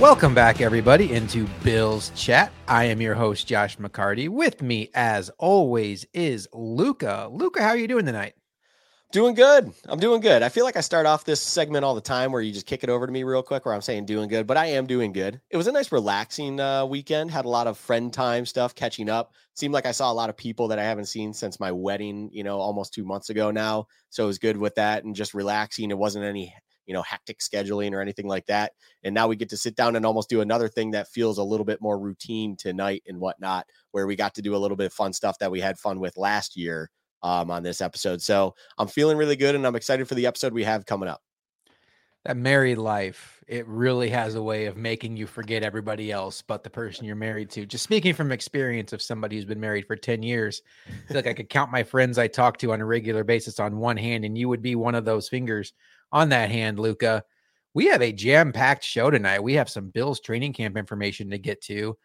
Welcome back, everybody, into Bills Chat. I am your host, Josh McCarty. With me, as always, is Luca. Luca, how are you doing tonight? Doing good. I'm doing good. I feel like I start off this segment all the time where you just kick it over to me real quick where I'm saying doing good, but I am doing good. It was a nice relaxing weekend. Had a lot of friend time stuff, catching up. Seemed like I saw a lot of people that I haven't seen since my wedding, you know, almost 2 months ago now. So it was good with that and just relaxing. It wasn't any, you know, hectic scheduling or anything like that. And now we get to sit down and almost do another thing that feels a little bit more routine tonight and whatnot, where we got to do a little bit of fun stuff that we had fun with last year on this episode. So I'm feeling really good and I'm excited for the episode we have coming up. That married life, it really has a way of making you forget everybody else but the person you're married to. Just speaking from experience of somebody who's been married for 10 years, I feel like I could count my friends I talk to on a regular basis on one hand, and you would be one of those fingers on that hand, Luca. We have a jam-packed show tonight. We have some Bills training camp information to get to.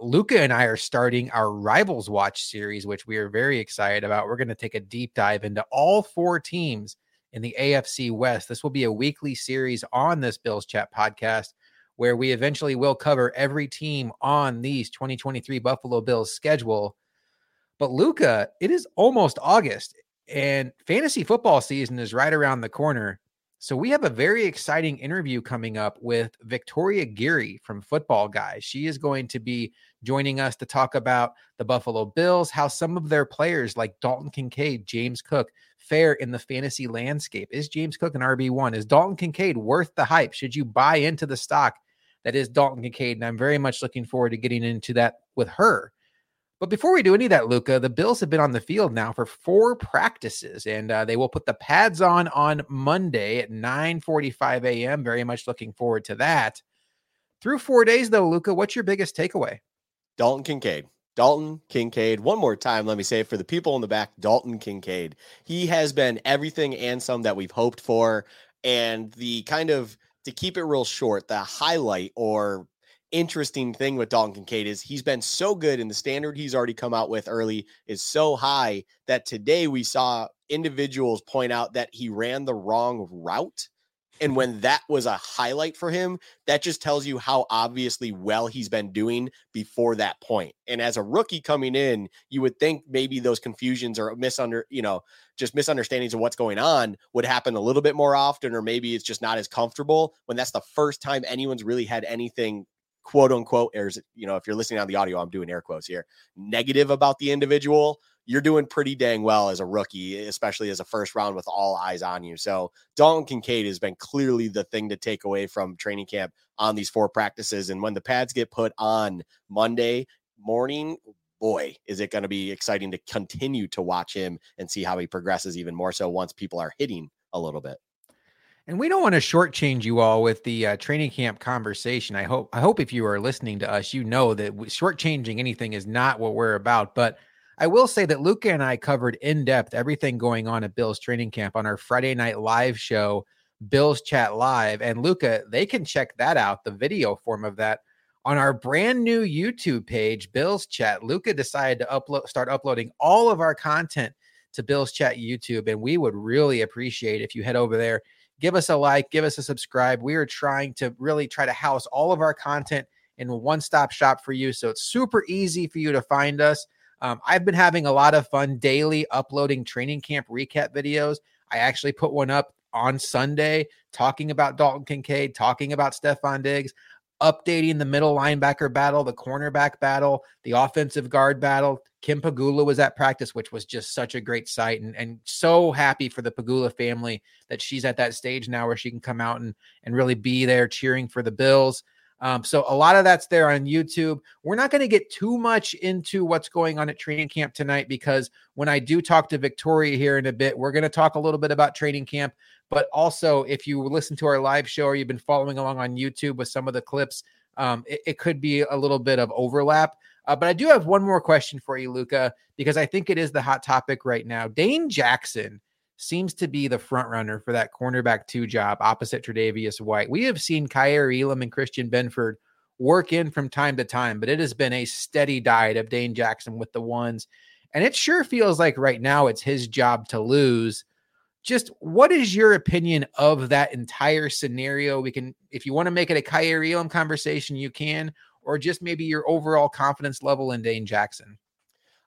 Luca and I are starting our Rivals Watch series, which we are very excited about. We're going to take a deep dive into all four teams in the AFC West. This will be a weekly series on this Bills Chat podcast where we eventually will cover every team on these 2023 Buffalo Bills schedule. But Luca, it is almost August and fantasy football season is right around the corner. So we have a very exciting interview coming up with Victoria Geary from Football Guys. She is going to be joining us to talk about the Buffalo Bills, how some of their players like Dalton Kincaid, James Cook fare in the fantasy landscape. Is James Cook an RB1? Is Dalton Kincaid worth the hype? Should you buy into the stock that is Dalton Kincaid? And I'm very much looking forward to getting into that with her. But before we do any of that, Luca, the Bills have been on the field now for four practices, and they will put the pads on Monday at 9:45 a.m. Very much looking forward to that. Through 4 days, though, Luca, what's your biggest takeaway? Dalton Kincaid. Dalton Kincaid. One more time, let me say it for the people in the back, Dalton Kincaid. He has been everything and some that we've hoped for, and the kind of, to keep it real short, the highlight or interesting thing with Dalton Kincaid is he's been so good, and the standard he's already come out with early is so high that today we saw individuals point out that he ran the wrong route. And when that was a highlight for him, that just tells you how obviously well he's been doing before that point. And as a rookie coming in, you would think maybe those confusions or misunderstandings of what's going on would happen a little bit more often, or maybe it's just not as comfortable when that's the first time anyone's really had anything, quote unquote, airs, you know, if you're listening on the audio, I'm doing air quotes here, negative about the individual. You're doing pretty dang well as a rookie, especially as a first round with all eyes on you. So Dalton Kincaid has been clearly the thing to take away from training camp on these four practices. And when the pads get put on Monday morning, boy, is it going to be exciting to continue to watch him and see how he progresses even more so once people are hitting a little bit. And we don't want to shortchange you all with the training camp conversation. I hope if you are listening to us, you know that shortchanging anything is not what we're about. But I will say that Luca and I covered in depth everything going on at Bills training camp on our Friday night live show, Bills Chat Live. And Luca, they can check that out, the video form of that, on our brand new YouTube page, Bills Chat. Luca decided to start uploading all of our content to Bills Chat YouTube, and we would really appreciate if you head over there. Give us a like, give us a subscribe. We are trying to house all of our content in a one-stop shop for you. So it's super easy for you to find us. I've been having a lot of fun daily uploading training camp recap videos. I actually put one up on Sunday talking about Dalton Kincaid, talking about Stephon Diggs, updating the middle linebacker battle, the cornerback battle, the offensive guard battle. Kim Pagula was at practice, which was just such a great sight, and so happy for the Pagula family that she's at that stage now where she can come out and really be there cheering for the Bills. So a lot of that's there on YouTube. We're not going to get too much into what's going on at training camp tonight, because when I do talk to Victoria here in a bit, we're going to talk a little bit about training camp. But also, if you listen to our live show or you've been following along on YouTube with some of the clips, it could be a little bit of overlap. But I do have one more question for you, Luca, because I think it is the hot topic right now. Dane Jackson seems to be the front runner for that cornerback 2 job opposite Tre'Davious White. We have seen Kaiir Elam and Christian Benford work in from time to time, but it has been a steady diet of Dane Jackson with the ones. And it sure feels like right now it's his job to lose. Just what is your opinion of that entire scenario? We can, if you want to make it a Kaiir Elam conversation, you can, or just maybe your overall confidence level in Dane Jackson.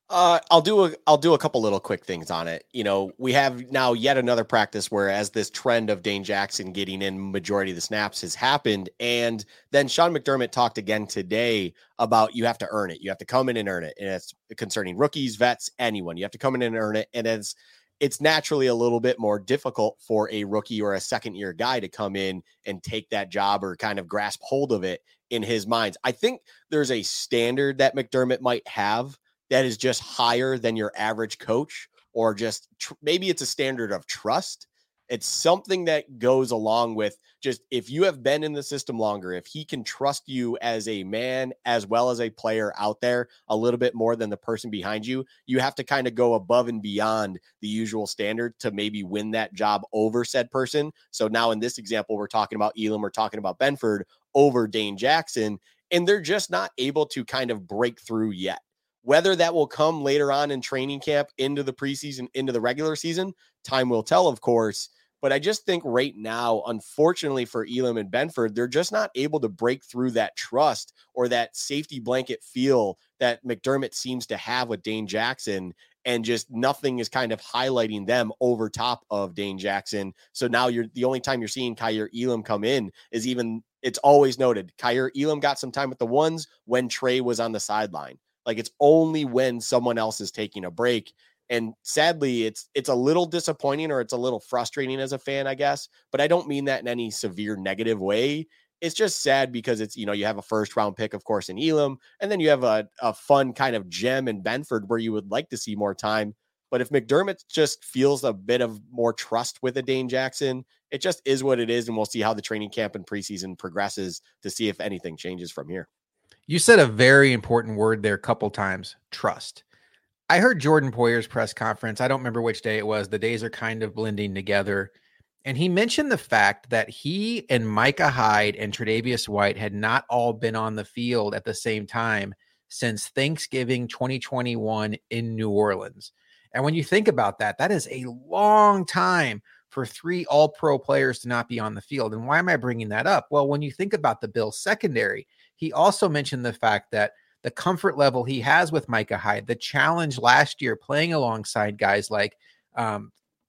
I'll do a couple little quick things on it. You know, we have now yet another practice where as this trend of Dane Jackson getting in majority of the snaps has happened. And then Sean McDermott talked again today about you have to earn it. You have to come in and earn it. And it's concerning rookies, vets, anyone. You have to come in and earn it. And it's naturally a little bit more difficult for a rookie or a second year guy to come in and take that job or kind of grasp hold of it in his mind. I think there's a standard that McDermott might have that is just higher than your average coach, or just maybe it's a standard of trust. It's something that goes along with just, if you have been in the system longer, if he can trust you as a man, as well as a player out there a little bit more than the person behind you, you have to kind of go above and beyond the usual standard to maybe win that job over said person. So now in this example, we're talking about Elam, we're talking about Benford over Dane Jackson, and they're just not able to kind of break through yet. Whether that will come later on in training camp, into the preseason, into the regular season, time will tell, of course. But I just think right now, unfortunately for Elam and Benford, they're just not able to break through that trust or that safety blanket feel that McDermott seems to have with Dane Jackson. And just nothing is kind of highlighting them over top of Dane Jackson. So now the only time you're seeing Kaiir Elam come in is even, it's always noted, Kaiir Elam got some time with the ones when Trey was on the sideline. Like, it's only when someone else is taking a break. And sadly, it's a little disappointing, or it's a little frustrating as a fan, I guess. But I don't mean that in any severe negative way. It's just sad because it's, you know, you have a first round pick, of course, in Elam, and then you have a fun kind of gem in Benford where you would like to see more time. But if McDermott just feels a bit of more trust with a Dane Jackson, it just is what it is. And we'll see how the training camp and preseason progresses to see if anything changes from here. You said a very important word there a couple times, trust. I heard Jordan Poyer's press conference. I don't remember which day it was. The days are kind of blending together. And he mentioned the fact that he and Micah Hyde and Tre'Davious White had not all been on the field at the same time since Thanksgiving 2021 in New Orleans. And when you think about that, that is a long time for three all-pro players to not be on the field. And why am I bringing that up? Well, when you think about the Bills' secondary, he also mentioned the fact that the comfort level he has with Micah Hyde, the challenge last year playing alongside guys like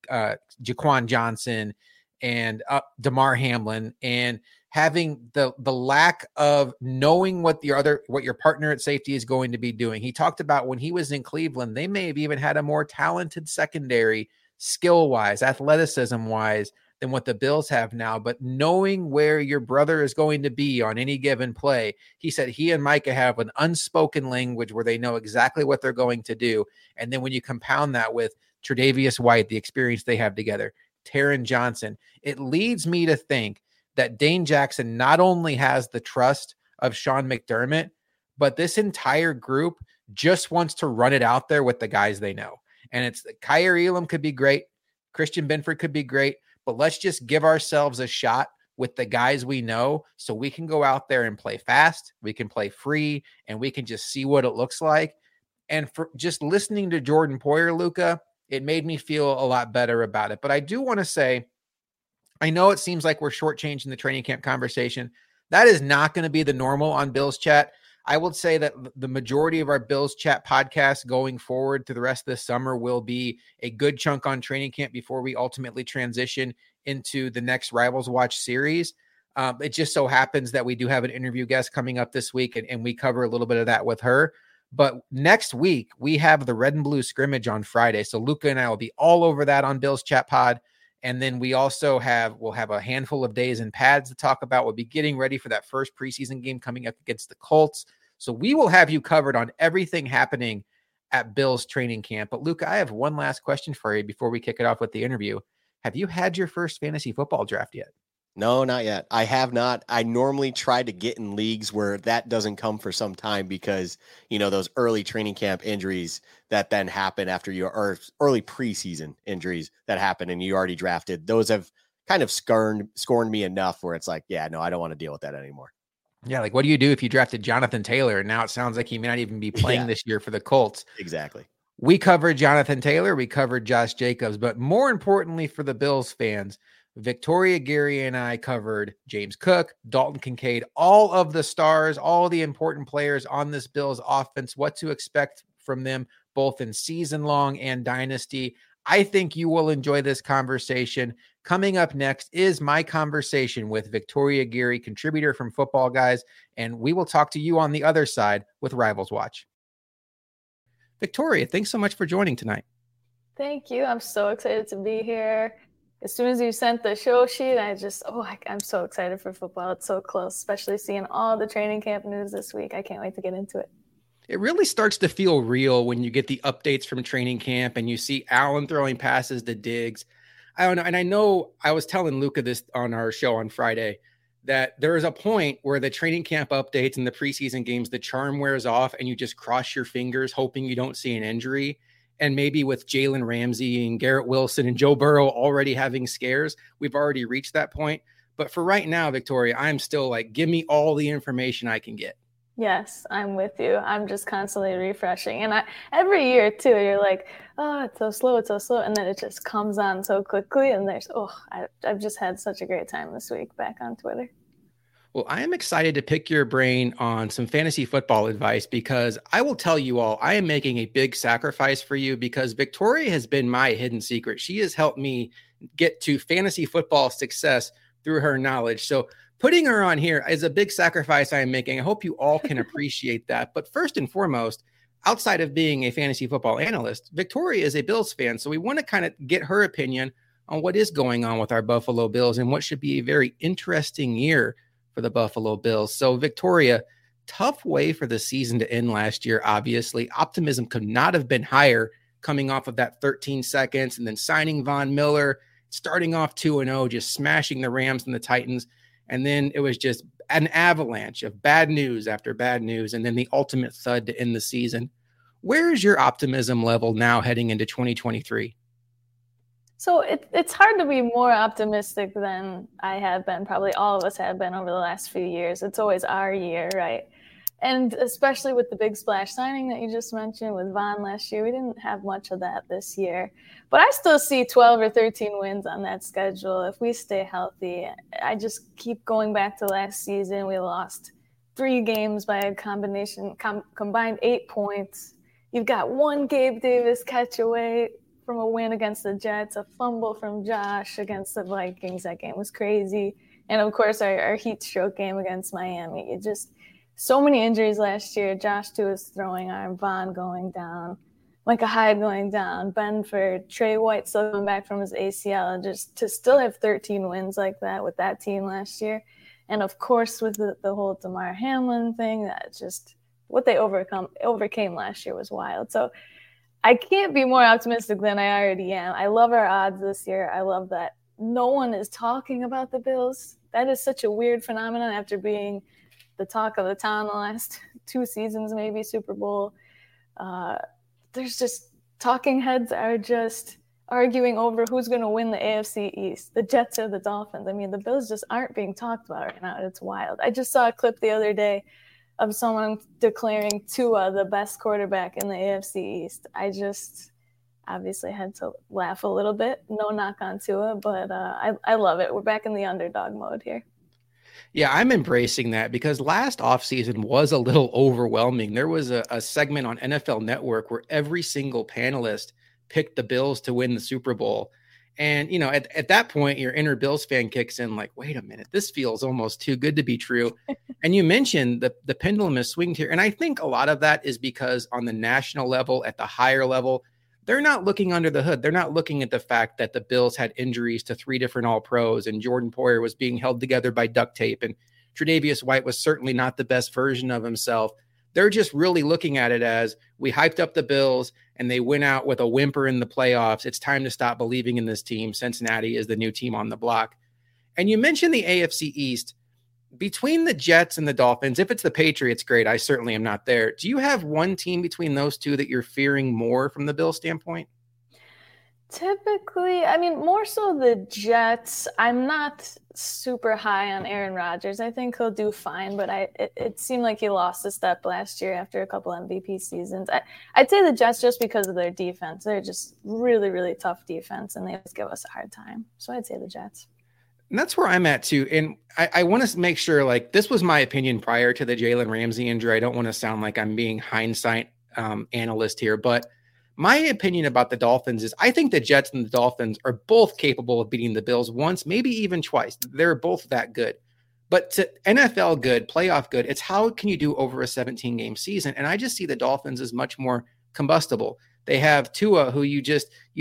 Jaquan Johnson and DeMar Hamlin, and having the lack of knowing what your partner at safety is going to be doing. He talked about when he was in Cleveland, they may have even had a more talented secondary skill-wise, athleticism-wise, than what the Bills have now, but knowing where your brother is going to be on any given play. He said he and Micah have an unspoken language where they know exactly what they're going to do. And then when you compound that with Tre'Davious White, the experience they have together, Taron Johnson, it leads me to think that Dane Jackson not only has the trust of Sean McDermott, but this entire group just wants to run it out there with the guys they know. And it's Kaiir Elam could be great. Christian Benford could be great. But let's just give ourselves a shot with the guys we know so we can go out there and play fast, we can play free, and we can just see what it looks like. And for just listening to Jordan Poyer, Luca, it made me feel a lot better about it. But I do want to say, I know it seems like we're shortchanging the training camp conversation. That is not going to be the normal on Bills Chat. I would say that the majority of our Bills Chat podcasts going forward to the rest of this summer will be a good chunk on training camp before we ultimately transition into the next Rivals Watch series. It just so happens that we do have an interview guest coming up this week, and we cover a little bit of that with her. But next week, we have the Red and Blue scrimmage on Friday. So Luca and I will be all over that on Bills Chat Pod. And then we also we'll have a handful of days and pads to talk about. We'll be getting ready for that first preseason game coming up against the Colts. So we will have you covered on everything happening at Bills training camp. But Luca, I have one last question for you before we kick it off with the interview. Have you had your first fantasy football draft yet? No, not yet. I have not. I normally try to get in leagues where that doesn't come for some time because, you know, those early training camp injuries that then happen after your early preseason injuries that happen and you already drafted, those have kind of scorned me enough where it's like, yeah, no, I don't want to deal with that anymore. Yeah. Like, what do you do if you drafted Jonathan Taylor and now it sounds like he may not even be playing this year for the Colts? Exactly. We covered Jonathan Taylor. We covered Josh Jacobs. But more importantly for the Bills fans, Victoria Geary and I covered James Cook, Dalton Kincaid, all of the stars, all the important players on this Bills offense, what to expect from them, both in season long and dynasty. I think you will enjoy this conversation. Coming up next is my conversation with Victoria Geary, contributor from Football Guys, and we will talk to you on the other side with Rivals Watch. Victoria, thanks so much for joining tonight. Thank you. I'm so excited to be here. As soon as you sent the show sheet, I'm so excited for football. It's so close, especially seeing all the training camp news this week. I can't wait to get into it. It really starts to feel real when you get the updates from training camp and you see Allen throwing passes to Diggs. I don't know. And I know I was telling Luca this on our show on Friday, that there is a point where the training camp updates and the preseason games, the charm wears off and you just cross your fingers hoping you don't see an injury. And maybe with Jalen Ramsey and Garrett Wilson and Joe Burrow already having scares, we've already reached that point. But for right now, Victoria, I'm still like, give me all the information I can get. Yes, I'm with you. I'm just constantly refreshing. And every year, too, you're like, oh, it's so slow. And then it just comes on so quickly. And I've just had such a great time this week back on Twitter. Well, I am excited to pick your brain on some fantasy football advice, because I will tell you all, I am making a big sacrifice for you, because Victoria has been my hidden secret. She has helped me get to fantasy football success through her knowledge. So putting her on here is a big sacrifice I am making. I hope you all can appreciate that. But first and foremost, outside of being a fantasy football analyst, Victoria is a Bills fan. So we want to kind of get her opinion on what is going on with our Buffalo Bills and what should be a very interesting year for the Buffalo Bills. So Victoria, tough way for the season to end last year, obviously. Optimism could not have been higher coming off of that 13 seconds and then signing Von Miller, starting off 2-0, just smashing the Rams and the Titans. And then it was just an avalanche of bad news after bad news, and then the ultimate thud to end the season. Where is your optimism level now heading into 2023? So it's hard to be more optimistic than I have been. Probably all of us have been over the last few years. It's always our year, right? And especially with the big splash signing that you just mentioned with Von last year, we didn't have much of that this year. But I still see 12 or 13 wins on that schedule if we stay healthy. I just keep going back to last season. We lost 3 games by a combined 8 points. You've got 1 Gabe Davis catch away from a win against the Jets, a fumble from Josh against the Vikings. That game was crazy. And, of course, our heat stroke game against Miami. It just so many injuries last year. Josh, too, is throwing arm. Von going down. Micah Hyde going down. Benford. Trey White still coming back from his ACL. Just to still have 13 wins like that with that team last year. And, of course, with the whole Damar Hamlin thing, that just what they overcame last year was wild. So I can't be more optimistic than I already am. I love our odds this year. I love that no one is talking about the Bills. That is such a weird phenomenon after being the talk of the town the last 2 seasons, maybe Super Bowl. There's just talking heads are just arguing over who's going to win the AFC East, the Jets or the Dolphins. I mean, the Bills just aren't being talked about right now. It's wild. I just saw a clip the other day of someone declaring Tua the best quarterback in the AFC East. I just obviously had to laugh a little bit. No knock on Tua, but I love it. We're back in the underdog mode here. Yeah, I'm embracing that, because last offseason was a little overwhelming. There was a segment on NFL Network where every single panelist picked the Bills to win the Super Bowl. And, you know, at that point, your inner Bills fan kicks in like, wait a minute, this feels almost too good to be true. And you mentioned the pendulum is swinged here. And I think a lot of that is because on the national level, at the higher level, they're not looking under the hood. They're not looking at the fact that the Bills had injuries to 3 different All-Pros, and Jordan Poyer was being held together by duct tape, and Tre'Davious White was certainly not the best version of himself. They're just really looking at it as we hyped up the Bills and they went out with a whimper in the playoffs. It's time to stop believing in this team. Cincinnati is the new team on the block. And you mentioned the AFC East. Between the Jets and the Dolphins, if it's the Patriots, great. I certainly am not there. Do you have one team between those two that you're fearing more from the Bills standpoint? Typically, I mean, more so the Jets. I'm not super high on Aaron Rodgers. I think he'll do fine, but it seemed like he lost a step last year after a couple MVP seasons. I'd say the Jets just because of their defense. They're just really, really tough defense, and they just give us a hard time. So I'd say the Jets. And that's where I'm at, too. And I want to make sure, like, this was my opinion prior to the Jalen Ramsey injury. I don't want to sound like I'm being hindsight analyst here, but my opinion about the Dolphins is I think the Jets and the Dolphins are both capable of beating the Bills once, maybe even twice. They're both that good. But to NFL good, playoff good, it's how can you do over a 17-game season? And I just see the Dolphins as much more combustible. They have Tua, who you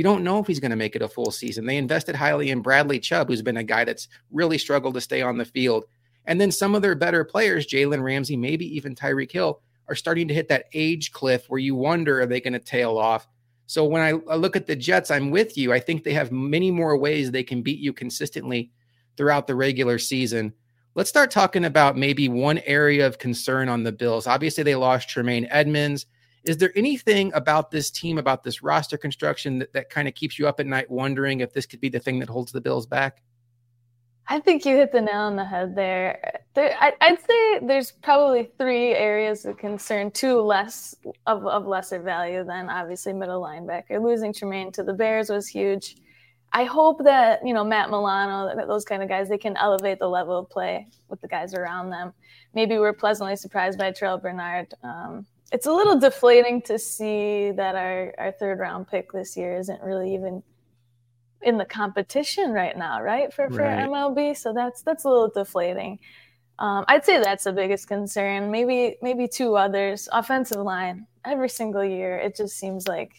don't know if he's going to make it a full season. They invested highly in Bradley Chubb, who's been a guy that's really struggled to stay on the field. And then some of their better players, Jalen Ramsey, maybe even Tyreek Hill, are starting to hit that age cliff where you wonder, are they going to tail off? So when I look at the Jets, I'm with you. I think they have many more ways they can beat you consistently throughout the regular season. Let's start talking about maybe one area of concern on the Bills. Obviously, they lost Tremaine Edmonds. Is there anything about this team, about this roster construction that kind of keeps you up at night wondering if this could be the thing that holds the Bills back? I think you hit the nail on the head there. I'd say there's probably three areas of concern, two less of lesser value than obviously middle linebacker. Losing Tremaine to the Bears was huge. I hope that, you know, Matt Milano, those kind of guys, they can elevate the level of play with the guys around them. Maybe we're pleasantly surprised by Terrell Bernard. It's a little deflating to see that our third-round pick this year isn't really even in the competition right now, right, for MLB. So that's a little deflating. I'd say that's the biggest concern. Maybe two others. Offensive line. Every single year, it just seems like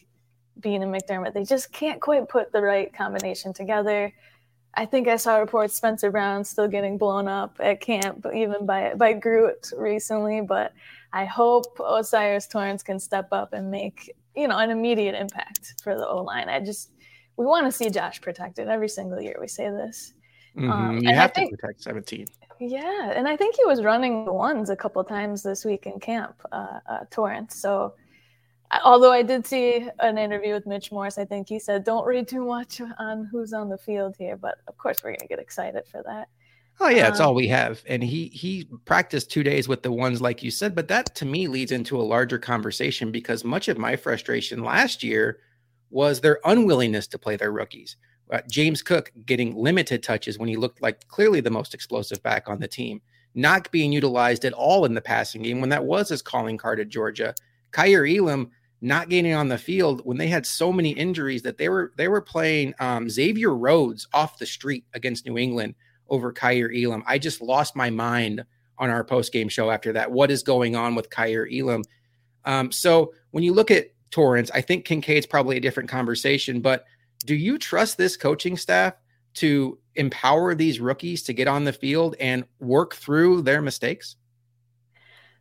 Bean and McDermott, they just can't quite put the right combination together. I think I saw reports Spencer Brown still getting blown up at camp, even by Groot recently. But I hope Osiris Torrance can step up and make, you know, an immediate impact for the O-line. We want to see Josh protected every single year. We say this. You have to protect 17. Yeah, and I think he was running the ones a couple of times this week in camp, Torrance. So, although I did see an interview with Mitch Morse, I think he said, don't read too much on who's on the field here. But, of course, we're going to get excited for that. Oh, yeah, it's all we have. And he practiced 2 days with the ones, like you said. But that, to me, leads into a larger conversation because much of my frustration last year was their unwillingness to play their rookies. James Cook getting limited touches when he looked like clearly the most explosive back on the team, not being utilized at all in the passing game when that was his calling card at Georgia. Kaiir Elam not getting on the field when they had so many injuries that they were playing Xavier Rhodes off the street against New England over Kaiir Elam. I just lost my mind on our post-game show after that. What is going on with Kaiir Elam? So when you look at Torrance, I think Kincaid's probably a different conversation, but do you trust this coaching staff to empower these rookies to get on the field and work through their mistakes?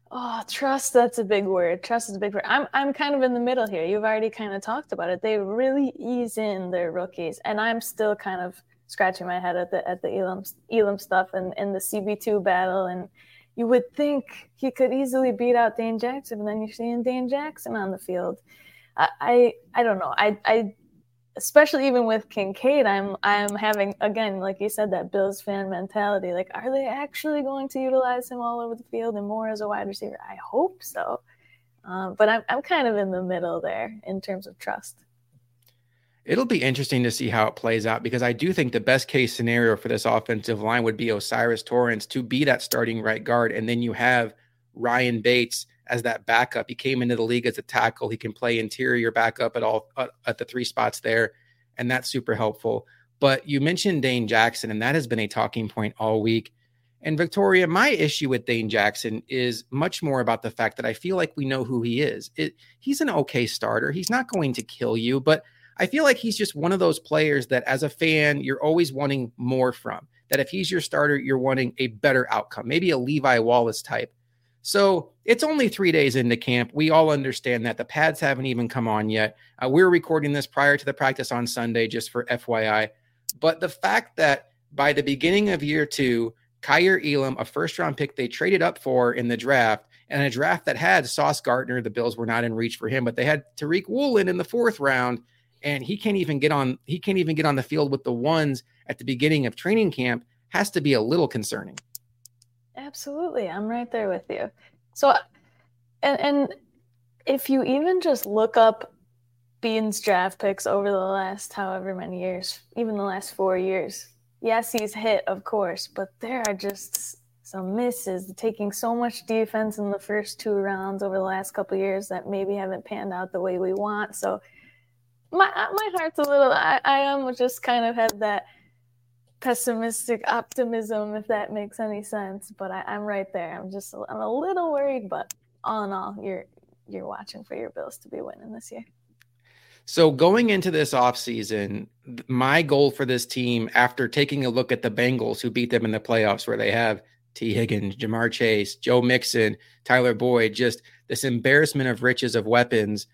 Oh, trust. That's a big word. Trust is a big word. I'm kind of in the middle here. You've already kind of talked about it. They really ease in their rookies, and I'm still kind of scratching my head at the Elam stuff and the CB2 battle. And you would think he could easily beat out Dane Jackson, and then you're seeing Dane Jackson on the field. I don't know. I especially even with Kincaid, I'm having, again, like you said, that Bills fan mentality. Like, are they actually going to utilize him all over the field and more as a wide receiver? I hope so. But I'm kind of in the middle there in terms of trust. It'll be interesting to see how it plays out because I do think the best case scenario for this offensive line would be Osiris Torrance to be that starting right guard. And then you have Ryan Bates as that backup. He came into the league as a tackle. He can play interior backup at the three spots there, and that's super helpful. But you mentioned Dane Jackson, and that has been a talking point all week. And Victoria, my issue with Dane Jackson is much more about the fact that I feel like we know who he is. He's an okay starter. He's not going to kill you, but I feel like he's just one of those players that as a fan, you're always wanting more from. That if he's your starter, you're wanting a better outcome, maybe a Levi Wallace type. So it's only 3 days into camp. We all understand that. The pads haven't even come on yet. We're recording this prior to the practice on Sunday, just for FYI. But the fact that by the beginning of year two, Kaiir Elam, a first-round pick they traded up for in the draft, and a draft that had Sauce Gardner, the Bills were not in reach for him, but they had Tariq Woolen in the fourth round, and he can't even get on the field with the ones at the beginning of training camp has to be a little concerning. Absolutely. I'm right there with you. So, and if you even just look up Bean's draft picks over the last however many years, even the last 4 years, yes, he's hit, of course, but there are just some misses, taking so much defense in the first two rounds over the last couple of years that maybe haven't panned out the way we want. So my heart's a little, I am just kind of had that pessimistic optimism, if that makes any sense, but I'm right there. I'm a little worried, but all in all, you're watching for your Bills to be winning this year. So going into this offseason, my goal for this team, after taking a look at the Bengals who beat them in the playoffs, where they have T. Higgins, Jamar Chase, Joe Mixon, Tyler Boyd, just this embarrassment of riches of weapons,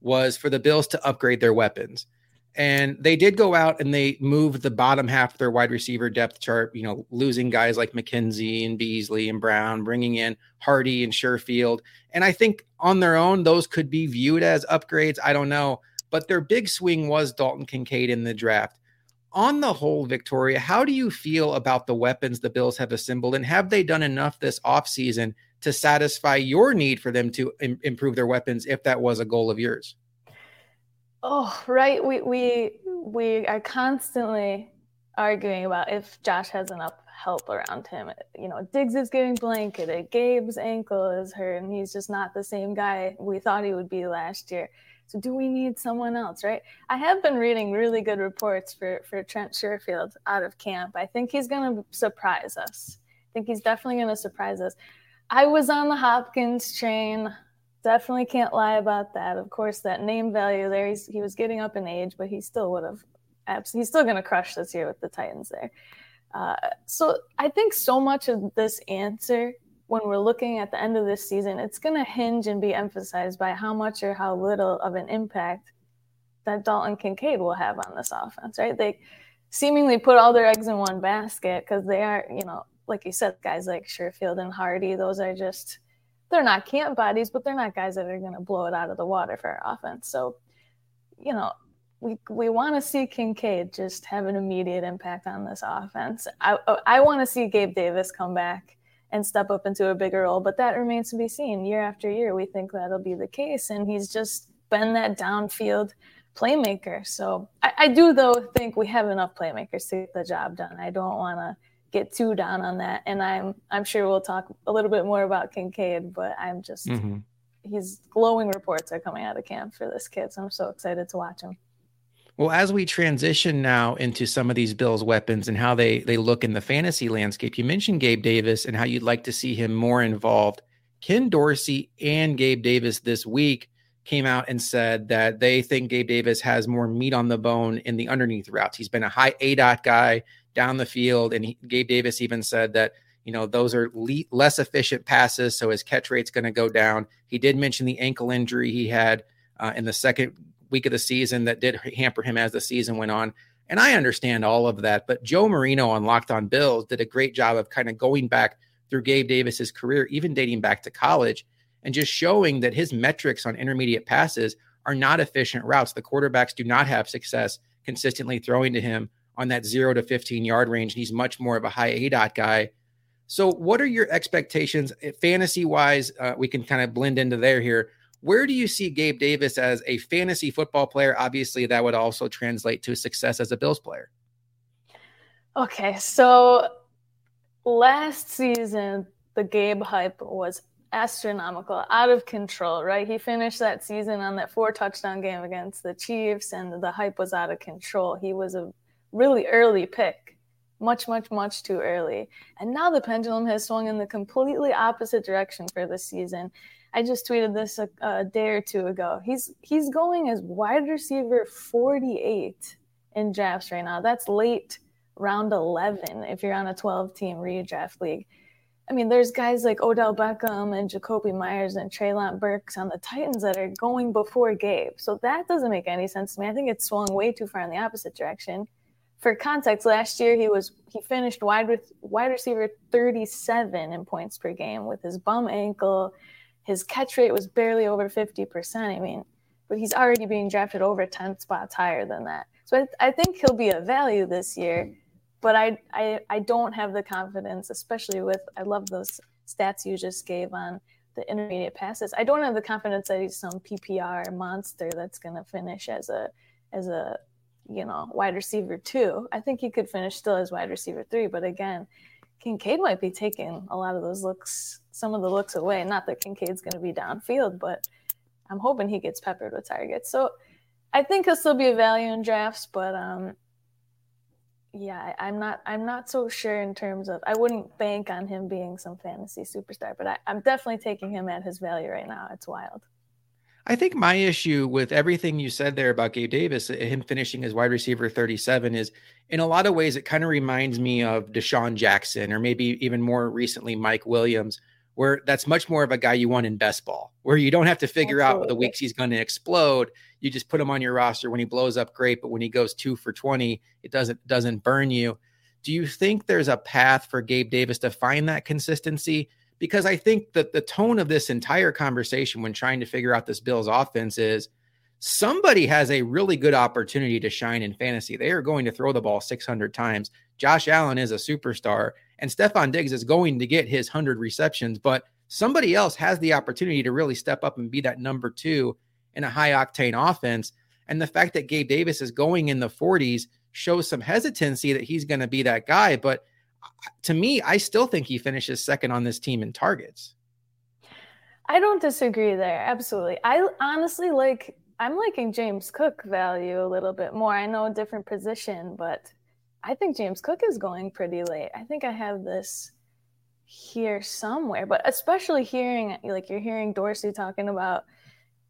was for the Bills to upgrade their weapons. And they did go out and they moved the bottom half of their wide receiver depth chart, you know, losing guys like McKenzie and Beasley and Brown, bringing in Hardy and Sherfield. And I think on their own, those could be viewed as upgrades. I don't know. But their big swing was Dalton Kincaid in the draft. On the whole, Victoria, how do you feel about the weapons the Bills have assembled? And have they done enough this offseason to satisfy your need for them to improve their weapons, if that was a goal of yours? Oh, right. We are constantly arguing about if Josh has enough help around him. You know, Diggs is getting blanketed. Gabe's ankle is hurt, and he's just not the same guy we thought he would be last year. So do we need someone else, right? I have been reading really good reports for Trent Sherfield out of camp. I think he's going to surprise us. I think he's definitely going to surprise us. I was on the Hopkins train. Definitely can't lie about that. Of course, that name value there, he was getting up in age, but he still would have – he's still going to crush this year with the Titans there. So I think so much of this answer – when we're looking at the end of this season, it's going to hinge and be emphasized by how much or how little of an impact that Dalton Kincaid will have on this offense, right? They seemingly put all their eggs in one basket because they are, you know, like you said, guys like Sherfield and Hardy, those are just, they're not camp bodies, but they're not guys that are going to blow it out of the water for our offense. So, you know, we want to see Kincaid just have an immediate impact on this offense. I want to see Gabe Davis come back and step up into a bigger role, but that remains to be seen. Year after year, we think that'll be the case, and he's just been that downfield playmaker. So I do, though, think we have enough playmakers to get the job done. I don't want to get too down on that, and I'm sure we'll talk a little bit more about Kincaid, but I'm just his glowing reports are coming out of camp for this kid, so I'm so excited to watch him. Well, as we transition now into some of these Bills weapons and how they look in the fantasy landscape, you mentioned Gabe Davis and how you'd like to see him more involved. Ken Dorsey and Gabe Davis this week came out and said that they think Gabe Davis has more meat on the bone in the underneath routes. He's been a high ADOT guy down the field, and Gabe Davis even said that, you know, those are less efficient passes, so his catch rate's going to go down. He did mention the ankle injury he had in the second week of the season that did hamper him as the season went on. And I understand all of that, but Joe Marino on Locked On Bills did a great job of kind of going back through Gabe Davis's career, even dating back to college, and just showing that his metrics on intermediate passes are not efficient routes. The quarterbacks do not have success consistently throwing to him on that 0 to 15 yard range. He's much more of a high ADOT guy. So what are your expectations fantasy wise? We can kind of blend into there here. Where do you see Gabe Davis as a fantasy football player? Obviously, that would also translate to success as a Bills player. Okay, so last season, the Gabe hype was astronomical, out of control, right? He finished that season on that 4-touchdown game against the Chiefs, and the hype was out of control. He was a really early pick, much, much, much too early. And now the pendulum has swung in the completely opposite direction for this season. I just tweeted this a day or two ago. He's going as wide receiver 48 in drafts right now. That's late round 11 if you're on a 12-team redraft league. I mean, there's guys like Odell Beckham and Jacoby Myers and Treylon Burks on the Titans that are going before Gabe. So that doesn't make any sense to me. I think it swung way too far in the opposite direction. For context, last year he finished wide receiver 37 in points per game with his bum ankle. His catch rate was barely over 50%. I mean, but he's already being drafted over 10 spots higher than that. So I think he'll be a value this year, but I don't have the confidence, especially with, I love those stats you just gave on the intermediate passes. I don't have the confidence that he's some PPR monster that's going to finish as a wide receiver 2. I think he could finish still as wide receiver 3, but again, Kincaid might be taking a lot of those looks, some of the looks away. Not that Kincaid's going to be downfield, but I'm hoping he gets peppered with targets. So I think he'll still be a value in drafts, but I'm not so sure in terms of, I wouldn't bank on him being some fantasy superstar, but I'm definitely taking him at his value right now. It's wild. I think my issue with everything you said there about Gabe Davis, him finishing as wide receiver 37, is in a lot of ways, it kind of reminds me of Deshaun Jackson, or maybe even more recently, Mike Williams, where that's much more of a guy you want in best ball, where you don't have to figure out the weeks he's going to explode. You just put him on your roster. When he blows up, great. But when he goes 2 for 20, it doesn't burn you. Do you think there's a path for Gabe Davis to find that consistency? Because I think that the tone of this entire conversation when trying to figure out this Bills offense is somebody has a really good opportunity to shine in fantasy. They are going to throw the ball 600 times. Josh Allen is a superstar, and Stephon Diggs is going to get his 100 receptions, but somebody else has the opportunity to really step up and be that number 2 in a high-octane offense. And the fact that Gabe Davis is going in the 40s shows some hesitancy that he's going to be that guy, but to me, I still think he finishes second on this team in targets. I don't disagree there. Absolutely. I honestly I'm liking James Cook value a little bit more. I know a different position, but I think James Cook is going pretty late. I think I have this here somewhere, but especially you're hearing Dorsey talking about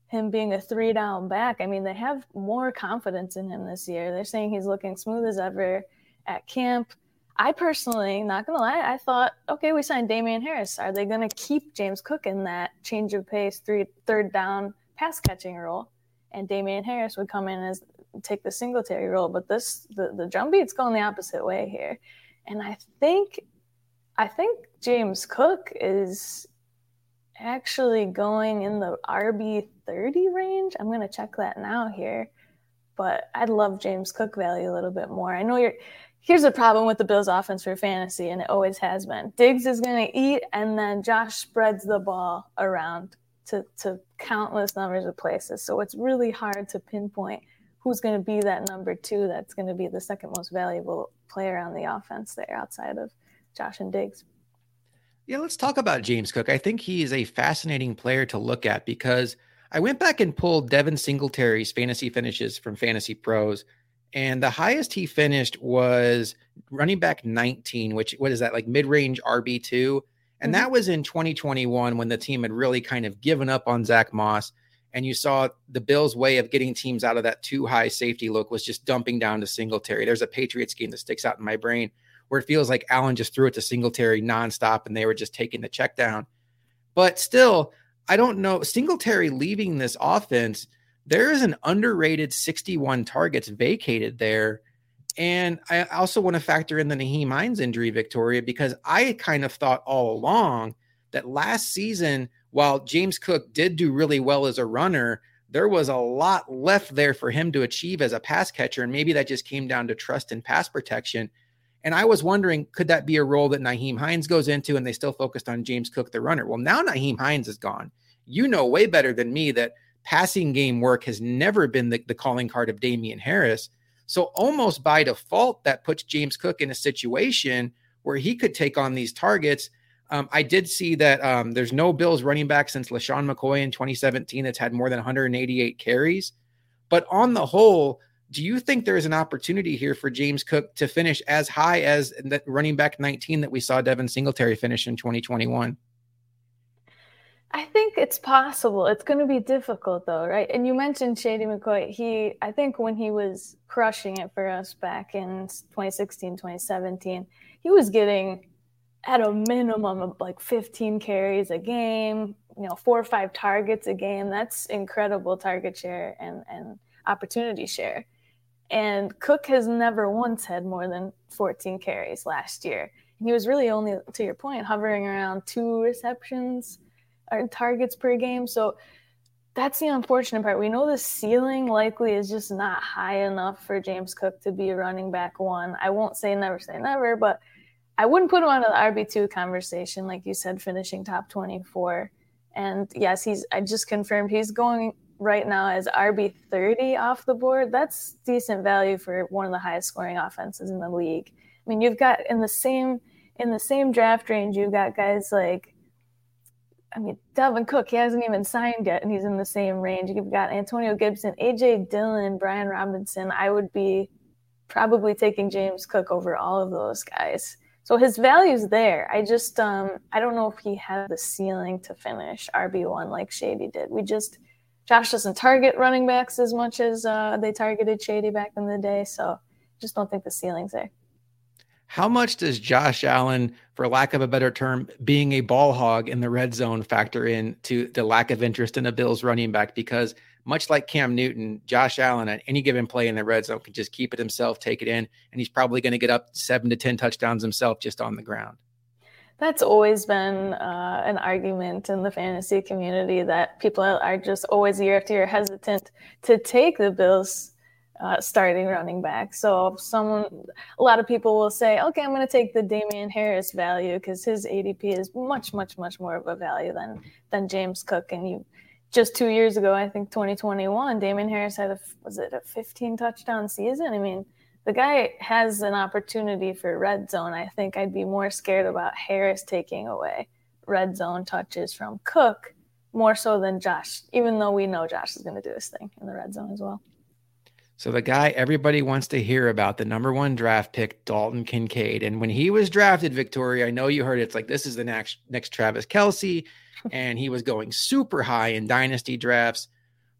him being a 3-down back. I mean, they have more confidence in him this year. They're saying he's looking smooth as ever at camp. I personally, not going to lie, I thought, okay, we signed Damian Harris. Are they going to keep James Cook in that change of pace, third down pass catching role? And Damian Harris would come in and take the Singletary role. But the drumbeat's going the opposite way here. And I think James Cook is actually going in the RB 30 range. I'm going to check that now here. But I'd love James Cook value a little bit more. I know here's the problem with the Bills offense for fantasy, and it always has been. Diggs is going to eat, and then Josh spreads the ball around to countless numbers of places. So it's really hard to pinpoint who's going to be that number 2 that's going to be the second most valuable player on the offense there outside of Josh and Diggs. Yeah, let's talk about James Cook. I think he is a fascinating player to look at because I went back and pulled Devin Singletary's fantasy finishes from Fantasy Pros. And the highest he finished was running back 19, which, what is that, like mid-range RB2? And that was in 2021 when the team had really kind of given up on Zach Moss. And you saw the Bills' way of getting teams out of that too high safety look was just dumping down to Singletary. There's a Patriots game that sticks out in my brain where it feels like Allen just threw it to Singletary nonstop and they were just taking the check down. But still, I don't know. Singletary leaving this offense, there is an underrated 61 targets vacated there. And I also want to factor in the Nyheim Hines injury, Victoria, because I kind of thought all along that last season, while James Cook did do really well as a runner, there was a lot left there for him to achieve as a pass catcher. And maybe that just came down to trust and pass protection. And I was wondering, could that be a role that Nyheim Hines goes into and they still focused on James Cook, the runner? Well, now Nyheim Hines is gone. You know way better than me that passing game work has never been the calling card of Damian Harris. So almost by default, that puts James Cook in a situation where he could take on these targets. I did see that there's no Bills running back since LaShawn McCoy in 2017 that's had more than 188 carries. But on the whole, do you think there is an opportunity here for James Cook to finish as high as that running back 19 that we saw Devin Singletary finish in 2021? I think it's possible. It's going to be difficult, though, right? And you mentioned Shady McCoy. I think when he was crushing it for us back in 2016, 2017, he was getting at a minimum of like 15 carries a game, 4 or 5 targets a game. That's incredible target share and opportunity share. And Cook has never once had more than 14 carries last year. And he was really only, to your point, hovering around 2 receptions, targets per game. So that's the unfortunate part. We know the ceiling likely is just not high enough for James Cook to be a running back one. I won't say never, but I wouldn't put him out of the RB2 conversation, like you said, finishing top 24. And yes, I just confirmed he's going right now as RB30 off the board. That's decent value for one of the highest scoring offenses in the league. I mean, you've got in the same draft range, you've got guys like, I mean, Dalvin Cook, he hasn't even signed yet, and he's in the same range. You've got Antonio Gibson, A.J. Dillon, Brian Robinson. I would be probably taking James Cook over all of those guys. So his value's there. I just I don't know if he had the ceiling to finish RB1 like Shady did. Josh doesn't target running backs as much as they targeted Shady back in the day, so just don't think the ceiling's there. How much does Josh Allen, for lack of a better term, being a ball hog in the red zone factor in to the lack of interest in a Bills running back? Because much like Cam Newton, Josh Allen at any given play in the red zone can just keep it himself, take it in, and he's probably going to get up 7 to 10 touchdowns himself just on the ground. That's always been an argument in the fantasy community, that people are just always year after year hesitant to take the Bills starting running back. So a lot of people will say, okay, I'm going to take the Damian Harris value because his ADP is much, much, much more of a value than James Cook. And you just 2 years ago, I think 2021, Damian Harris had a 15 touchdown season. I mean, the guy has an opportunity for red zone. I think I'd be more scared about Harris taking away red zone touches from Cook more so than Josh, even though we know Josh is going to do his thing in the red zone as well. So the guy everybody wants to hear about, the number one draft pick, Dalton Kincaid. And when he was drafted, Victoria, I know you heard it, it's like, this is the next Travis Kelce. And he was going super high in dynasty drafts.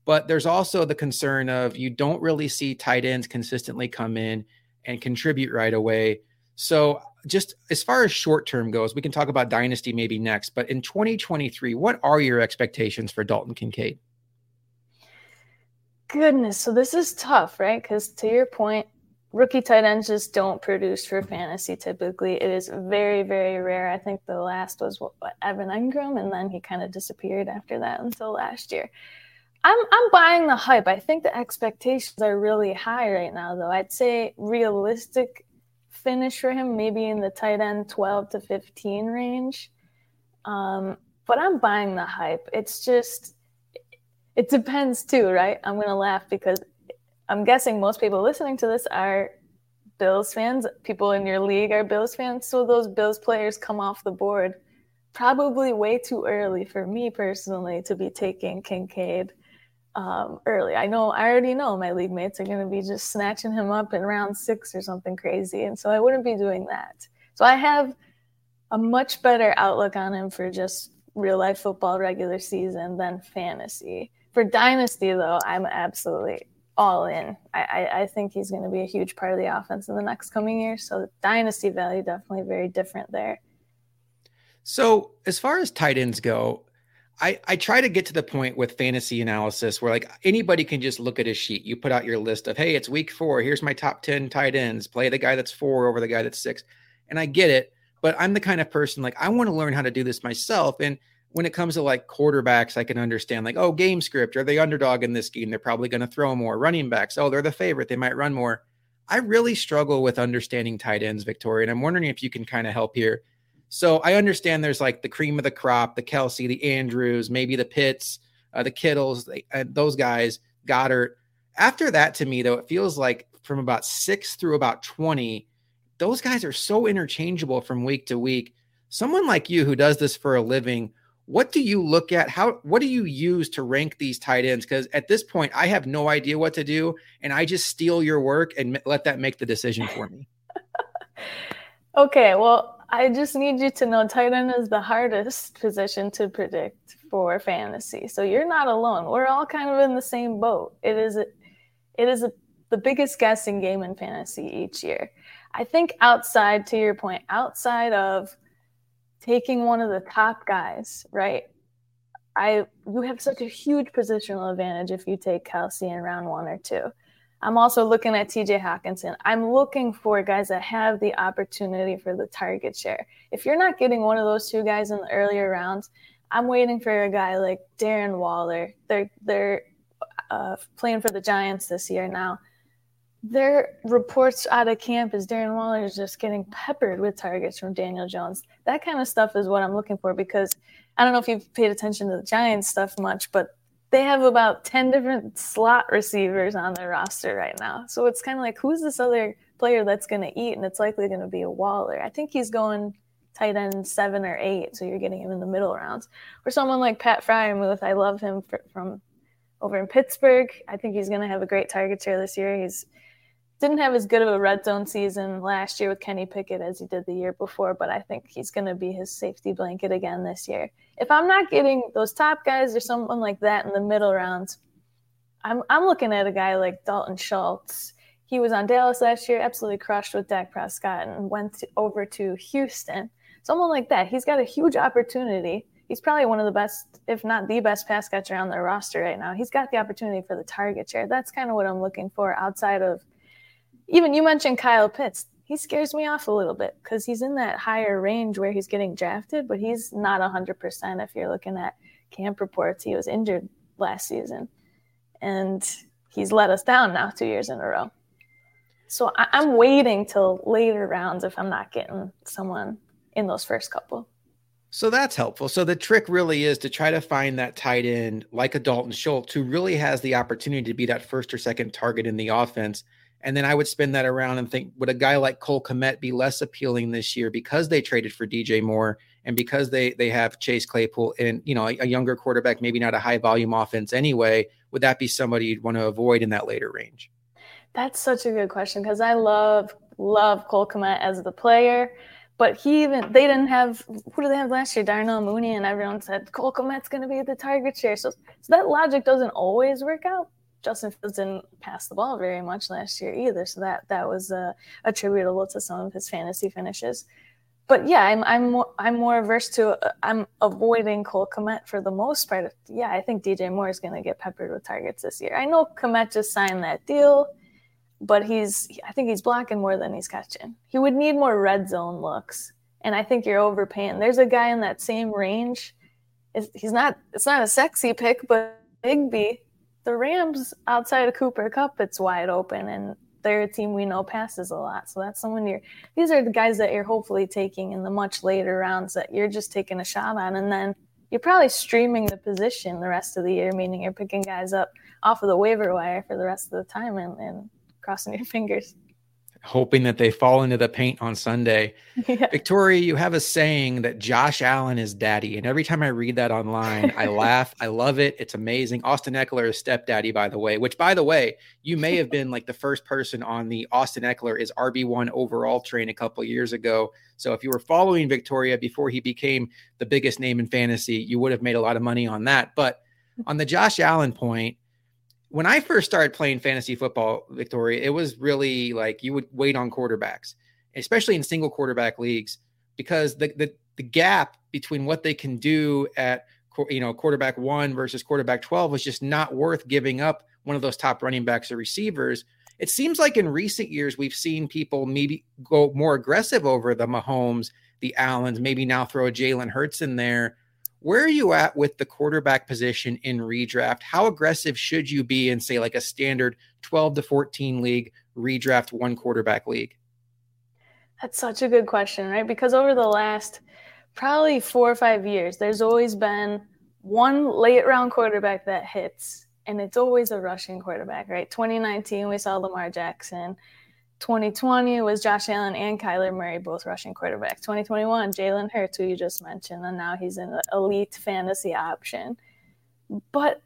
But there's also the concern of you don't really see tight ends consistently come in and contribute right away. So just as far as short-term goes, we can talk about dynasty maybe next. But in 2023, what are your expectations for Dalton Kincaid? Goodness, so this is tough, right? Because to your point, rookie tight ends just don't produce for fantasy typically. It is very, very rare. I think the last was Evan Engram, and then he kind of disappeared after that until last year. I'm buying the hype. I think the expectations are really high right now, though. I'd say realistic finish for him, maybe in the tight end 12 to 15 range. But I'm buying the hype. It's just... it depends too, right? I'm going to laugh because I'm guessing most people listening to this are Bills fans. People in your league are Bills fans. So those Bills players come off the board probably way too early for me personally to be taking Kincaid early. I already know my league mates are going to be just snatching him up in round 6 or something crazy. And so I wouldn't be doing that. So I have a much better outlook on him for just real life football regular season than fantasy. For dynasty, though, I'm absolutely all in. I think he's going to be a huge part of the offense in the next coming year. So the dynasty value definitely very different there. So as far as tight ends go, I try to get to the point with fantasy analysis where like anybody can just look at a sheet. You put out your list of, hey, it's week 4. Here's my top 10 tight ends. Play the guy that's 4 over the guy that's 6. And I get it. But I'm the kind of person like I want to learn how to do this myself. And when it comes to like quarterbacks, I can understand like, oh, game script, are they underdog in this game? They're probably going to throw more. Running backs, oh, they're the favorite, they might run more. I really struggle with understanding tight ends, Victoria, and I'm wondering if you can kind of help here. So I understand there's like the cream of the crop, the Kelce, the Andrews, maybe the Pitts, the Kittles, those guys, Goddard. After that, to me, though, it feels like from about 6 through about 20, those guys are so interchangeable from week to week. Someone like you who does this for a living, what do you look at? What do you use to rank these tight ends? Because at this point, I have no idea what to do, and I just steal your work and let that make the decision for me. Okay, well, I just need you to know tight end is the hardest position to predict for fantasy. So you're not alone. We're all kind of in the same boat. It is the biggest guessing game in fantasy each year. I think outside, to your point, outside of taking one of the top guys, right? You have such a huge positional advantage if you take Kelce in round 1 or 2. I'm also looking at TJ Hawkinson. I'm looking for guys that have the opportunity for the target share. If you're not getting one of those two guys in the earlier rounds, I'm waiting for a guy like Darren Waller. They're playing for the Giants this year now. Their reports out of camp is Darren Waller is just getting peppered with targets from Daniel Jones. That kind of stuff is what I'm looking for, because I don't know if you've paid attention to the Giants stuff much, but they have about 10 different slot receivers on their roster right now. So it's kind of like, who's this other player that's going to eat? And it's likely going to be a Waller. I think he's going tight end 7 or 8, so you're getting him in the middle rounds. Or someone like Pat Fryermuth, I love him from over in Pittsburgh. I think he's going to have a great target share this year. He's didn't have as good of a red zone season last year with Kenny Pickett as he did the year before, but I think he's going to be his safety blanket again this year. If I'm not getting those top guys or someone like that in the middle rounds, I'm looking at a guy like Dalton Schultz. He was on Dallas last year, absolutely crushed with Dak Prescott, and over to Houston. Someone like that. He's got a huge opportunity. He's probably one of the best, if not the best, pass catcher on their roster right now. He's got the opportunity for the target share. That's kind of what I'm looking for outside of even you mentioned Kyle Pitts. He scares me off a little bit because he's in that higher range where he's getting drafted, but he's not 100% if you're looking at camp reports. He was injured last season, and he's let us down now 2 years in a row. So I'm waiting till later rounds if I'm not getting someone in those first couple. So that's helpful. So the trick really is to try to find that tight end like a Dalton Schultz who really has the opportunity to be that first or second target in the offense. And then I would spin that around and think, would a guy like Cole Kmet be less appealing this year because they traded for DJ Moore and because they have Chase Claypool and, you know, a younger quarterback, maybe not a high volume offense anyway? Would that be somebody you'd want to avoid in that later range? That's such a good question, because I love Cole Kmet as the player. But they didn't have, who do they have last year? Darnell Mooney, and everyone said Cole Kmet's going to be the target share. So that logic doesn't always work out. Justin Fields didn't pass the ball very much last year either, so that was attributable to some of his fantasy finishes. But yeah, I'm more averse to I'm avoiding Cole Kmet for the most part. Yeah, I think DJ Moore is going to get peppered with targets this year. I know Kmet just signed that deal, but I think he's blocking more than he's catching. He would need more red zone looks, and I think you're overpaying. There's a guy in that same range. It's not a sexy pick, but Bigby, the Rams, outside of Cooper Kupp, it's wide open, and they're a team we know passes a lot. So that's someone these are the guys that you're hopefully taking in the much later rounds that you're just taking a shot on, and then you're probably streaming the position the rest of the year, meaning you're picking guys up off of the waiver wire for the rest of the time and crossing your fingers, hoping that they fall into the paint on Sunday. Yeah. Victoria, you have a saying that Josh Allen is daddy. And every time I read that online, I laugh. I love it. It's amazing. Austin Eckler is stepdaddy, by the way, which, by the way, you may have been like the first person on the Austin Eckler is RB1 overall train a couple years ago. So if you were following Victoria before he became the biggest name in fantasy, you would have made a lot of money on that. But on the Josh Allen point, when I first started playing fantasy football, Victoria, it was really like you would wait on quarterbacks, especially in single quarterback leagues, because the gap between what they can do at, you know, quarterback 1 versus quarterback 12 was just not worth giving up one of those top running backs or receivers. It seems like in recent years, we've seen people maybe go more aggressive over the Mahomes, the Allens, maybe now throw a Jalen Hurts in there. Where are you at with the quarterback position in redraft? How aggressive should you be in, say, like a standard 12 to 14 league redraft, 1 quarterback league? That's such a good question, right? Because over the last probably 4 or 5 years, there's always been one late round quarterback that hits, and it's always a rushing quarterback, right? 2019, we saw Lamar Jackson. 2020 was Josh Allen and Kyler Murray, both rushing quarterbacks. 2021, Jalen Hurts, who you just mentioned, and now he's an elite fantasy option. But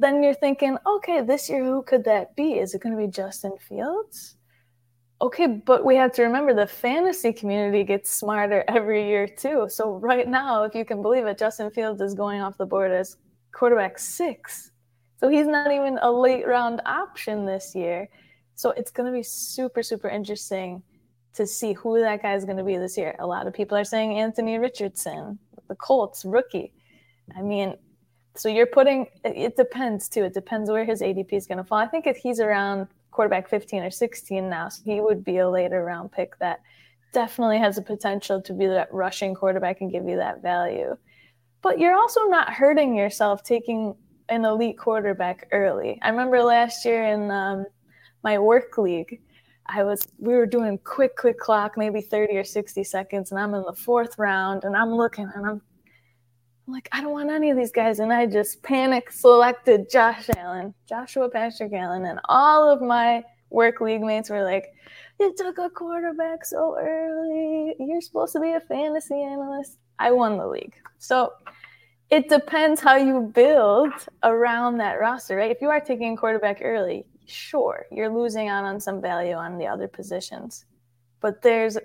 then you're thinking, okay, this year, who could that be? Is it going to be Justin Fields? Okay, but we have to remember the fantasy community gets smarter every year too. So right now, if you can believe it, Justin Fields is going off the board as quarterback 6. So he's not even a late round option this year. So it's going to be super, super interesting to see who that guy is going to be this year. A lot of people are saying Anthony Richardson, the Colts rookie. I mean, so you're putting – it depends, too. It depends where his ADP is going to fall. I think if he's around quarterback 15 or 16 now, so he would be a later round pick that definitely has the potential to be that rushing quarterback and give you that value. But you're also not hurting yourself taking an elite quarterback early. I remember last year in my work league, we were doing quick clock, maybe 30 or 60 seconds, and I'm in the fourth round, and I'm looking, and I'm like, I don't want any of these guys, and I just panic selected Joshua Patrick Allen, and all of my work league mates were like, you took a quarterback so early. You're supposed to be a fantasy analyst. I won the league. So it depends how you build around that roster, right? If you are taking a quarterback early, sure, you're losing out on some value on the other positions. But that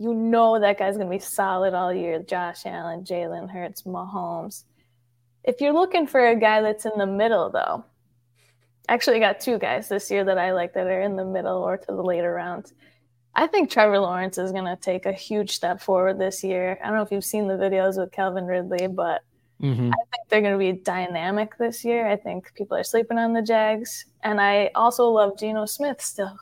guy's going to be solid all year. Josh Allen, Jalen Hurts, Mahomes. If you're looking for a guy that's in the middle, though, actually I got two guys this year that I like that are in the middle or to the later rounds. I think Trevor Lawrence is going to take a huge step forward this year. I don't know if you've seen the videos with Calvin Ridley, but I think they're going to be dynamic this year. I think people are sleeping on the Jags. And I also love Geno Smith still.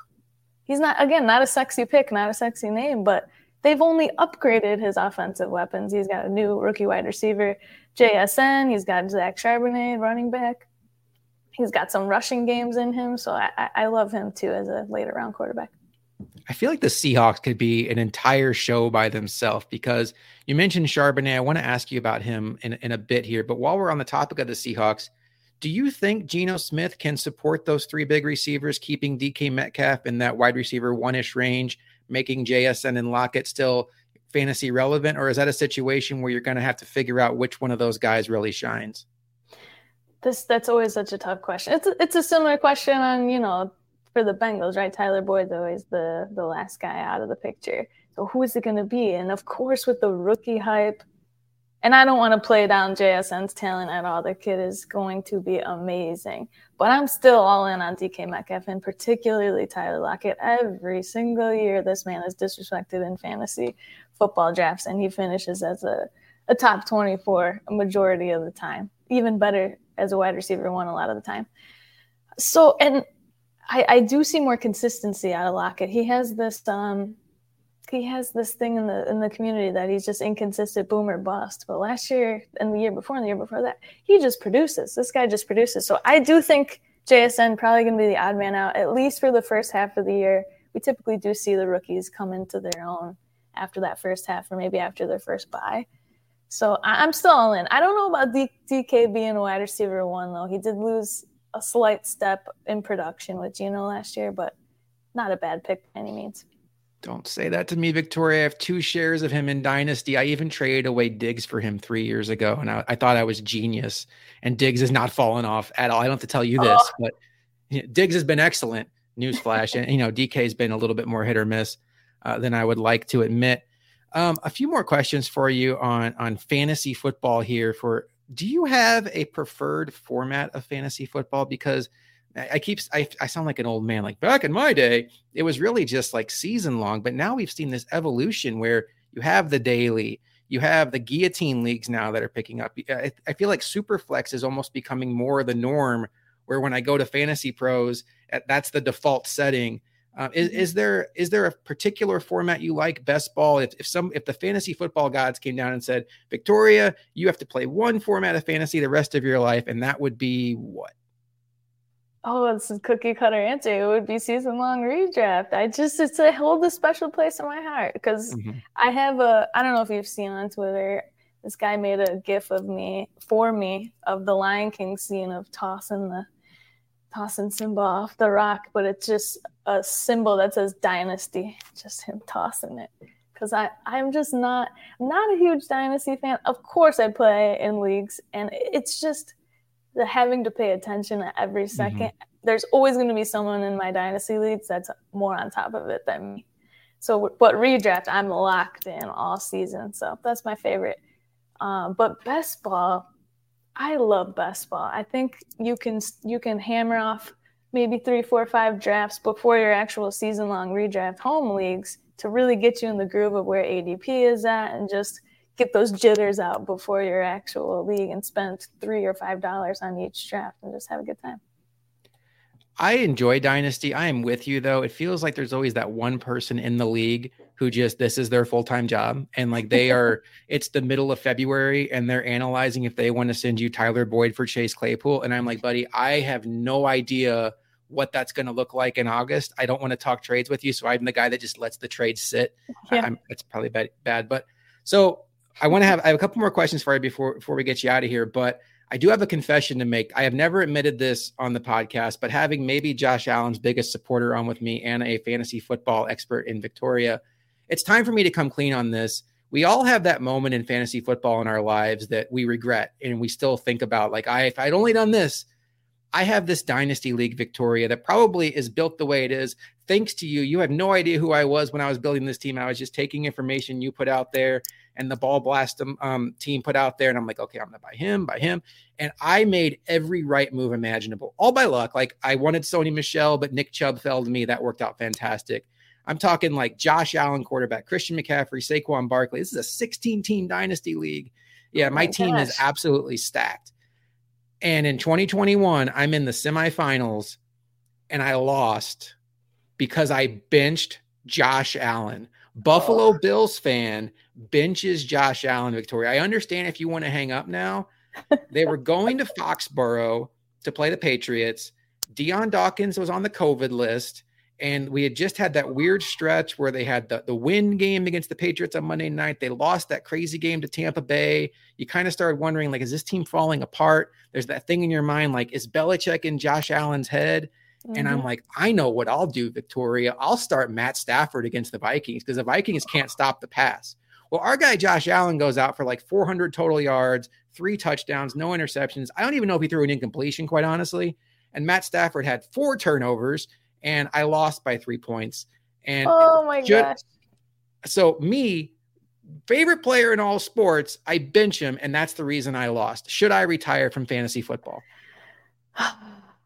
He's not a sexy pick, not a sexy name, but they've only upgraded his offensive weapons. He's got a new rookie wide receiver, JSN. He's got Zach Charbonnet, running back. He's got some rushing games in him, so I love him too as a later round quarterback. I feel like the Seahawks could be an entire show by themselves because you mentioned Charbonnet. I want to ask you about him in a bit here, but while we're on the topic of the Seahawks, do you think Geno Smith can support those three big receivers, keeping DK Metcalf in that wide receiver one-ish range, making JSN and Lockett still fantasy relevant, or is that a situation where you're going to have to figure out which one of those guys really shines? That's always such a tough question. It's a similar question on, for the Bengals, right? Tyler Boyd's always the last guy out of the picture. So who is it going to be? And of course, with the rookie hype, and I don't want to play down JSN's talent at all. The kid is going to be amazing. But I'm still all in on DK Metcalf and particularly Tyler Lockett. Every single year, this man is disrespected in fantasy football drafts, and he finishes as a top 24 a majority of the time, even better as a wide receiver one a lot of the time. So, and I do see more consistency out of Lockett. He has this thing in the community that he's just inconsistent, boom or bust. But last year and the year before and the year before that, he just produces. This guy just produces. So I do think JSN probably going to be the odd man out, at least for the first half of the year. We typically do see the rookies come into their own after that first half or maybe after their first bye. So I'm still all in. I don't know about DK being a wide receiver one, though. He did lose a slight step in production with Geno last year, but not a bad pick by any means. Don't say that to me, Victoria. I have two shares of him in Dynasty. I even traded away Diggs for him 3 years ago, and I thought I was genius. And Diggs has not fallen off at all. I don't have to tell you this, but Diggs has been excellent, newsflash. And, DK has been a little bit more hit or miss than I would like to admit. A few more questions for you on fantasy football here. Do you have a preferred format of fantasy football? Because I sound like an old man, like back in my day, it was really just like season long, but now we've seen this evolution where you have the daily, you have the guillotine leagues now that are picking up. I feel like Superflex is almost becoming more the norm where when I go to Fantasy Pros, that's the default setting. Is there a particular format you like best ball? If the fantasy football gods came down and said, Victoria, you have to play one format of fantasy the rest of your life, and that would be what? Oh, this is cookie cutter answer. It would be season long redraft. It's a hold a special place in my heart because I don't know if you've seen on Twitter, this guy made a gif of me of the Lion King scene of tossing Simba off the rock, but it's just a symbol that says Dynasty, just him tossing it. Because I'm just not a huge Dynasty fan. Of course I play in leagues, and it's just the having to pay attention at every second. There's always going to be someone in my Dynasty leagues that's more on top of it than me. So, but redraft, I'm locked in all season, so that's my favorite. But best ball, I love best ball. I think you can hammer off maybe 3, 4, 5 drafts before your actual season-long redraft home leagues to really get you in the groove of where ADP is at and just get those jitters out before your actual league and spend $3 or $5 on each draft and just have a good time. I enjoy Dynasty. I am with you, though. It feels like there's always that one person in the league who just, this is their full-time job. And like they are, it's the middle of February and they're analyzing if they want to send you Tyler Boyd for Chase Claypool. And I'm like, buddy, I have no idea what that's going to look like in August. I don't want to talk trades with you. So I'm the guy that just lets the trade sit. Yeah. That's probably bad. But so I have a couple more questions for you before we get you out of here, but I do have a confession to make. I have never admitted this on the podcast, but having maybe Josh Allen's biggest supporter on with me and a fantasy football expert in Victoria, it's time for me to come clean on this. We all have that moment in fantasy football in our lives that we regret and we still think about, like, if I'd only done this. I have this dynasty league, Victoria, that probably is built the way it is. Thanks to you. You have no idea who I was when I was building this team. I was just taking information you put out there and the Ball Blast team put out there. And I'm like, okay, I'm going to buy him. And I made every right move imaginable, all by luck. Like I wanted Sony Michel, but Nick Chubb fell to me. That worked out fantastic. I'm talking like Josh Allen quarterback, Christian McCaffrey, Saquon Barkley. This is a 16-team dynasty league. Yeah, my team is absolutely stacked. And in 2021, I'm in the semifinals and I lost because I benched Josh Allen. Buffalo Bills fan benches Josh Allen, Victoria. I understand if you want to hang up now. They were going to Foxborough to play the Patriots. Deion Dawkins was on the COVID list. And we had just had that weird stretch where they had the win game against the Patriots on Monday night. They lost that crazy game to Tampa Bay. You kind of started wondering, like, is this team falling apart? There's that thing in your mind, like, is Belichick in Josh Allen's head? Mm-hmm. And I'm like, I know what I'll do, Victoria. I'll start Matt Stafford against the Vikings because the Vikings can't stop the pass. Well, our guy Josh Allen goes out for like 400 total yards, 3 touchdowns, no interceptions. I don't even know if he threw an incompletion, quite honestly. And Matt Stafford had 4 turnovers. And I lost by 3 points. And oh my gosh. So me, favorite player in all sports, I bench him, and that's the reason I lost. Should I retire from fantasy football?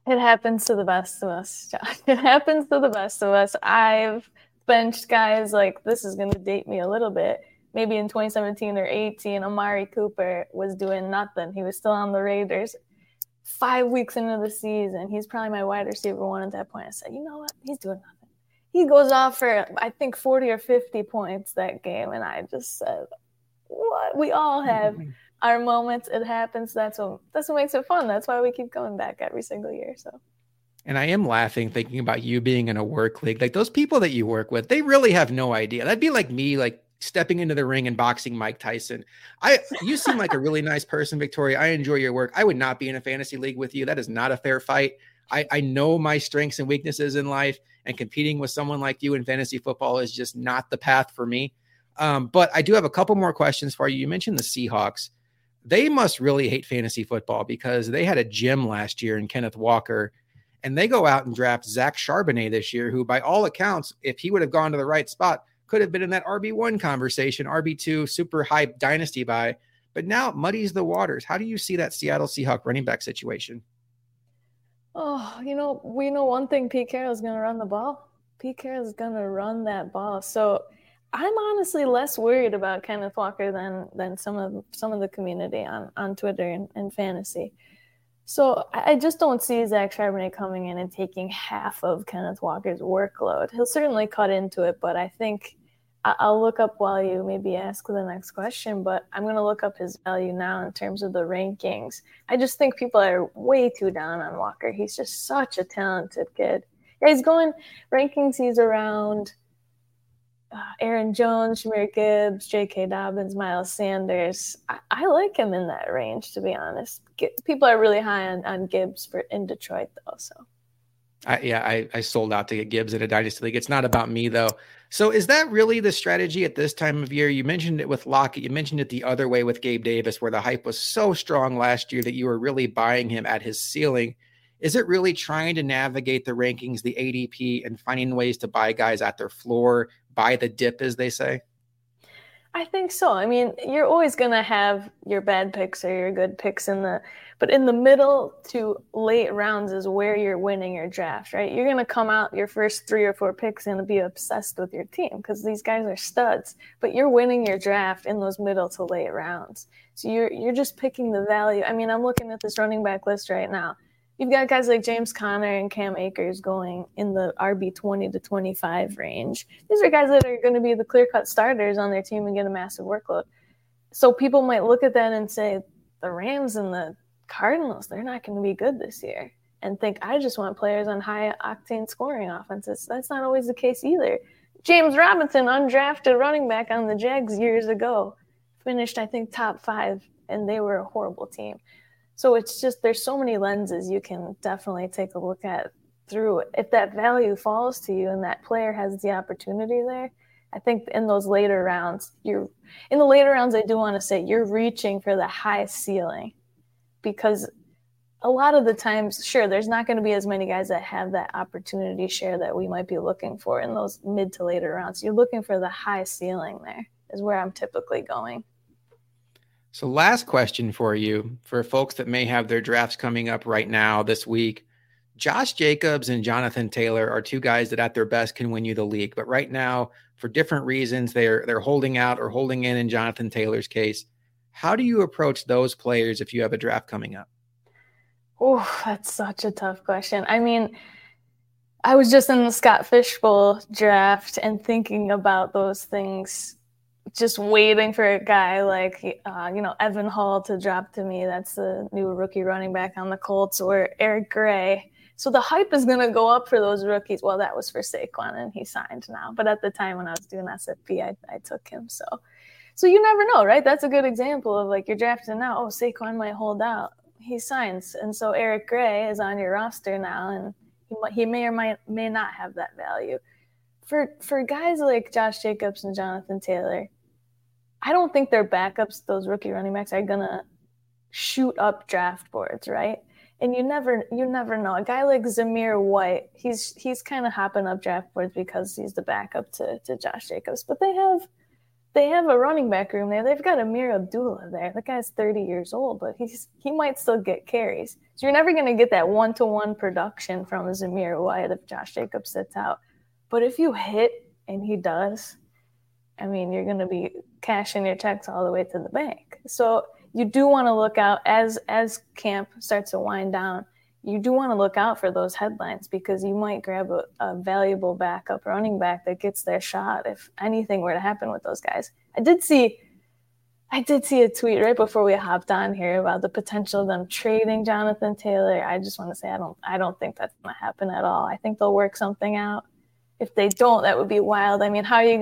It happens to the best of us, Josh. It happens to the best of us. I've benched guys like, this is going to date me a little bit. Maybe in 2017 or 18, Amari Cooper was doing nothing. He was still on the Raiders. 5 weeks into the season, he's probably my wide receiver one at that point. I said, you know what? He's doing nothing. He goes off for, I think, 40 or 50 points that game, and I just said, what? We all have our moments. It happens. That's what makes it fun. That's why we keep going back every single year. So. And I am laughing thinking about you being in a work league. Like those people that you work with, they really have no idea. That'd be like me, like, stepping into the ring and boxing Mike Tyson. You seem like a really nice person, Victoria. I enjoy your work. I would not be in a fantasy league with you. That is not a fair fight. I know my strengths and weaknesses in life, and competing with someone like you in fantasy football is just not the path for me. But I do have a couple more questions for you. You mentioned the Seahawks. They must really hate fantasy football because they had a gem last year in Kenneth Walker, and they go out and draft Zach Charbonnet this year, who by all accounts, if he would have gone to the right spot, could have been in that RB1 conversation, RB2, super high dynasty buy, but now it muddies the waters. How do you see that Seattle Seahawks running back situation? Oh, you know, we know one thing, Pete Carroll is going to run the ball. Pete Carroll is going to run that ball. So I'm honestly less worried about Kenneth Walker than some of the community on Twitter and fantasy. So I just don't see Zach Charbonnet coming in and taking half of Kenneth Walker's workload. He'll certainly cut into it, but I think I'll look up while you maybe ask the next question, but I'm going to look up his value now in terms of the rankings. I just think people are way too down on Walker. He's just such a talented kid. Yeah, he's going rankings. He's around Aaron Jones, Jahmyr Gibbs, J.K. Dobbins, Miles Sanders. I like him in that range, to be honest. People are really high on Gibbs in Detroit, though. So, I sold out to get Gibbs in a dynasty league. It's not about me, though. So is that really the strategy at this time of year? You mentioned it with Lockett. You mentioned it the other way with Gabe Davis, where the hype was so strong last year that you were really buying him at his ceiling. Is it really trying to navigate the rankings, the ADP, and finding ways to buy guys at their floor, buy the dip, as they say? I think so. I mean, you're always going to have your bad picks or your good picks but in the middle to late rounds is where you're winning your draft, right? You're going to come out your first 3 or 4 picks and be obsessed with your team because these guys are studs, but you're winning your draft in those middle to late rounds. So you're just picking the value. I mean, I'm looking at this running back list right now. you've got guys like James Conner and Cam Akers going in the RB 20 to 25 range. These are guys that are going to be the clear-cut starters on their team and get a massive workload. So people might look at that and say, the Rams and the Cardinals, they're not going to be good this year, and think, I just want players on high-octane scoring offenses. That's not always the case either. James Robinson, undrafted running back on the Jags years ago, finished, I think, top 5, and they were a horrible team. So it's just, there's so many lenses you can definitely take a look at through. If that value falls to you and that player has the opportunity there, I think in those later rounds, I do want to say you're reaching for the high ceiling, because a lot of the times, sure, there's not going to be as many guys that have that opportunity share that we might be looking for in those mid to later rounds. You're looking for the high ceiling there is where I'm typically going. So last question for you, for folks that may have their drafts coming up right now this week. Josh Jacobs and Jonathan Taylor are two guys that at their best can win you the league. But right now, for different reasons, they're holding out or holding in Jonathan Taylor's case. How do you approach those players if you have a draft coming up? Oh, that's such a tough question. I mean, I was just in the Scott Fishbowl draft and thinking about those things, just waiting for a guy like, Evan Hall to drop to me. That's the new rookie running back on the Colts, or Eric Gray. So the hype is going to go up for those rookies. Well, that was for Saquon, and he signed now. But at the time when I was doing SFP, I took him. So you never know, right? That's a good example of, like, you're drafting now. Oh, Saquon might hold out. He signs. And so Eric Gray is on your roster now, and he may or may not have that value. For guys like Josh Jacobs and Jonathan Taylor, I don't think their backups, those rookie running backs, are going to shoot up draft boards, right? And you never know. A guy like Zamir White, he's kind of hopping up draft boards because he's the backup to Josh Jacobs. But they have a running back room there. They've got Amir Abdullah there. That guy's 30 years old, but he might still get carries. So you're never going to get that one-to-one production from Zamir White if Josh Jacobs sits out. But if you hit, and he does, I mean, you're going to be cashing your checks all the way to the bank. So you do want to look out as camp starts to wind down. You do want to look out for those headlines, because you might grab a valuable backup running back that gets their shot if anything were to happen with those guys. I did see a tweet right before we hopped on here about the potential of them trading Jonathan Taylor. I just want to say I don't think that's going to happen at all. I think they'll work something out. If they don't, that would be wild. I mean, how are you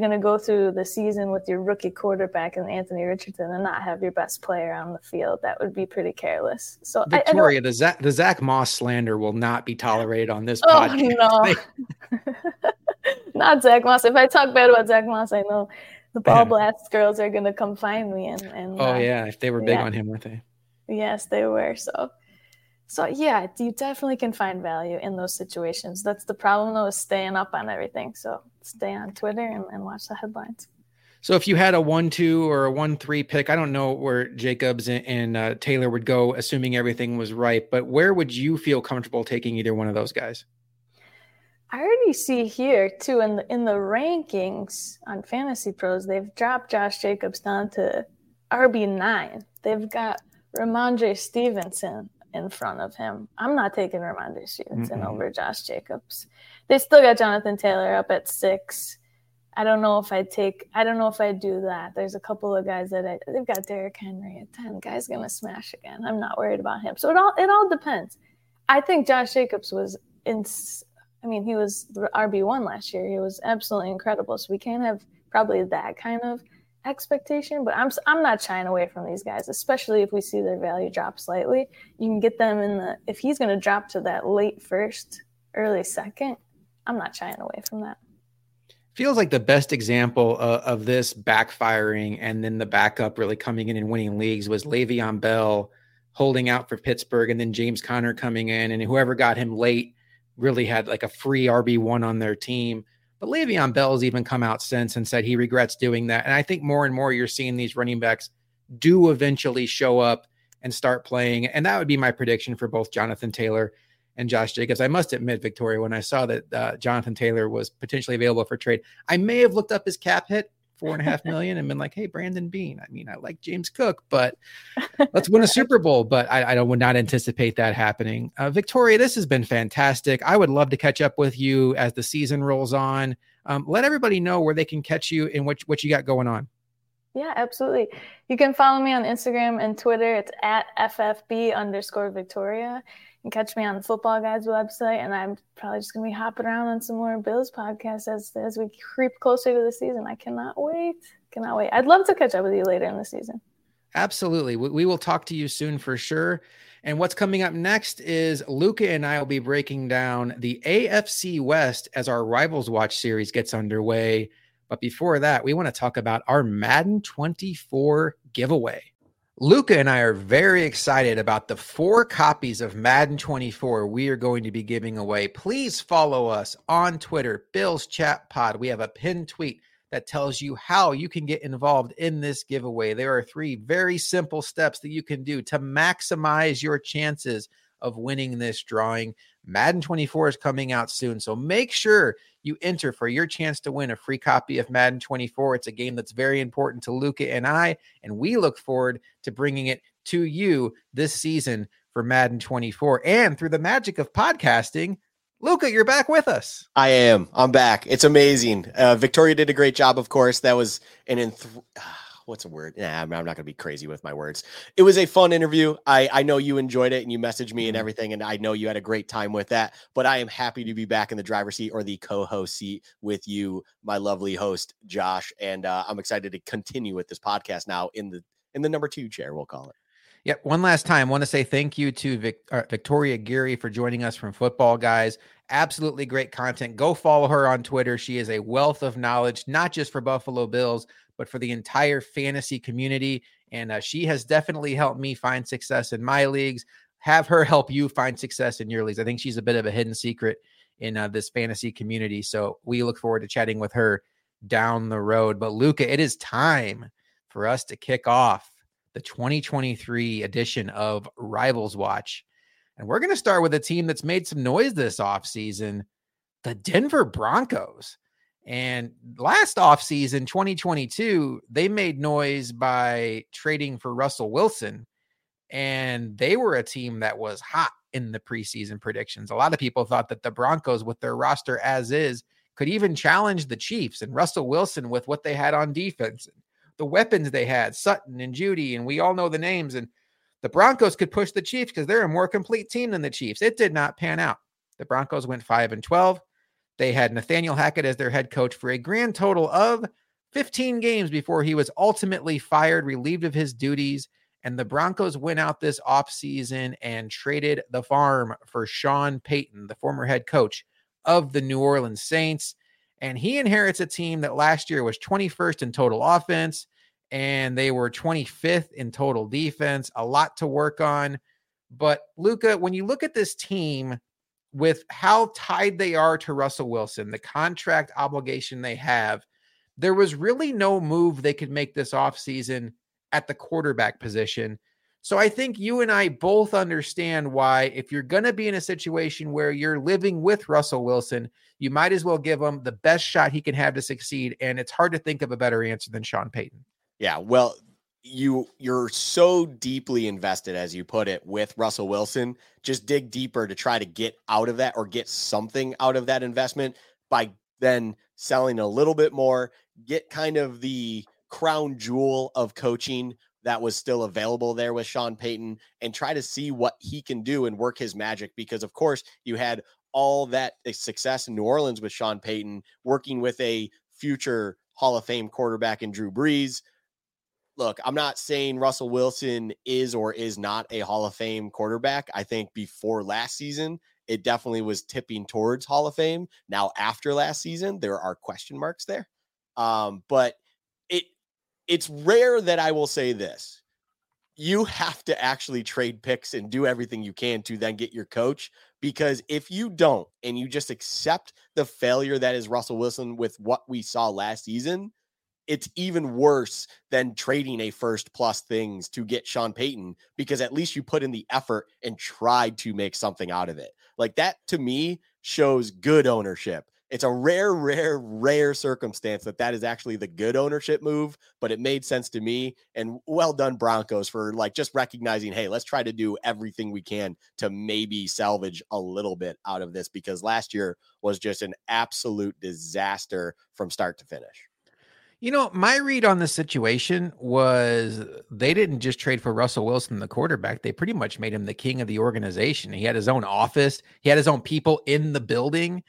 going to go through the season with your rookie quarterback and Anthony Richardson and not have your best player on the field? That would be pretty careless. So Victoria, the Zach Moss slander will not be tolerated on this podcast. No. Not Zach Moss. If I talk bad about Zach Moss, I know the Ball Blast girls are going to come find me. And if they were big on him, weren't they? Yes, they were. So yeah, you definitely can find value in those situations. That's the problem, though, is staying up on everything. So stay on Twitter and watch the headlines. So if you had a 1-2 or a 1-3 pick, I don't know where Jacobs and Taylor would go, assuming everything was right, but where would you feel comfortable taking either one of those guys? I already see here too, in the rankings on Fantasy Pros, they've dropped Josh Jacobs down to RB9. They've got Ramondre Stevenson in front of him. I'm not taking Ramondre Stevenson over Josh Jacobs. They still got Jonathan Taylor up at 6. I don't know if I'd do that. There's a couple of guys they've got Derrick Henry at 10. Guy's going to smash again. I'm not worried about him. So it all depends. I think Josh Jacobs he was RB1 last year. He was absolutely incredible. So we can't have probably that kind of expectation, but I'm not shying away from these guys, especially if we see their value drop slightly. You can get them if he's going to drop to that late first, early second, I'm not shying away from that. Feels like the best example of this backfiring and then the backup really coming in and winning leagues was Le'Veon Bell holding out for Pittsburgh, and then James Conner coming in, and whoever got him late really had like a free RB1 on their team. But Le'Veon Bell's even come out since and said he regrets doing that. And I think more and more you're seeing these running backs do eventually show up and start playing. And that would be my prediction for both Jonathan Taylor and Josh Jacobs. I must admit, Victoria, when I saw that Jonathan Taylor was potentially available for trade, I may have looked up his cap hit $4.5 million and been like, hey, Brandon Bean, I mean, I like James Cook, but let's win a Super Bowl. But I would not anticipate that happening. Victoria, this has been fantastic. I would love to catch up with you as the season rolls on. Let everybody know where they can catch you and what you got going on. Yeah, absolutely. You can follow me on Instagram and Twitter. It's at @FFB_Victoria. You can catch me on the Football Guys website, and I'm probably just going to be hopping around on some more Bills podcasts as we creep closer to the season. I cannot wait. Cannot wait. I'd love to catch up with you later in the season. Absolutely. We will talk to you soon for sure. And what's coming up next is Luca and I will be breaking down the AFC West as our Rivals Watch series gets underway. But before that, we want to talk about our Madden 24 giveaway. Luca and I are very excited about the 4 copies of Madden 24 we are going to be giving away. Please follow us on Twitter, Bills Chat Pod. We have a pinned tweet that tells you how you can get involved in this giveaway. There are 3 very simple steps that you can do to maximize your chances of winning this drawing. Madden 24 is coming out soon, so make sure you enter for your chance to win a free copy of Madden 24. It's a game that's very important to Luca and I, and we look forward to bringing it to you this season for Madden 24. And through the magic of podcasting, Luca, you're back with us. I am. I'm back. It's amazing. Victoria did a great job, of course. That was an what's a word? Nah, I'm not going to be crazy with my words. It was a fun interview. I know you enjoyed it and you messaged me and everything, and I know you had a great time with that, but I am happy to be back in the driver's seat or the co-host seat with you, my lovely host, Josh. And I'm excited to continue with this podcast now in the number 2 chair, we'll call it. Yep. One last time, I want to say thank you to Victoria Geary for joining us from Football Guys. Absolutely great content. Go follow her on Twitter. She is a wealth of knowledge, not just for Buffalo Bills, but for the entire fantasy community. And she has definitely helped me find success in my leagues. Have her help you find success in your leagues. I think she's a bit of a hidden secret in this fantasy community. So we look forward to chatting with her down the road. But Luca, it is time for us to kick off the 2023 edition of Rivals Watch. And we're going to start with a team that's made some noise this offseason, the Denver Broncos. And last offseason, 2022, they made noise by trading for Russell Wilson. And they were a team that was hot in the preseason predictions. A lot of people thought that the Broncos, with their roster as is, could even challenge the Chiefs. And Russell Wilson, with what they had on defense, the weapons they had, Sutton and Judy, and we all know the names. And the Broncos could push the Chiefs because they're a more complete team than the Chiefs. It did not pan out. The Broncos went 5-12. They had Nathaniel Hackett as their head coach for a grand total of 15 games before he was ultimately fired, relieved of his duties. And the Broncos went out this offseason and traded the farm for Sean Payton, the former head coach of the New Orleans Saints. And he inherits a team that last year was 21st in total offense, and they were 25th in total defense. A lot to work on. But, Luca, when you look at this team, with how tied they are to Russell Wilson, the contract obligation they have, there was really no move they could make this offseason at the quarterback position. So I think you and I both understand why, if you're going to be in a situation where you're living with Russell Wilson, you might as well give him the best shot he can have to succeed. And it's hard to think of a better answer than Sean Payton. Yeah, well, you're so deeply invested, as you put it, with Russell Wilson. Just dig deeper to try to get out of that or get something out of that investment by then selling a little bit more, get kind of the crown jewel of coaching that was still available there with Sean Payton, and try to see what he can do and work his magic. Because of course you had all that success in New Orleans with Sean Payton, working with a future Hall of Fame quarterback in Drew Brees. Look, I'm not saying Russell Wilson is or is not a Hall of Fame quarterback. I think before last season, it definitely was tipping towards Hall of Fame. Now, after last season, there are question marks there. But it's rare that I will say this. You have to actually trade picks and do everything you can to then get your coach, because if you don't and you just accept the failure that is Russell Wilson with what we saw last season, it's even worse than trading a first plus things to get Sean Payton, because at least you put in the effort and tried to make something out of it. Like, that to me shows good ownership. It's a rare circumstance that is actually the good ownership move, but it made sense to me. And well done, Broncos, for like just recognizing, hey, let's try to do everything we can to maybe salvage a little bit out of this, because last year was just an absolute disaster from start to finish. You know, my read on the situation was they didn't just trade for Russell Wilson, the quarterback. They pretty much made him the king of the organization. He had his own office. He had his own people in the building.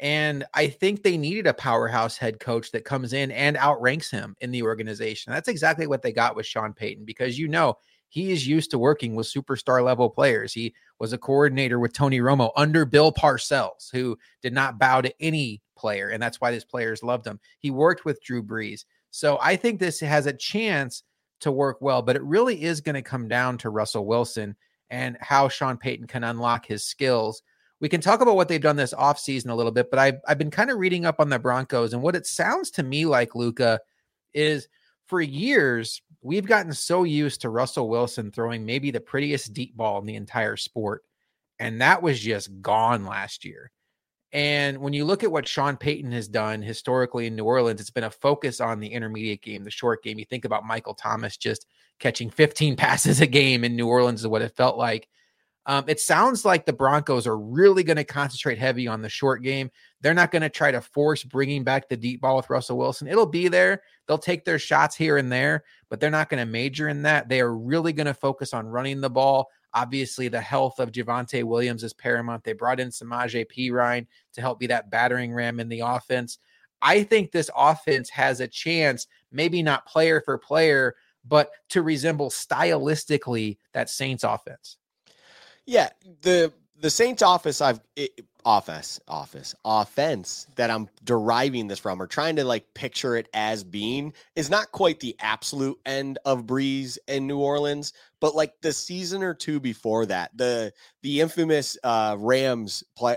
And I think they needed a powerhouse head coach that comes in and outranks him in the organization. That's exactly what they got with Sean Payton, because, you know, he is used to working with superstar level players. He was a coordinator with Tony Romo under Bill Parcells, who did not bow to any player, and that's why his players loved him. He worked with Drew Brees. So I think this has a chance to work well, but it really is going to come down to Russell Wilson and how Sean Payton can unlock his skills. We can talk about what they've done this offseason a little bit, but I've been kind of reading up on the Broncos, and what it sounds to me like, Luca, is for years, we've gotten so used to Russell Wilson throwing maybe the prettiest deep ball in the entire sport, and that was just gone last year. And when you look at what Sean Payton has done historically in New Orleans, it's been a focus on the intermediate game, the short game. You think about Michael Thomas just catching 15 passes a game in New Orleans is what it felt like. It sounds like the Broncos are really going to concentrate heavy on the short game. They're not going to try to force bringing back the deep ball with Russell Wilson. It'll be there. They'll take their shots here and there, but they're not going to major in that. They are really going to focus on running the ball. Obviously, the health of Javonte Williams is paramount. They brought in Samaje Perine to help be that battering ram in the offense. I think this offense has a chance, maybe not player for player, but to resemble stylistically that Saints offense. Yeah, the Saints offense that I'm deriving this from, or trying to like picture it as being, is not quite the absolute end of Breeze in New Orleans, but like the season or two before that, the infamous Rams play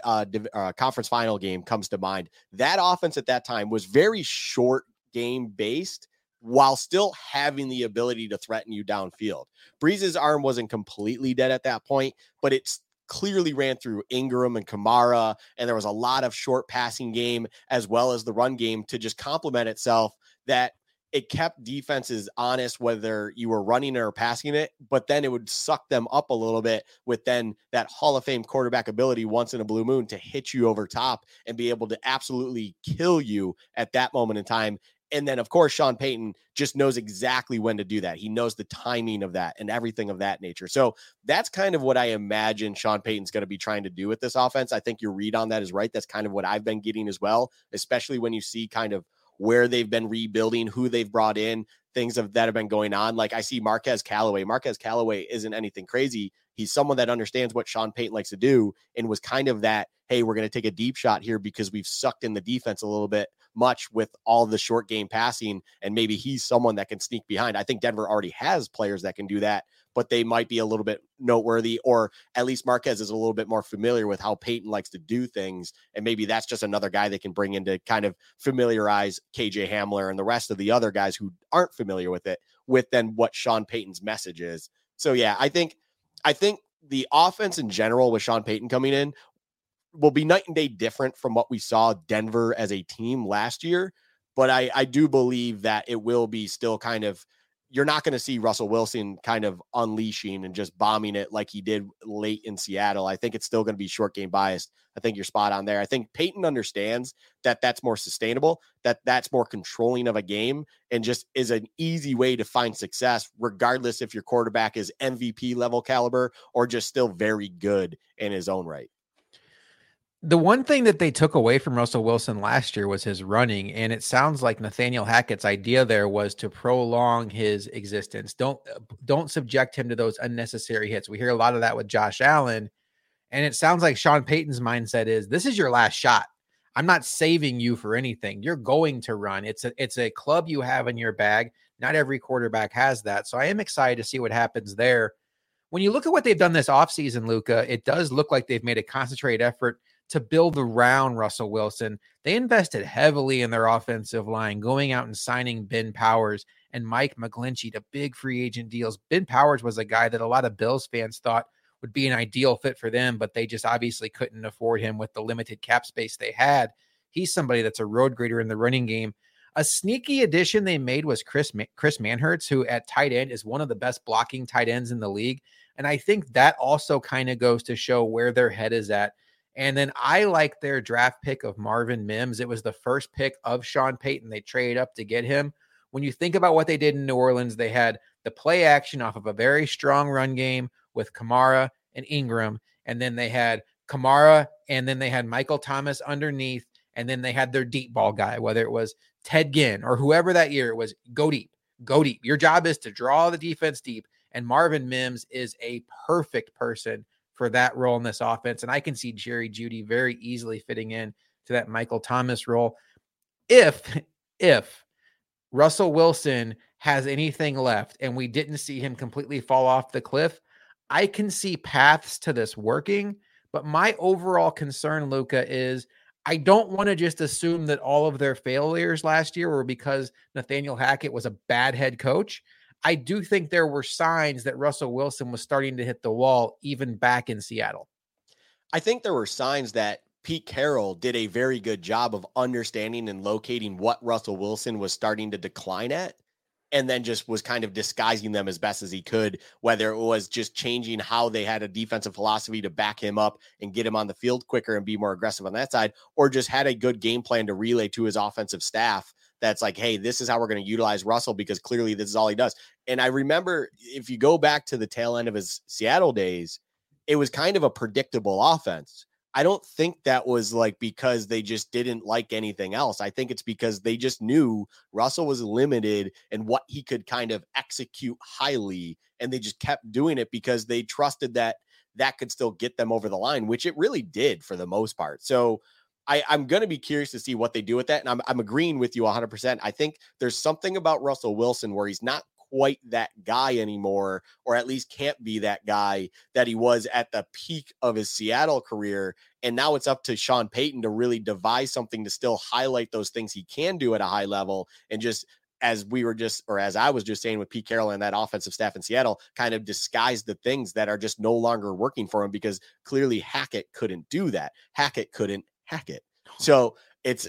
conference final game comes to mind. That offense at that time was very short game based, while still having the ability to threaten you downfield. Breeze's arm wasn't completely dead at that point, but it's clearly ran through Ingram and Kamara, and there was a lot of short passing game as well as the run game to just complement itself, that it kept defenses honest, whether you were running or passing it, but then it would suck them up a little bit with then that Hall of Fame quarterback ability once in a blue moon to hit you over top and be able to absolutely kill you at that moment in time. And then, of course, Sean Payton just knows exactly when to do that. He knows the timing of that and everything of that nature. So that's kind of what I imagine Sean Payton's going to be trying to do with this offense. I think your read on that is right. That's kind of what I've been getting as well, especially when you see kind of where they've been rebuilding, who they've brought in, things of that have been going on. Like I see Marquez Callaway. Marquez Callaway isn't anything crazy. He's someone that understands what Sean Payton likes to do and was kind of that, hey, we're going to take a deep shot here because we've sucked in the defense a little bit much with all the short game passing, and maybe he's someone that can sneak behind. I think Denver already has players that can do that, but they might be a little bit noteworthy, or at least Marquez is a little bit more familiar with how Payton likes to do things. And maybe that's just another guy they can bring in to kind of familiarize KJ Hamler and the rest of the other guys who aren't familiar with it with then what Sean Payton's message is. So yeah, I think the offense in general with Sean Payton coming in will be night and day different from what we saw Denver as a team last year. But I do believe that it will be still kind of, you're not going to see Russell Wilson kind of unleashing and just bombing it like he did late in Seattle. I think it's still going to be short game biased. I think you're spot on there. I think Payton understands that that's more sustainable, that that's more controlling of a game, and just is an easy way to find success, regardless if your quarterback is MVP level caliber or just still very good in his own right. The one thing that they took away from Russell Wilson last year was his running, and it sounds like Nathaniel Hackett's idea there was to prolong his existence. Don't subject him to those unnecessary hits. We hear a lot of that with Josh Allen, and it sounds like Sean Payton's mindset is, this is your last shot. I'm not saving you for anything. You're going to run. It's a club you have in your bag. Not every quarterback has that, so I am excited to see what happens there. When you look at what they've done this offseason, Luca, it does look like they've made a concentrated effort to build around Russell Wilson. They invested heavily in their offensive line, going out and signing Ben Powers and Mike McGlinchey to big free agent deals. Ben Powers was a guy that a lot of Bills fans thought would be an ideal fit for them, but they just obviously couldn't afford him with the limited cap space they had. He's somebody that's a road grader in the running game. A sneaky addition they made was Chris Manhertz, who at tight end is one of the best blocking tight ends in the league. And I think that also kind of goes to show where their head is at. And then I like their draft pick of Marvin Mims. It was the first pick of Sean Payton. They traded up to get him. When you think about what they did in New Orleans, they had the play action off of a very strong run game with Kamara and Ingram. And then they had Kamara, and then they had Michael Thomas underneath. And then they had their deep ball guy, whether it was Ted Ginn or whoever that year, it was go deep, go deep. Your job is to draw the defense deep. And Marvin Mims is a perfect person for that role in this offense. And I can see Jerry Jeudy very easily fitting in to that Michael Thomas role. If Russell Wilson has anything left and we didn't see him completely fall off the cliff, I can see paths to this working. But my overall concern, Luca, is I don't want to just assume that all of their failures last year were because Nathaniel Hackett was a bad head coach. I do think there were signs that Russell Wilson was starting to hit the wall even back in Seattle. I think there were signs that Pete Carroll did a very good job of understanding and locating what Russell Wilson was starting to decline at, and then just was kind of disguising them as best as he could, whether it was just changing how they had a defensive philosophy to back him up and get him on the field quicker and be more aggressive on that side, or just had a good game plan to relay to his offensive staff. That's like, hey, this is how we're going to utilize Russell because clearly this is all he does. And I remember if you go back to the tail end of his Seattle days, it was kind of a predictable offense. I don't think that was like because they just didn't like anything else. I think it's because they just knew Russell was limited and what he could kind of execute highly. And they just kept doing it because they trusted that that could still get them over the line, which it really did for the most part. So I'm going to be curious to see what they do with that. And I'm agreeing with you 100%. I think there's something about Russell Wilson where he's not quite that guy anymore, or at least can't be that guy that he was at the peak of his Seattle career. And now it's up to Sean Payton to really devise something to still highlight those things he can do at a high level. And just as we were just, or as I was just saying with Pete Carroll and that offensive staff in Seattle, kind of disguise the things that are just no longer working for him, because clearly Hackett couldn't do that. Hackett couldn't hack it. So it's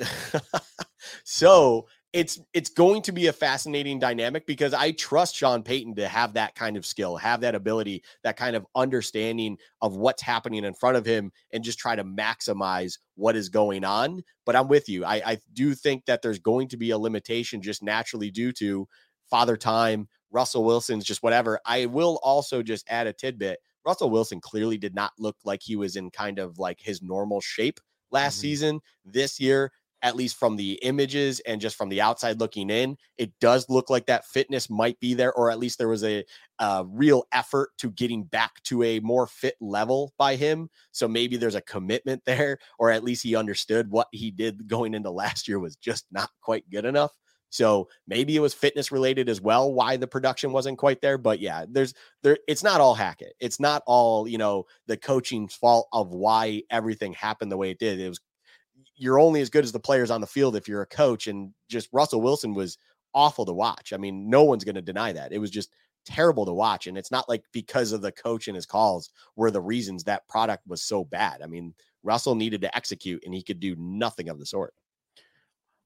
it's going to be a fascinating dynamic, because I trust Sean Payton to have that kind of skill, have that ability, that kind of understanding of what's happening in front of him, and just try to maximize what is going on. But I'm with you. I do think that there's going to be a limitation just naturally due to father time, Russell Wilson's just whatever. I will also just add a tidbit. Russell Wilson clearly did not look like he was in kind of like his normal shape last season. This year, at least from the images and just from the outside looking in, it does look like that fitness might be there, or at least there was a real effort to getting back to a more fit level by him. So maybe there's a commitment there, or at least he understood what he did going into last year was just not quite good enough. So maybe it was fitness related as well, why the production wasn't quite there. But yeah, it's not all Hackett. It's not all, the coaching's fault of why everything happened the way it did. It was, you're only as good as the players on the field if you're a coach, and just Russell Wilson was awful to watch. I mean, no one's going to deny that. It was just terrible to watch. And it's not like because of the coach and his calls were the reasons that product was so bad. I mean, Russell needed to execute, and he could do nothing of the sort.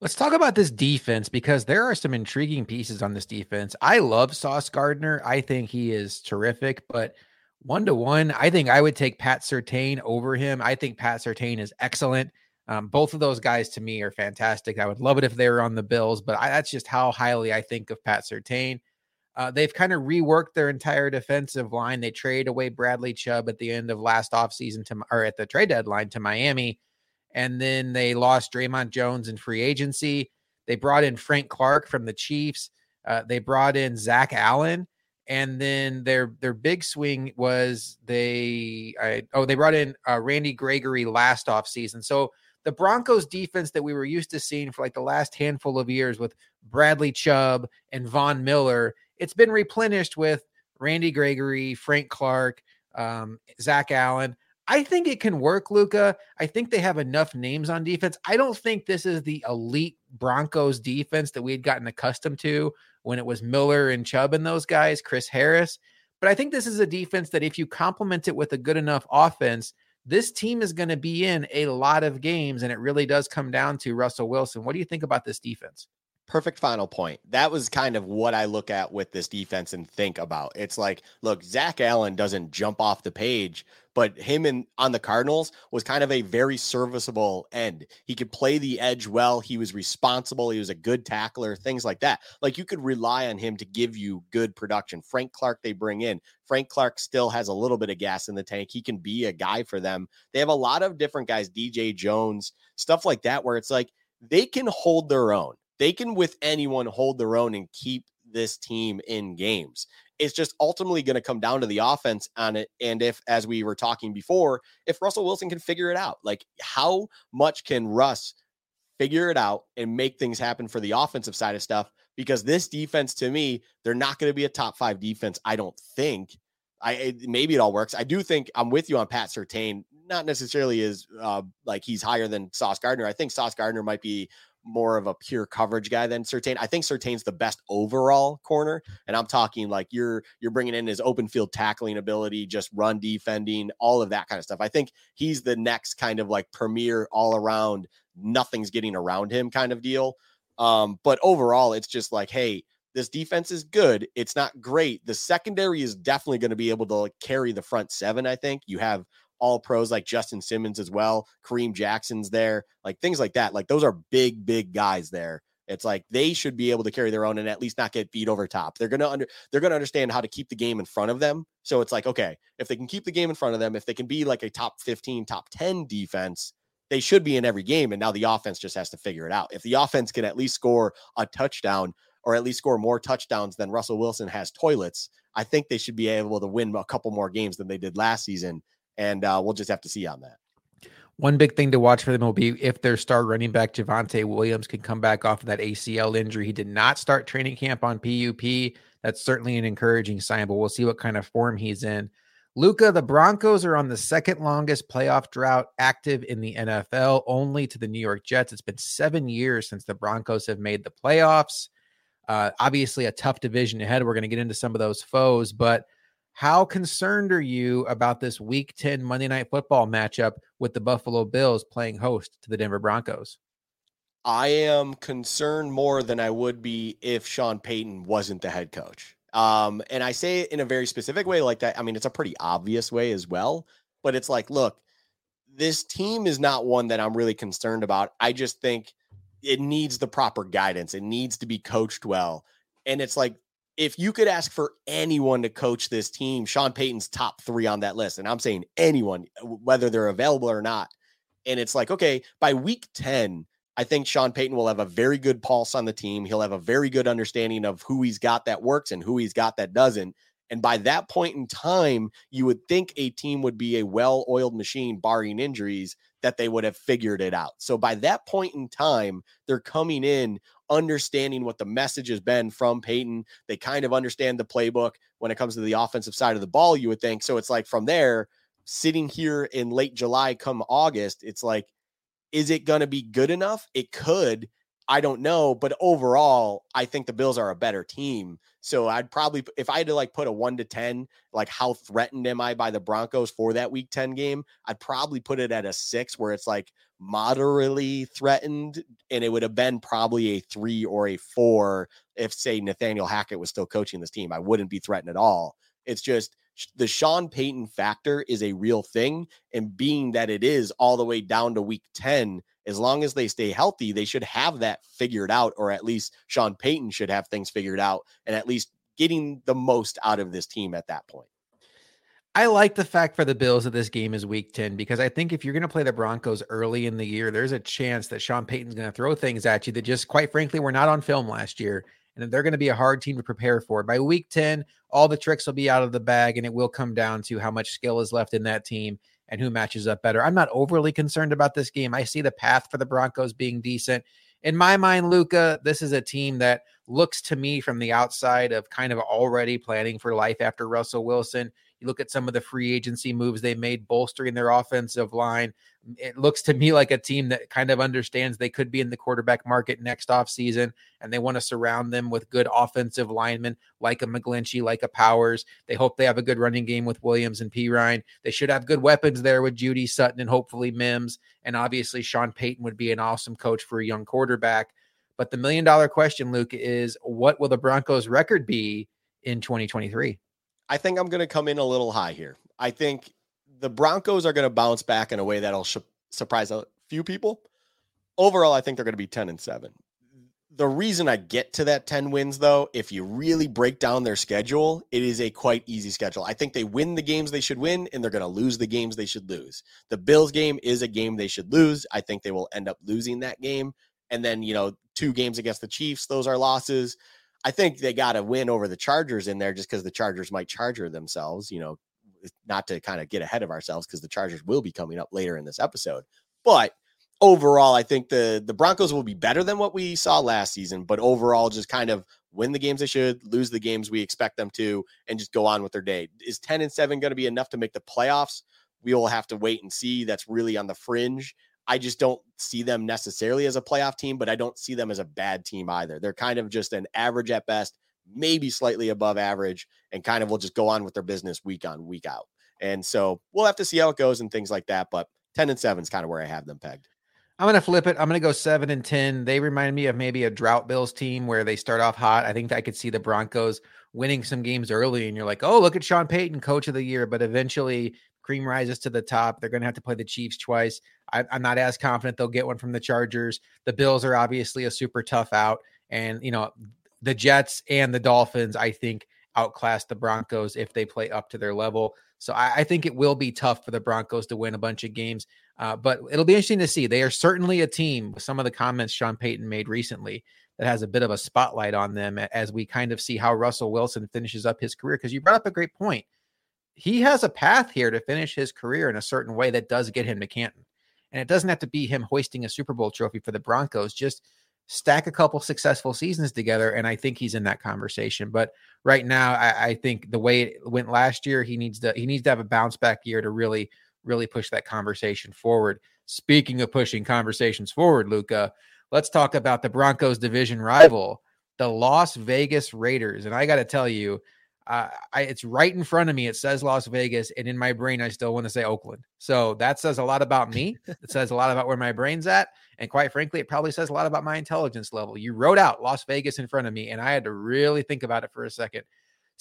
Let's talk about this defense, because there are some intriguing pieces on this defense. I love Sauce Gardner. I think he is terrific, but 1-to-1, I think I would take Pat Surtain over him. I think Pat Surtain is excellent. Both of those guys to me are fantastic. I would love it if they were on the Bills, but that's just how highly I think of Pat Surtain. They've kind of reworked their entire defensive line. They traded away Bradley Chubb at the end of last offseason at the trade deadline to Miami. And then they lost Draymond Jones in free agency. They brought in Frank Clark from the Chiefs. They brought in Zach Allen. And then their big swing was they brought in Randy Gregory last offseason. So the Broncos defense that we were used to seeing for like the last handful of years with Bradley Chubb and Von Miller, it's been replenished with Randy Gregory, Frank Clark, Zach Allen. I think it can work, Luca. I think they have enough names on defense. I don't think this is the elite Broncos defense that we had gotten accustomed to when it was Miller and Chubb and those guys, Chris Harris. But I think this is a defense that if you complement it with a good enough offense, this team is going to be in a lot of games, and it really does come down to Russell Wilson. What do you think about this defense? Perfect final point. That was kind of what I look at with this defense and think about. It's like, look, Zach Allen doesn't jump off the page, but him on the Cardinals was kind of a very serviceable end. He could play the edge well. He was responsible. He was a good tackler, things like that. Like, you could rely on him to give you good production. Frank Clark, they bring in. Frank Clark still has a little bit of gas in the tank. He can be a guy for them. They have a lot of different guys, DJ Jones, stuff like that, where it's like they can hold their own. They can, with anyone, hold their own and keep this team in games. It's just ultimately going to come down to the offense on it. And if, as we were talking before, if Russell Wilson can figure it out, like, how much can Russ figure it out and make things happen for the offensive side of stuff? Because this defense, to me, they're not going to be a top five defense. I don't think. Maybe it all works. I do think I'm with you on Pat Surtain. Not necessarily as like he's higher than Sauce Gardner. I think Sauce Gardner might be more of a pure coverage guy than Surtain. I think Surtain's the best overall corner. And I'm talking like you're bringing in his open field tackling ability, just run defending, all of that kind of stuff. I think he's the next kind of like premier all around, nothing's getting around him kind of deal. But overall, it's just like, hey, this defense is good. It's not great. The secondary is definitely going to be able to like carry the front seven. I think you have all pros like Justin Simmons as well. Kareem Jackson's there, like things like that. Like those are big, big guys there. It's like they should be able to carry their own and at least not get beat over top. They're going to understand how to keep the game in front of them. So it's like, okay, if they can keep the game in front of them, if they can be like a top 15, top 10 defense, they should be in every game. And now the offense just has to figure it out. If the offense can at least score a touchdown or at least score more touchdowns than Russell Wilson has toilets, I think they should be able to win a couple more games than they did last season. And we'll just have to see on that. One big thing to watch for them will be if their star running back, Javonte Williams, can come back off of that ACL injury. He did not start training camp on PUP. That's certainly an encouraging sign, but we'll see what kind of form he's in. Luca, the Broncos are on the second longest playoff drought active in the NFL, only to the New York Jets. It's been 7 years since the Broncos have made the playoffs. Obviously, a tough division ahead. We're going to get into some of those foes, but how concerned are you about this Week 10 Monday Night Football matchup with the Buffalo Bills playing host to the Denver Broncos? I am concerned more than I would be if Sean Payton wasn't the head coach. And I say it in a very specific way like that. I mean, it's a pretty obvious way as well, but it's like, look, this team is not one that I'm really concerned about. I just think it needs the proper guidance. It needs to be coached well. And it's like, if you could ask for anyone to coach this team, Sean Payton's top three on that list. And I'm saying anyone, whether they're available or not. And it's like, okay, by week 10, I think Sean Payton will have a very good pulse on the team. He'll have a very good understanding of who he's got that works and who he's got that doesn't. And by that point in time, you would think a team would be a well-oiled machine, barring injuries, that they would have figured it out. So by that point in time, they're coming in understanding what the message has been from Payton. They kind of understand the playbook when it comes to the offensive side of the ball, you would think. So it's like from there, sitting here in late July, come August, it's like, is it going to be good enough? It could. I don't know. But overall, I think the Bills are a better team. So I'd probably, if I had to like put a 1 to 10, like how threatened am I by the Broncos for that week 10 game, I'd probably put it at a 6 where it's like moderately threatened. And it would have been probably a 3 or a 4. If say Nathaniel Hackett was still coaching this team, I wouldn't be threatened at all. It's just the Sean Payton factor is a real thing. And being that it is all the way down to week 10, as long as they stay healthy, they should have that figured out, or at least Sean Payton should have things figured out and at least getting the most out of this team at that point. I like the fact for the Bills that this game is week 10, because I think if you're going to play the Broncos early in the year, there's a chance that Sean Payton's going to throw things at you that just, quite frankly, were not on film last year. And they're going to be a hard team to prepare for. By week 10, all the tricks will be out of the bag, and it will come down to how much skill is left in that team and who matches up better. I'm not overly concerned about this game. I see the path for the Broncos being decent. In my mind, Luca, this is a team that looks to me from the outside of kind of already planning for life after Russell Wilson. You look at some of the free agency moves they made bolstering their offensive line. It looks to me like a team that kind of understands they could be in the quarterback market next offseason, and they want to surround them with good offensive linemen like a McGlinchey, like a Powers. They hope they have a good running game with Williams and Pirine. They should have good weapons there with Judy, Sutton, and hopefully Mims. And obviously Sean Payton would be an awesome coach for a young quarterback. But the $1 million question, Luke, is what will the Broncos' record be in 2023? I think I'm going to come in a little high here. I think the Broncos are going to bounce back in a way that'll surprise a few people. Overall, I think they're going to be 10-7. The reason I get to that 10 wins, though, if you really break down their schedule, it is a quite easy schedule. I think they win the games they should win, and they're going to lose the games they should lose. The Bills game is a game they should lose. I think they will end up losing that game. And then, you know, 2 games against the Chiefs, those are losses. I think they got to win over the Chargers in there just because the Chargers might Charger themselves, you know, not to kind of get ahead of ourselves because the Chargers will be coming up later in this episode. But overall, I think the Broncos will be better than what we saw last season, but overall just kind of win the games they should, lose the games we expect them to, and just go on with their day. Is 10-7 going to be enough to make the playoffs? We will have to wait and see. That's really on the fringe. I just don't see them necessarily as a playoff team, but I don't see them as a bad team either. They're kind of just an average at best, maybe slightly above average, and kind of will just go on with their business week on, week out. And so we'll have to see how it goes and things like that. But 10-7 is kind of where I have them pegged. I'm going to flip it. I'm going to go 7-10. They remind me of maybe a drought Bills team where they start off hot. I think I could see the Broncos winning some games early, and you're like, oh, look at Sean Payton, coach of the year. But eventually cream rises to the top. They're going to have to play the Chiefs twice. I'm not as confident they'll get one from the Chargers. The Bills are obviously a super tough out. And, you know, the Jets and the Dolphins, I think, outclass the Broncos if they play up to their level. So I think it will be tough for the Broncos to win a bunch of games. But it'll be interesting to see. They are certainly a team, with some of the comments Sean Payton made recently, that has a bit of a spotlight on them as we kind of see how Russell Wilson finishes up his career. Because you brought up a great point. He has a path here to finish his career in a certain way that does get him to Canton. And it doesn't have to be him hoisting a Super Bowl trophy for the Broncos. Just stack a couple successful seasons together, and I think he's in that conversation. But right now, I think the way it went last year, he needs to have a bounce back year to really, really push that conversation forward. Speaking of pushing conversations forward, Luca, let's talk about the Broncos division rival, the Las Vegas Raiders. And I got to tell you, it's right in front of me. It says Las Vegas, and in my brain, I still want to say Oakland. So that says a lot about me. It says a lot about where my brain's at. And quite frankly, it probably says a lot about my intelligence level. You wrote out Las Vegas in front of me, and I had to really think about it for a second.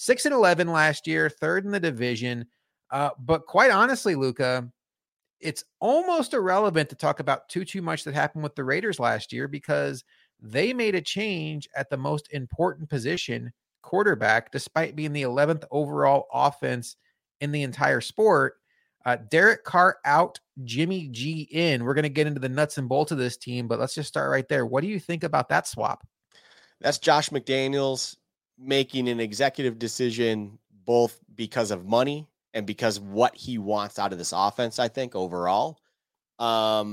6-11 last year, third in the division. But quite honestly, Luca, it's almost irrelevant to talk about too much that happened with the Raiders last year because they made a change at the most important position, quarterback, despite being the 11th overall offense in the entire sport. Derek Carr out, Jimmy G in. We're going to get into the nuts and bolts of this team, but let's just start right there. What do you think about that swap? That's Josh McDaniels making an executive decision, both because of money and because what he wants out of this offense. I think overall, I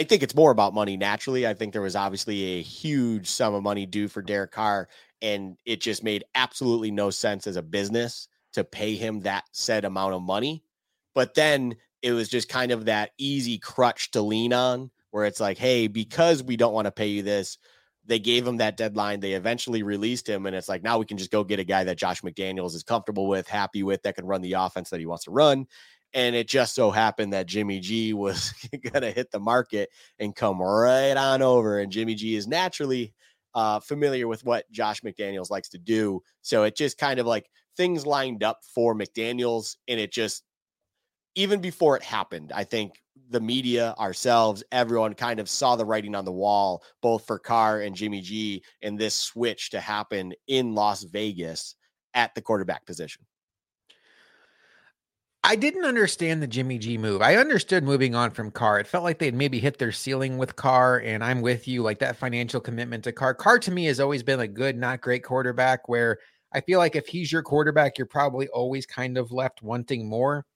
think it's more about money naturally. I think there was obviously a huge sum of money due for Derek Carr, and it just made absolutely no sense as a business to pay him that said amount of money. But then it was just kind of that easy crutch to lean on where it's like, hey, because we don't want to pay you this, they gave him that deadline. They eventually released him. And it's like, now we can just go get a guy that Josh McDaniels is comfortable with, happy with, that can run the offense that he wants to run. And it just so happened that Jimmy G was going to hit the market and come right on over. And Jimmy G is naturally familiar with what Josh McDaniels likes to do. So it just kind of like things lined up for McDaniels. And it just, even before it happened, I think the media, ourselves, everyone kind of saw the writing on the wall, both for Carr and Jimmy G, and this switch to happen in Las Vegas at the quarterback position. I didn't understand the Jimmy G move. I understood moving on from Carr. It felt like they'd maybe hit their ceiling with Carr, and I'm with you, like that financial commitment to Carr. Carr, to me, has always been a good, not great quarterback where I feel like if he's your quarterback, you're probably always kind of left wanting more.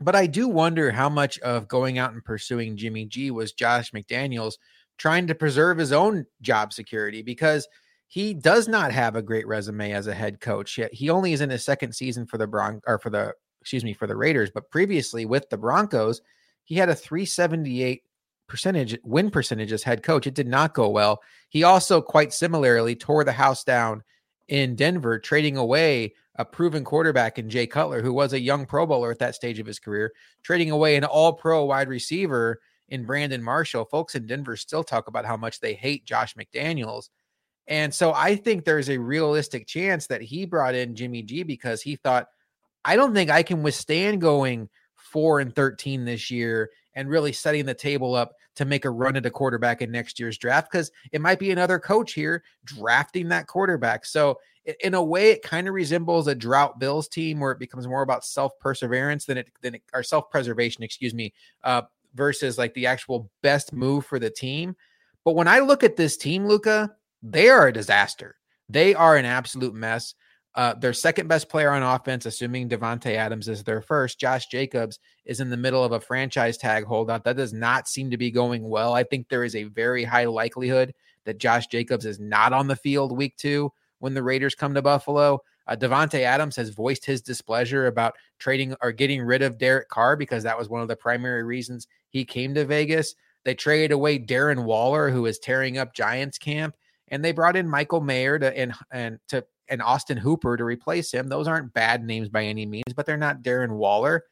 But I do wonder how much of going out and pursuing Jimmy G was Josh McDaniels trying to preserve his own job security, because He does not have a great resume as a head coach yet. He only is in his second season for the Raiders Raiders, but previously with the Broncos, he had a 378 win percentage as head coach. It did not go well. He also quite similarly tore the house down in Denver, trading away a proven quarterback in Jay Cutler, who was a young Pro Bowler at that stage of his career, trading away an all-pro wide receiver in Brandon Marshall. Folks in Denver still talk about how much they hate Josh McDaniels. And so I think there's a realistic chance that he brought in Jimmy G because he thought, I don't think I can withstand going 4-13 this year and really setting the table up to make a run at a quarterback in next year's draft, because it might be another coach here drafting that quarterback. So in a way, it kind of resembles a drought Bills team where it becomes more about self-perseverance than self-preservation, versus like the actual best move for the team. But when I look at this team, Luca, they are a disaster. They are an absolute mess. Their second best player on offense, assuming Devontae Adams is their first, Josh Jacobs, is in the middle of a franchise tag holdout. That does not seem to be going well. I think there is a very high likelihood that Josh Jacobs is not on the field week 2 when the Raiders come to Buffalo. Devontae Adams has voiced his displeasure about trading or getting rid of Derek Carr because that was one of the primary reasons he came to Vegas. They traded away Darren Waller, who is tearing up Giants camp, and they brought in Michael Mayer and Austin Hooper to replace him. Those aren't bad names by any means, but they're not Darren Waller.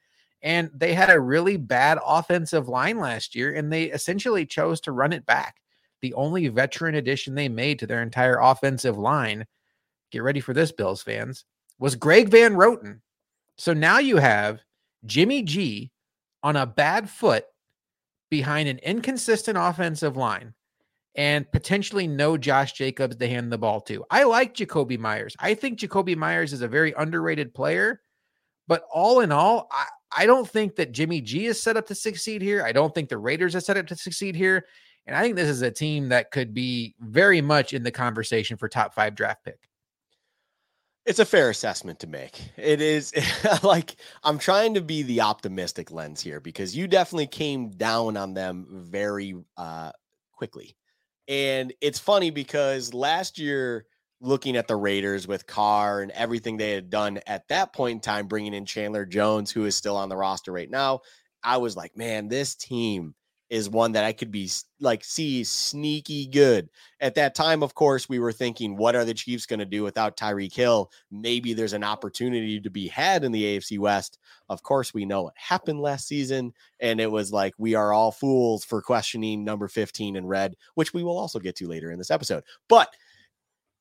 And they had a really bad offensive line last year, and they essentially chose to run it back. The only veteran addition they made to their entire offensive line, get ready for this, Bills fans, was Greg Van Roten. So now you have Jimmy G on a bad foot behind an inconsistent offensive line, and potentially no Josh Jacobs to hand the ball to. I like Jacoby Myers. I think Jacoby Myers is a very underrated player, but all in all, I don't think that Jimmy G is set up to succeed here. I don't think the Raiders are set up to succeed here. And I think this is a team that could be very much in the conversation for top 5 draft pick. It's a fair assessment to make. It is like, I'm trying to be the optimistic lens here because you definitely came down on them very quickly. And it's funny because last year, looking at the Raiders with Carr and everything they had done at that point in time, bringing in Chandler Jones, who is still on the roster right now, I was like, man, this team is one that I could be like, see, sneaky good. At that time, of course, we were thinking, what are the Chiefs going to do without Tyreek Hill? Maybe there's an opportunity to be had in the AFC West. Of course, we know what happened last season. And it was like, we are all fools for questioning number 15 in red, which we will also get to later in this episode. But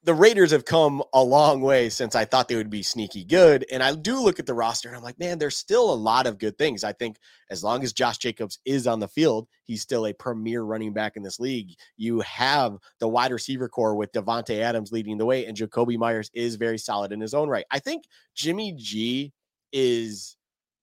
the Raiders have come a long way since I thought they would be sneaky good. And I do look at the roster and I'm like, man, there's still a lot of good things. I think as long as Josh Jacobs is on the field, he's still a premier running back in this league. You have the wide receiver core with Devontae Adams leading the way, and Jacoby Myers is very solid in his own right. I think Jimmy G is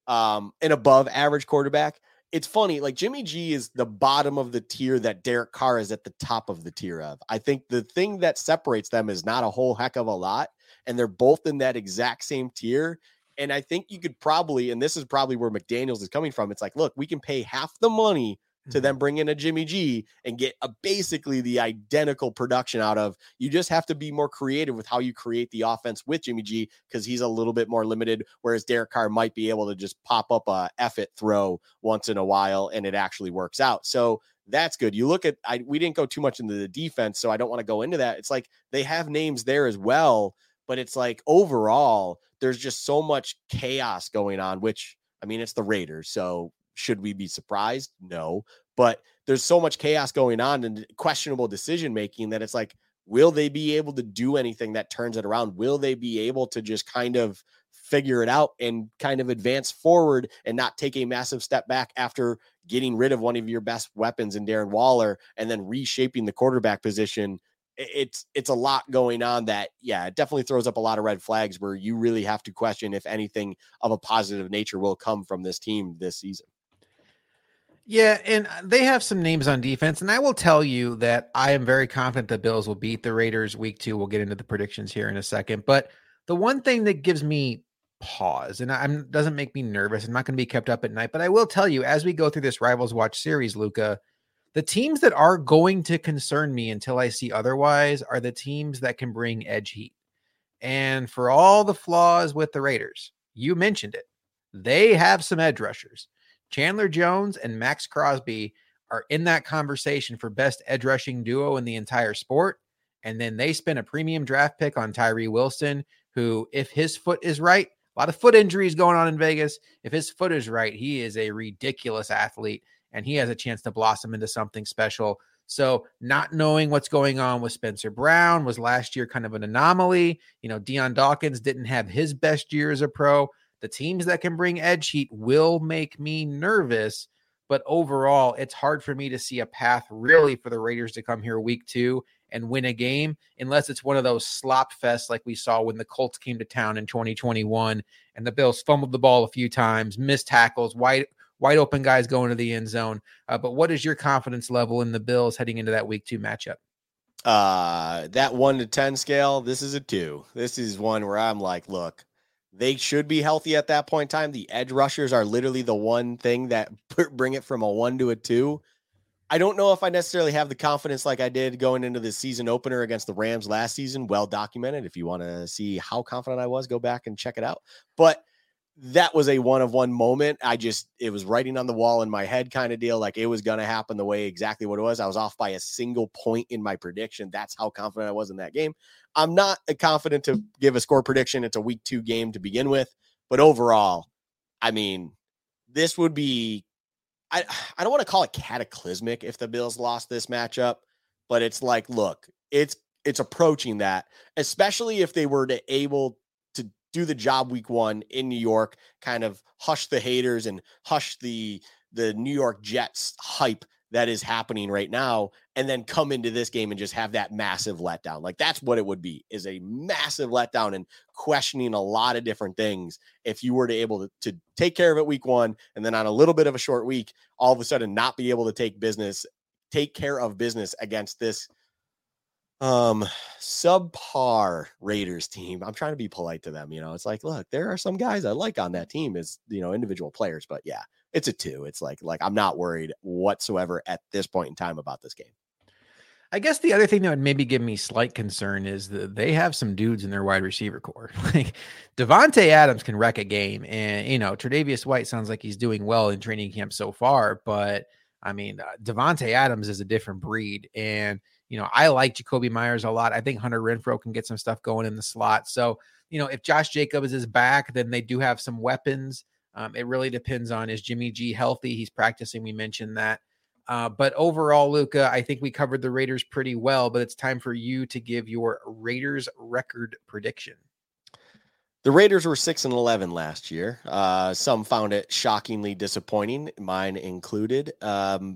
an above average quarterback. It's funny, like Jimmy G is the bottom of the tier that Derek Carr is at the top of the tier of. I think the thing that separates them is not a whole heck of a lot, and they're both in that exact same tier. And I think you could probably, and this is probably where McDaniels is coming from, it's like, look, we can pay half the money to then bring in a Jimmy G and get basically the identical production out of. You just have to be more creative with how you create the offense with Jimmy G because he's a little bit more limited, whereas Derek Carr might be able to just pop up a F it throw once in a while and it actually works out. So that's good. You look at, we didn't go too much into the defense, so I don't want to go into that. It's like they have names there as well, but it's like overall, there's just so much chaos going on, which, I mean, it's the Raiders, so should we be surprised? No, but there's so much chaos going on and questionable decision-making that it's like, will they be able to do anything that turns it around? Will they be able to just kind of figure it out and kind of advance forward and not take a massive step back after getting rid of one of your best weapons in Darren Waller and then reshaping the quarterback position? It's a lot going on that, yeah, it definitely throws up a lot of red flags where you really have to question if anything of a positive nature will come from this team this season. Yeah, and they have some names on defense, and I will tell you that I am very confident the Bills will beat the Raiders week 2. We'll get into the predictions here in a second, but the one thing that gives me pause, and doesn't make me nervous, I'm not going to be kept up at night, but I will tell you, as we go through this Rivals Watch series, Luca, The teams that are going to concern me until I see otherwise are the teams that can bring edge heat. And for all the flaws with the Raiders, you mentioned it, they have some edge rushers. Chandler Jones and Max Crosby are in that conversation for best edge rushing duo in the entire sport. And then they spent a premium draft pick on Tyree Wilson, who, if his foot is right, a lot of foot injuries going on in Vegas. If his foot is right, he is a ridiculous athlete and he has a chance to blossom into something special. So not knowing what's going on with Spencer Brown was last year kind of an anomaly. You know, Deion Dawkins didn't have his best year as a pro. The teams that can bring edge heat will make me nervous, but overall it's hard for me to see a path really for the Raiders to come here week 2 and win a game, unless it's one of those slop fests like we saw when the Colts came to town in 2021 and the Bills fumbled the ball a few times, missed tackles, wide open guys going to the end zone. But what is your confidence level in the Bills heading into that week 2 matchup? That 1 to 10 scale, this is a 2. This is one where I'm like, look, they should be healthy at that point in time. The edge rushers are literally the one thing that bring it from a 1 to a 2. I don't know if I necessarily have the confidence like I did going into the season opener against the Rams last season. Well documented. If you want to see how confident I was, go back and check it out. But that was a 1 of 1 moment. It was writing on the wall in my head kind of deal. Like it was going to happen the way exactly what it was. I was off by a single point in my prediction. That's how confident I was in that game. I'm not confident to give a score prediction. It's a week 2 game to begin with, but overall, I mean, this would be, I don't want to call it cataclysmic if the Bills lost this matchup, but it's like, look, it's approaching that, especially if they were able to do the job week 1 in New York, kind of hush the haters and hush the New York Jets hype that is happening right now, and then come into this game and just have that massive letdown. Like that's what it would be, is a massive letdown and questioning a lot of different things. If you were to able to take care of it week 1, and then on a little bit of a short week, all of a sudden not be able to take care of business against this subpar Raiders team. I'm trying to be polite to them. You know, it's like, look, there are some guys I like on that team as, you know, individual players, but yeah, it's a 2. It's like I'm not worried whatsoever at this point in time about this game. I guess the other thing that would maybe give me slight concern is that they have some dudes in their wide receiver core. Like Devontae Adams can wreck a game, and you know, Tre'Davious White sounds like he's doing well in training camp so far, but I mean, Devontae Adams is a different breed, and you know, I like Jacoby Myers a lot. I think Hunter Renfrow can get some stuff going in the slot. So, you know, if Josh Jacobs is back, then they do have some weapons. It really depends on, is Jimmy G healthy? He's practicing. We mentioned that. But overall, Luca, I think we covered the Raiders pretty well, but it's time for you to give your Raiders record prediction. The Raiders were 6-11 last year. Some found it shockingly disappointing, mine included. I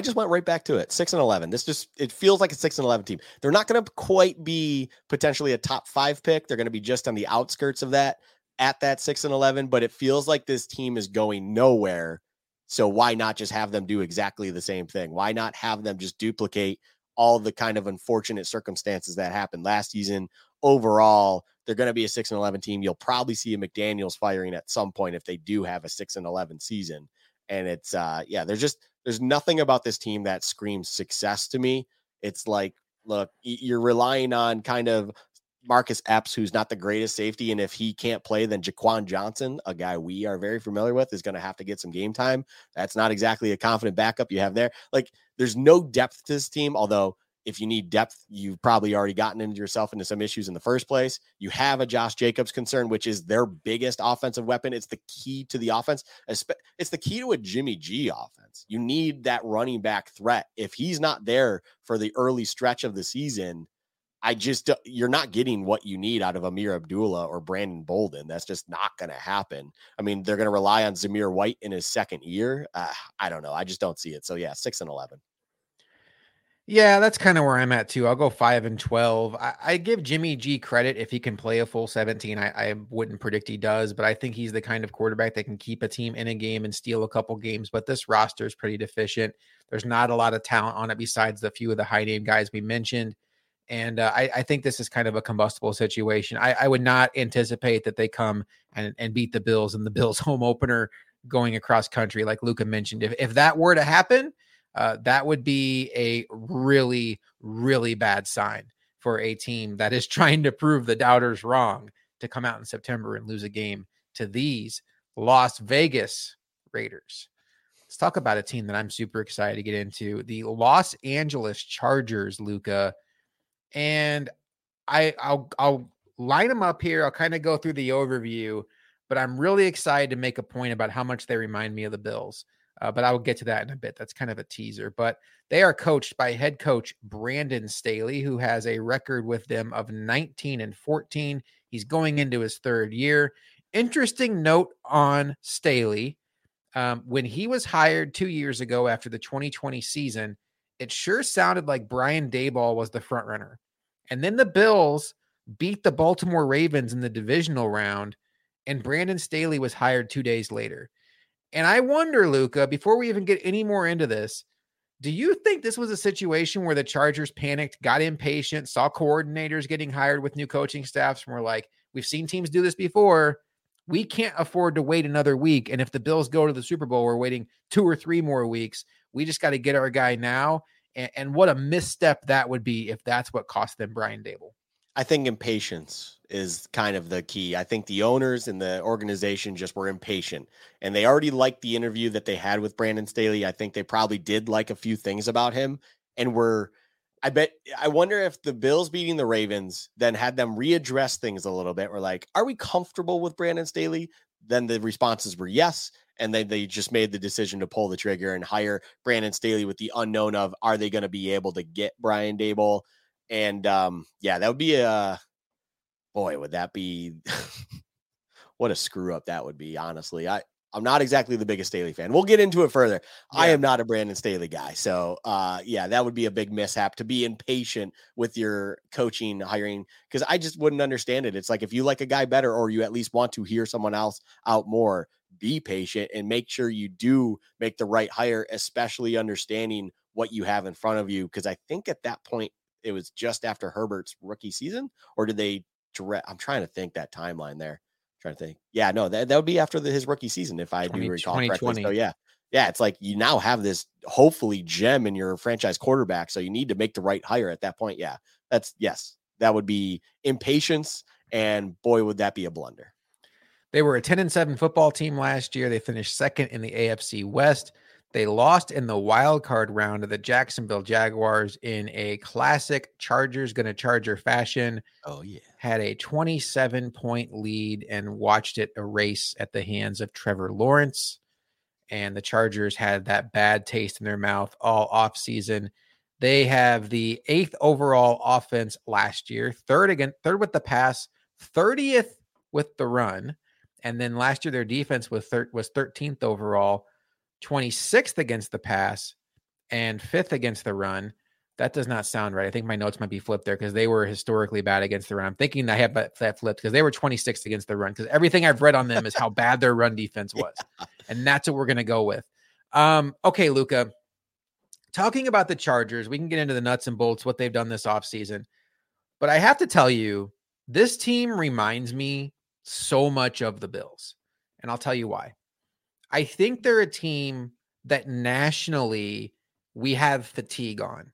just went right back to it. 6-11. It feels like a 6-11 team. They're not going to quite be potentially a top 5 pick. They're going to be just on the outskirts of that, at that 6-11, but it feels like this team is going nowhere. So why not just have them do exactly the same thing? Why not have them just duplicate all the kind of unfortunate circumstances that happened last season? Overall, they're going to be a 6-11 team. You'll probably see a McDaniels firing at some point if they do have a 6-11 season. And it's there's nothing about this team that screams success to me. It's like, look, you're relying on kind of Marcus Epps, who's not the greatest safety, and if he can't play, then Jaquan Johnson, a guy we are very familiar with, is going to have to get some game time. That's not exactly a confident backup you have there. Like, there's no depth to this team, although if you need depth, you've probably already gotten yourself into some issues in the first place. You have a Josh Jacobs concern, which is their biggest offensive weapon. It's the key to the offense. It's the key to a Jimmy G offense. You need that running back threat. If he's not there for the early stretch of the season, you're not getting what you need out of Amir Abdullah or Brandon Bolden. That's just not going to happen. I mean, they're going to rely on Zamir White in his second year. I don't know. I just don't see it. So yeah, 6-11. Yeah, that's kind of where I'm at too. I'll go 5-12. I give Jimmy G credit if he can play a full 17. I wouldn't predict he does, but I think he's the kind of quarterback that can keep a team in a game and steal a couple games. But this roster is pretty deficient. There's not a lot of talent on it besides the few of the high name guys we mentioned. And I think this is kind of a combustible situation. I would not anticipate that they come and beat the Bills in the Bills home opener going across country. Like Luca mentioned, if that were to happen, that would be a really, really bad sign for a team that is trying to prove the doubters wrong to come out in September and lose a game to these Las Vegas Raiders. Let's talk about a team that I'm super excited to get into, the Los Angeles Chargers, Luca. And I'll line them up here. I'll kind of go through the overview, but I'm really excited to make a point about how much they remind me of the Bills. But I will get to that in a bit. That's kind of a teaser. But they are coached by head coach Brandon Staley, who has a record with them of 19-14. He's going into his third year. Interesting note on Staley. When he was hired 2 years ago after the 2020 season, it sure sounded like Brian Daboll was the front runner. And then the Bills beat the Baltimore Ravens in the divisional round, and Brandon Staley was hired 2 days later. And I wonder, Luca, before we even get any more into this, do you think this was a situation where the Chargers panicked, got impatient, saw coordinators getting hired with new coaching staffs, and were like, we've seen teams do this before. We can't afford to wait another week. And if the Bills go to the Super Bowl, we're waiting 2 or 3 more weeks. We just got to get our guy now. And what a misstep that would be if that's what cost them Brian Daboll. I think impatience is kind of the key. I think the owners and the organization just were impatient, and they already liked the interview that they had with Brandon Staley. I think they probably did like a few things about him, and I wonder if the Bills beating the Ravens then had them readdress things a little bit. We're like, are we comfortable with Brandon Staley? Then the responses were yes. And then they just made the decision to pull the trigger and hire Brandon Staley with the unknown of, are they going to be able to get Brian Daboll? And that would be would that be what a screw up that would be, honestly. I'm not exactly the biggest Staley fan. We'll get into it further. Yeah. I am not a Brandon Staley guy. So that would be a big mishap to be impatient with your coaching hiring, because I just wouldn't understand it. It's like, if you like a guy better, or you at least want to hear someone else out more, be patient and make sure you do make the right hire, especially understanding what you have in front of you. Because I think at that point, it was just after Herbert's rookie season, or did they direct? I'm trying to think that timeline there. I'm trying to think. Yeah, no, that would be after his rookie season, if I do recall correctly. So yeah, it's like you now have this hopefully gem in your franchise quarterback, so you need to make the right hire at that point. Yeah, that would be impatience, and boy, would that be a blunder. They were a 10-7 football team last year. They finished second in the AFC West. They lost in the wild card round to the Jacksonville Jaguars in a classic Chargers gonna Charger fashion. Oh yeah. Had a 27-point lead and watched it erase at the hands of Trevor Lawrence. And the Chargers had that bad taste in their mouth all offseason. They have the 8th overall offense last year, third with the pass, 30th with the run. And then last year their defense was 13th overall. 26th against the pass and 5th against the run. That does not sound right. I think my notes might be flipped there because they were historically bad against the run. I'm thinking I have that flipped because they were 26th against the run, because everything I've read on them is how bad their run defense was. Yeah. And that's what we're going to go with. Okay, Luca, talking about the Chargers, we can get into the nuts and bolts, what they've done this offseason. But I have to tell you, this team reminds me so much of the Bills. And I'll tell you why. I think they're a team that nationally we have fatigue on.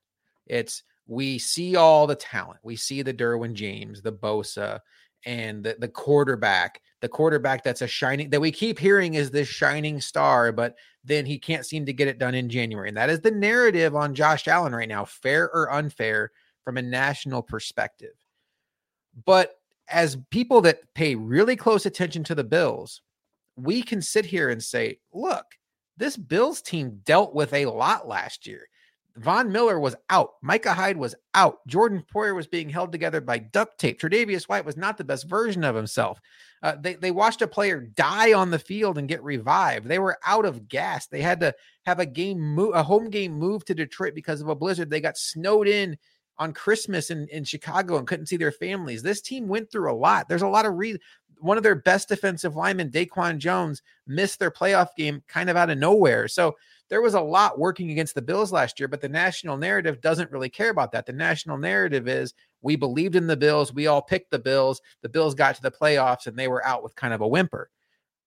We see all the talent. We see the Derwin James, the Bosa, and the quarterback. The quarterback that we keep hearing is this shining star, but then he can't seem to get it done in January. And that is the narrative on Josh Allen right now, fair or unfair, from a national perspective. But as people that pay really close attention to the Bills, we can sit here and say, look, this Bills team dealt with a lot last year. Von Miller was out. Micah Hyde was out. Jordan Poyer was being held together by duct tape. Tre'Davious White was not the best version of himself. They watched a player die on the field and get revived. They were out of gas. They had to have a home game move to Detroit because of a blizzard. They got snowed in on Christmas in Chicago and couldn't see their families. This team went through a lot. There's a lot of reasons. One of their best defensive linemen, Daquan Jones, missed their playoff game kind of out of nowhere. So there was a lot working against the Bills last year, but the national narrative doesn't really care about that. The national narrative is we believed in the Bills. We all picked the Bills. The Bills got to the playoffs and they were out with kind of a whimper.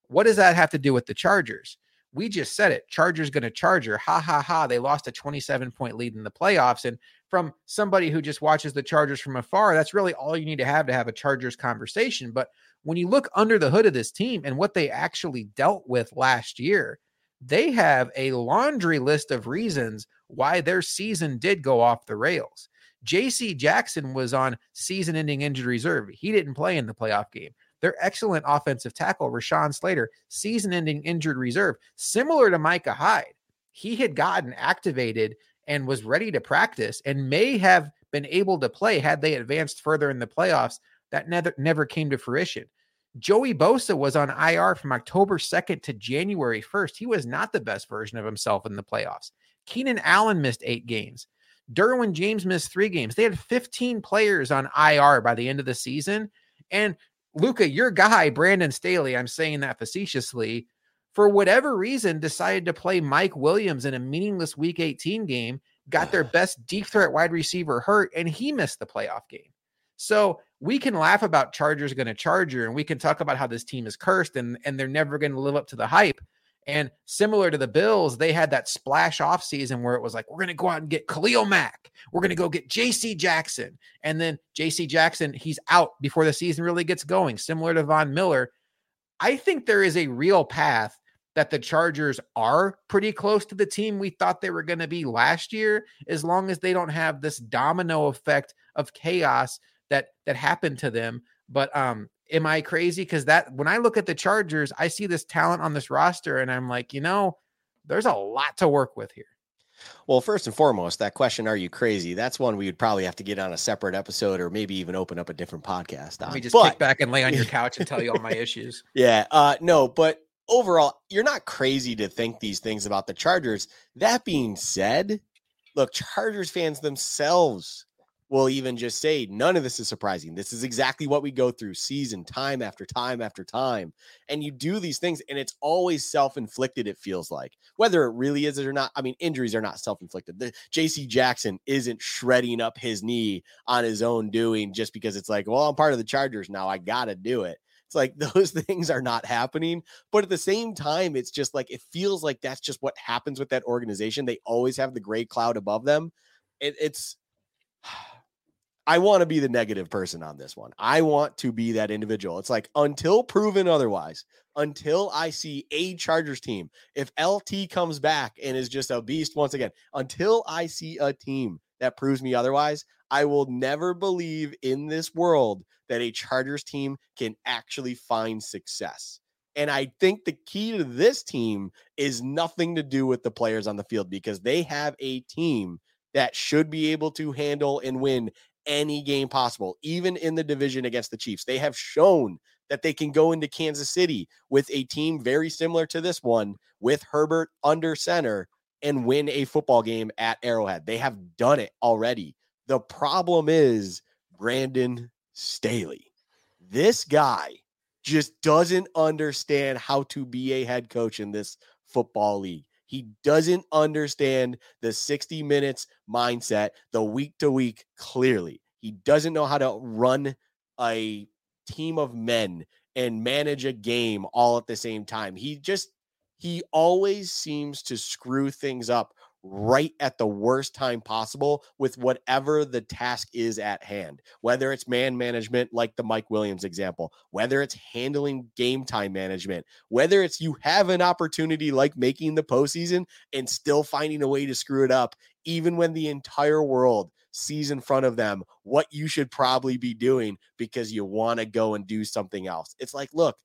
What does that have to do with the Chargers? we just said it. Charger's going to Charger. Ha, ha, ha. They lost a 27-point lead in the playoffs. And from somebody who just watches the Chargers from afar, that's really all you need to have a Chargers conversation. But when you look under the hood of this team and what they actually dealt with last year, they have a laundry list of reasons why their season did go off the rails. J.C. Jackson was on season-ending injury reserve. He didn't play in the playoff game. Their excellent offensive tackle, Rashawn Slater, season-ending injured reserve, similar to Micah Hyde. He had gotten activated and was ready to practice and may have been able to play had they advanced further in the playoffs. That never came to fruition. Joey Bosa was on IR from October 2nd to January 1st. He was not the best version of himself in the playoffs. Keenan Allen missed 8 games. Derwin James missed 3 games. They had 15 players on IR by the end of the season. And Luca, your guy, Brandon Staley, I'm saying that facetiously, for whatever reason, decided to play Mike Williams in a meaningless Week 18 game, got their best deep threat wide receiver hurt, and he missed the playoff game. So we can laugh about Chargers going to Charger, and we can talk about how this team is cursed and they're never going to live up to the hype. And similar to the Bills, they had that splash off season where it was like, we're going to go out and get Khalil Mack. We're going to go get J.C. Jackson. And then J.C. Jackson, he's out before the season really gets going, similar to Von Miller. I think there is a real path that the Chargers are pretty close to the team we thought they were going to be last year, as long as they don't have this domino effect of chaos that happened to them. But, am I crazy? Because when I look at the Chargers, I see this talent on this roster and I'm like, there's a lot to work with here. Well, first and foremost, that question, are you crazy? That's one we would probably have to get on a separate episode or maybe even open up a different podcast on. Let me just kick back and lay on your couch and tell you all my issues. Yeah, no, but overall, you're not crazy to think these things about the Chargers. That being said, look, Chargers fans themselves will even just say, none of this is surprising. This is exactly what we go through season, time after time after time. And you do these things, and it's always self-inflicted, it feels like. Whether it really is or not, I mean, injuries are not self-inflicted. J.C. Jackson isn't shredding up his knee on his own doing just because it's like, well, I'm part of the Chargers now. I got to do it. It's like those things are not happening. But at the same time, it's just like it feels like that's just what happens with that organization. They always have the gray cloud above them. It's... I want to be the negative person on this one. I want to be that individual. It's like, until proven otherwise, until I see a Chargers team, if LT comes back and is just a beast once again, until I see a team that proves me otherwise, I will never believe in this world that a Chargers team can actually find success. And I think the key to this team is nothing to do with the players on the field, because they have a team that should be able to handle and win any game possible, even in the division against the Chiefs. They have shown that they can go into Kansas City with a team very similar to this one, with Herbert under center, and win a football game at Arrowhead. They have done it already. The problem is Brandon Staley. This guy just doesn't understand how to be a head coach in this football league. He doesn't understand the 60 minutes mindset, the week-to-week clearly. He doesn't know how to run a team of men and manage a game all at the same time. He always seems to screw things up right at the worst time possible with whatever the task is at hand, whether it's man management, like the Mike Williams example, whether it's handling game time management, whether it's you have an opportunity like making the postseason and still finding a way to screw it up, even when the entire world sees in front of them what you should probably be doing because you want to go and do something else. It's like, look,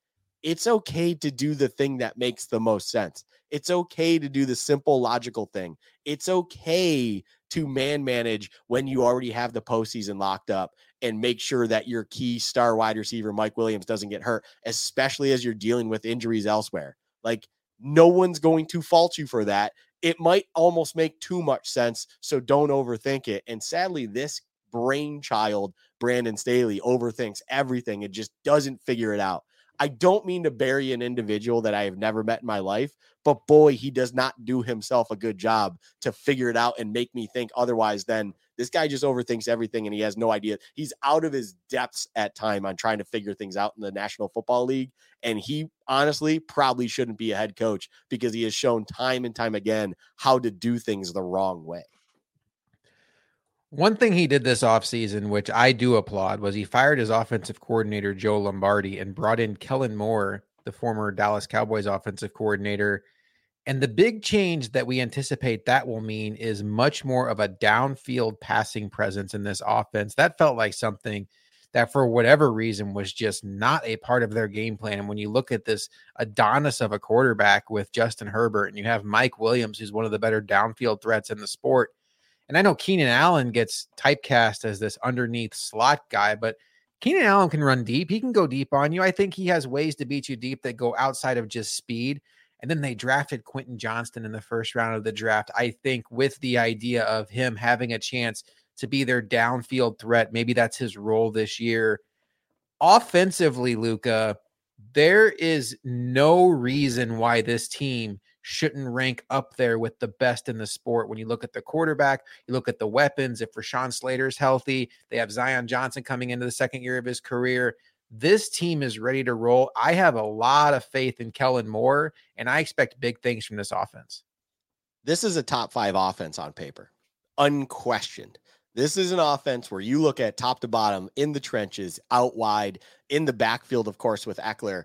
it's okay to do the thing that makes the most sense. It's okay to do the simple, logical thing. It's okay to man manage when you already have the postseason locked up and make sure that your key star wide receiver, Mike Williams, doesn't get hurt, especially as you're dealing with injuries elsewhere. Like, no one's going to fault you for that. It might almost make too much sense, so don't overthink it. And sadly, this brainchild, Brandon Staley, overthinks everything. It just doesn't figure it out. I don't mean to bury an individual that I have never met in my life, but boy, he does not do himself a good job to figure it out and make me think otherwise than This guy just overthinks everything, and he has no idea. He's out of his depths at time on trying to figure things out in the National Football League. And he honestly probably shouldn't be a head coach because he has shown time and time again how to do things the wrong way. One thing he did this offseason, which I do applaud, was he fired his offensive coordinator, Joe Lombardi, and brought in Kellen Moore, the former Dallas Cowboys offensive coordinator. And the big change that we anticipate that will mean is much more of a downfield passing presence in this offense. That felt like something that for whatever reason was just not a part of their game plan. And when you look at this Adonis of a quarterback with Justin Herbert, and you have Mike Williams, who's one of the better downfield threats in the sport, and I know Keenan Allen gets typecast as this underneath slot guy, but Keenan Allen can run deep. He can go deep on you. I think he has ways to beat you deep that go outside of just speed. And then they drafted Quentin Johnston in the first round of the draft, I think, with the idea of him having a chance to be their downfield threat. Maybe that's his role this year. Offensively, Luca, there is no reason why this team shouldn't rank up there with the best in the sport. When you look at the quarterback, you look at the weapons. If Rashawn Slater's healthy, they have Zion Johnson coming into the second year of his career. This team is ready to roll. I have a lot of faith in Kellen Moore, and I expect big things from this offense. This is a top five offense on paper, unquestioned. This is an offense where you look at top to bottom, in the trenches, out wide, in the backfield, of course, with Eckler.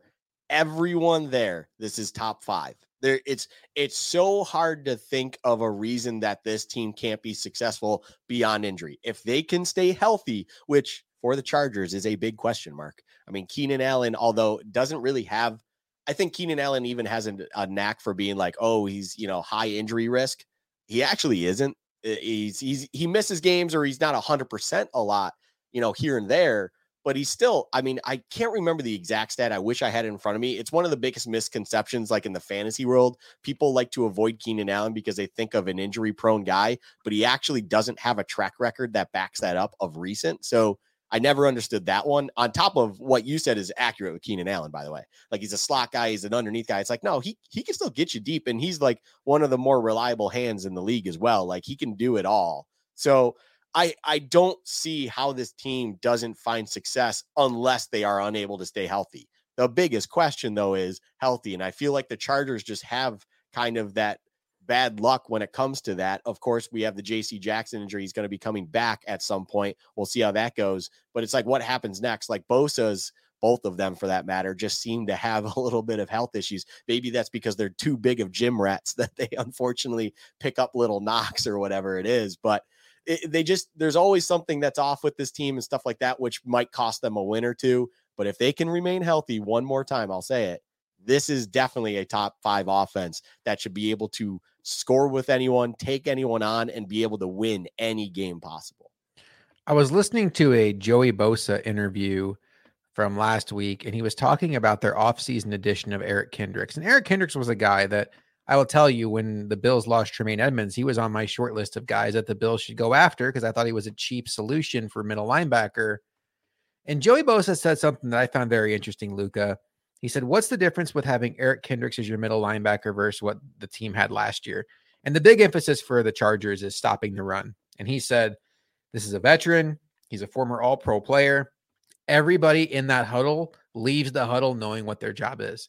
Everyone there, this is top five. There, it's so hard to think of a reason that this team can't be successful beyond injury. If they can stay healthy, which for the Chargers is a big question mark. I mean, Keenan Allen, although doesn't really have, I think Keenan Allen even has a knack for being like, oh, he's, you know, high injury risk. He actually isn't. He misses games, or he's not 100% a lot, you know, here and there. But he's still, I mean, I can't remember the exact stat. I wish I had it in front of me. It's one of the biggest misconceptions, like in the fantasy world. People like to avoid Keenan Allen because they think of an injury-prone guy, but he actually doesn't have a track record that backs that up of recent. So I never understood that one. On top of what you said is accurate with Keenan Allen, by the way. Like, he's a slot guy. He's an underneath guy. It's like, no, he can still get you deep, and he's like one of the more reliable hands in the league as well. Like, he can do it all. So I don't see how this team doesn't find success unless they are unable to stay healthy. The biggest question, though, is healthy. And I feel like the Chargers just have kind of that bad luck when it comes to that. Of course, we have the JC Jackson injury. He's going to be coming back at some point. We'll see how that goes. But it's like, what happens next? Like, Bosa's, both of them for that matter, just seem to have a little bit of health issues. Maybe that's because they're too big of gym rats that they unfortunately pick up little knocks or whatever it is. But there's always something that's off with this team and stuff like that, which might cost them a win or two. But if they can remain healthy, one more time, I'll say it, this is definitely a top five offense that should be able to score with anyone, take anyone on, and be able to win any game possible. I was listening to a Joey Bosa interview from last week, and he was talking about their offseason edition of Eric Kendricks. And Eric Kendricks was a guy that, I will tell you, when the Bills lost Tremaine Edmonds, he was on my short list of guys that the Bills should go after because I thought he was a cheap solution for middle linebacker. And Joey Bosa said something that I found very interesting, Luca. He said, what's the difference with having Eric Kendricks as your middle linebacker versus what the team had last year? And the big emphasis for the Chargers is stopping the run. And he said, this is a veteran. He's a former all-pro player. Everybody in that huddle leaves the huddle knowing what their job is.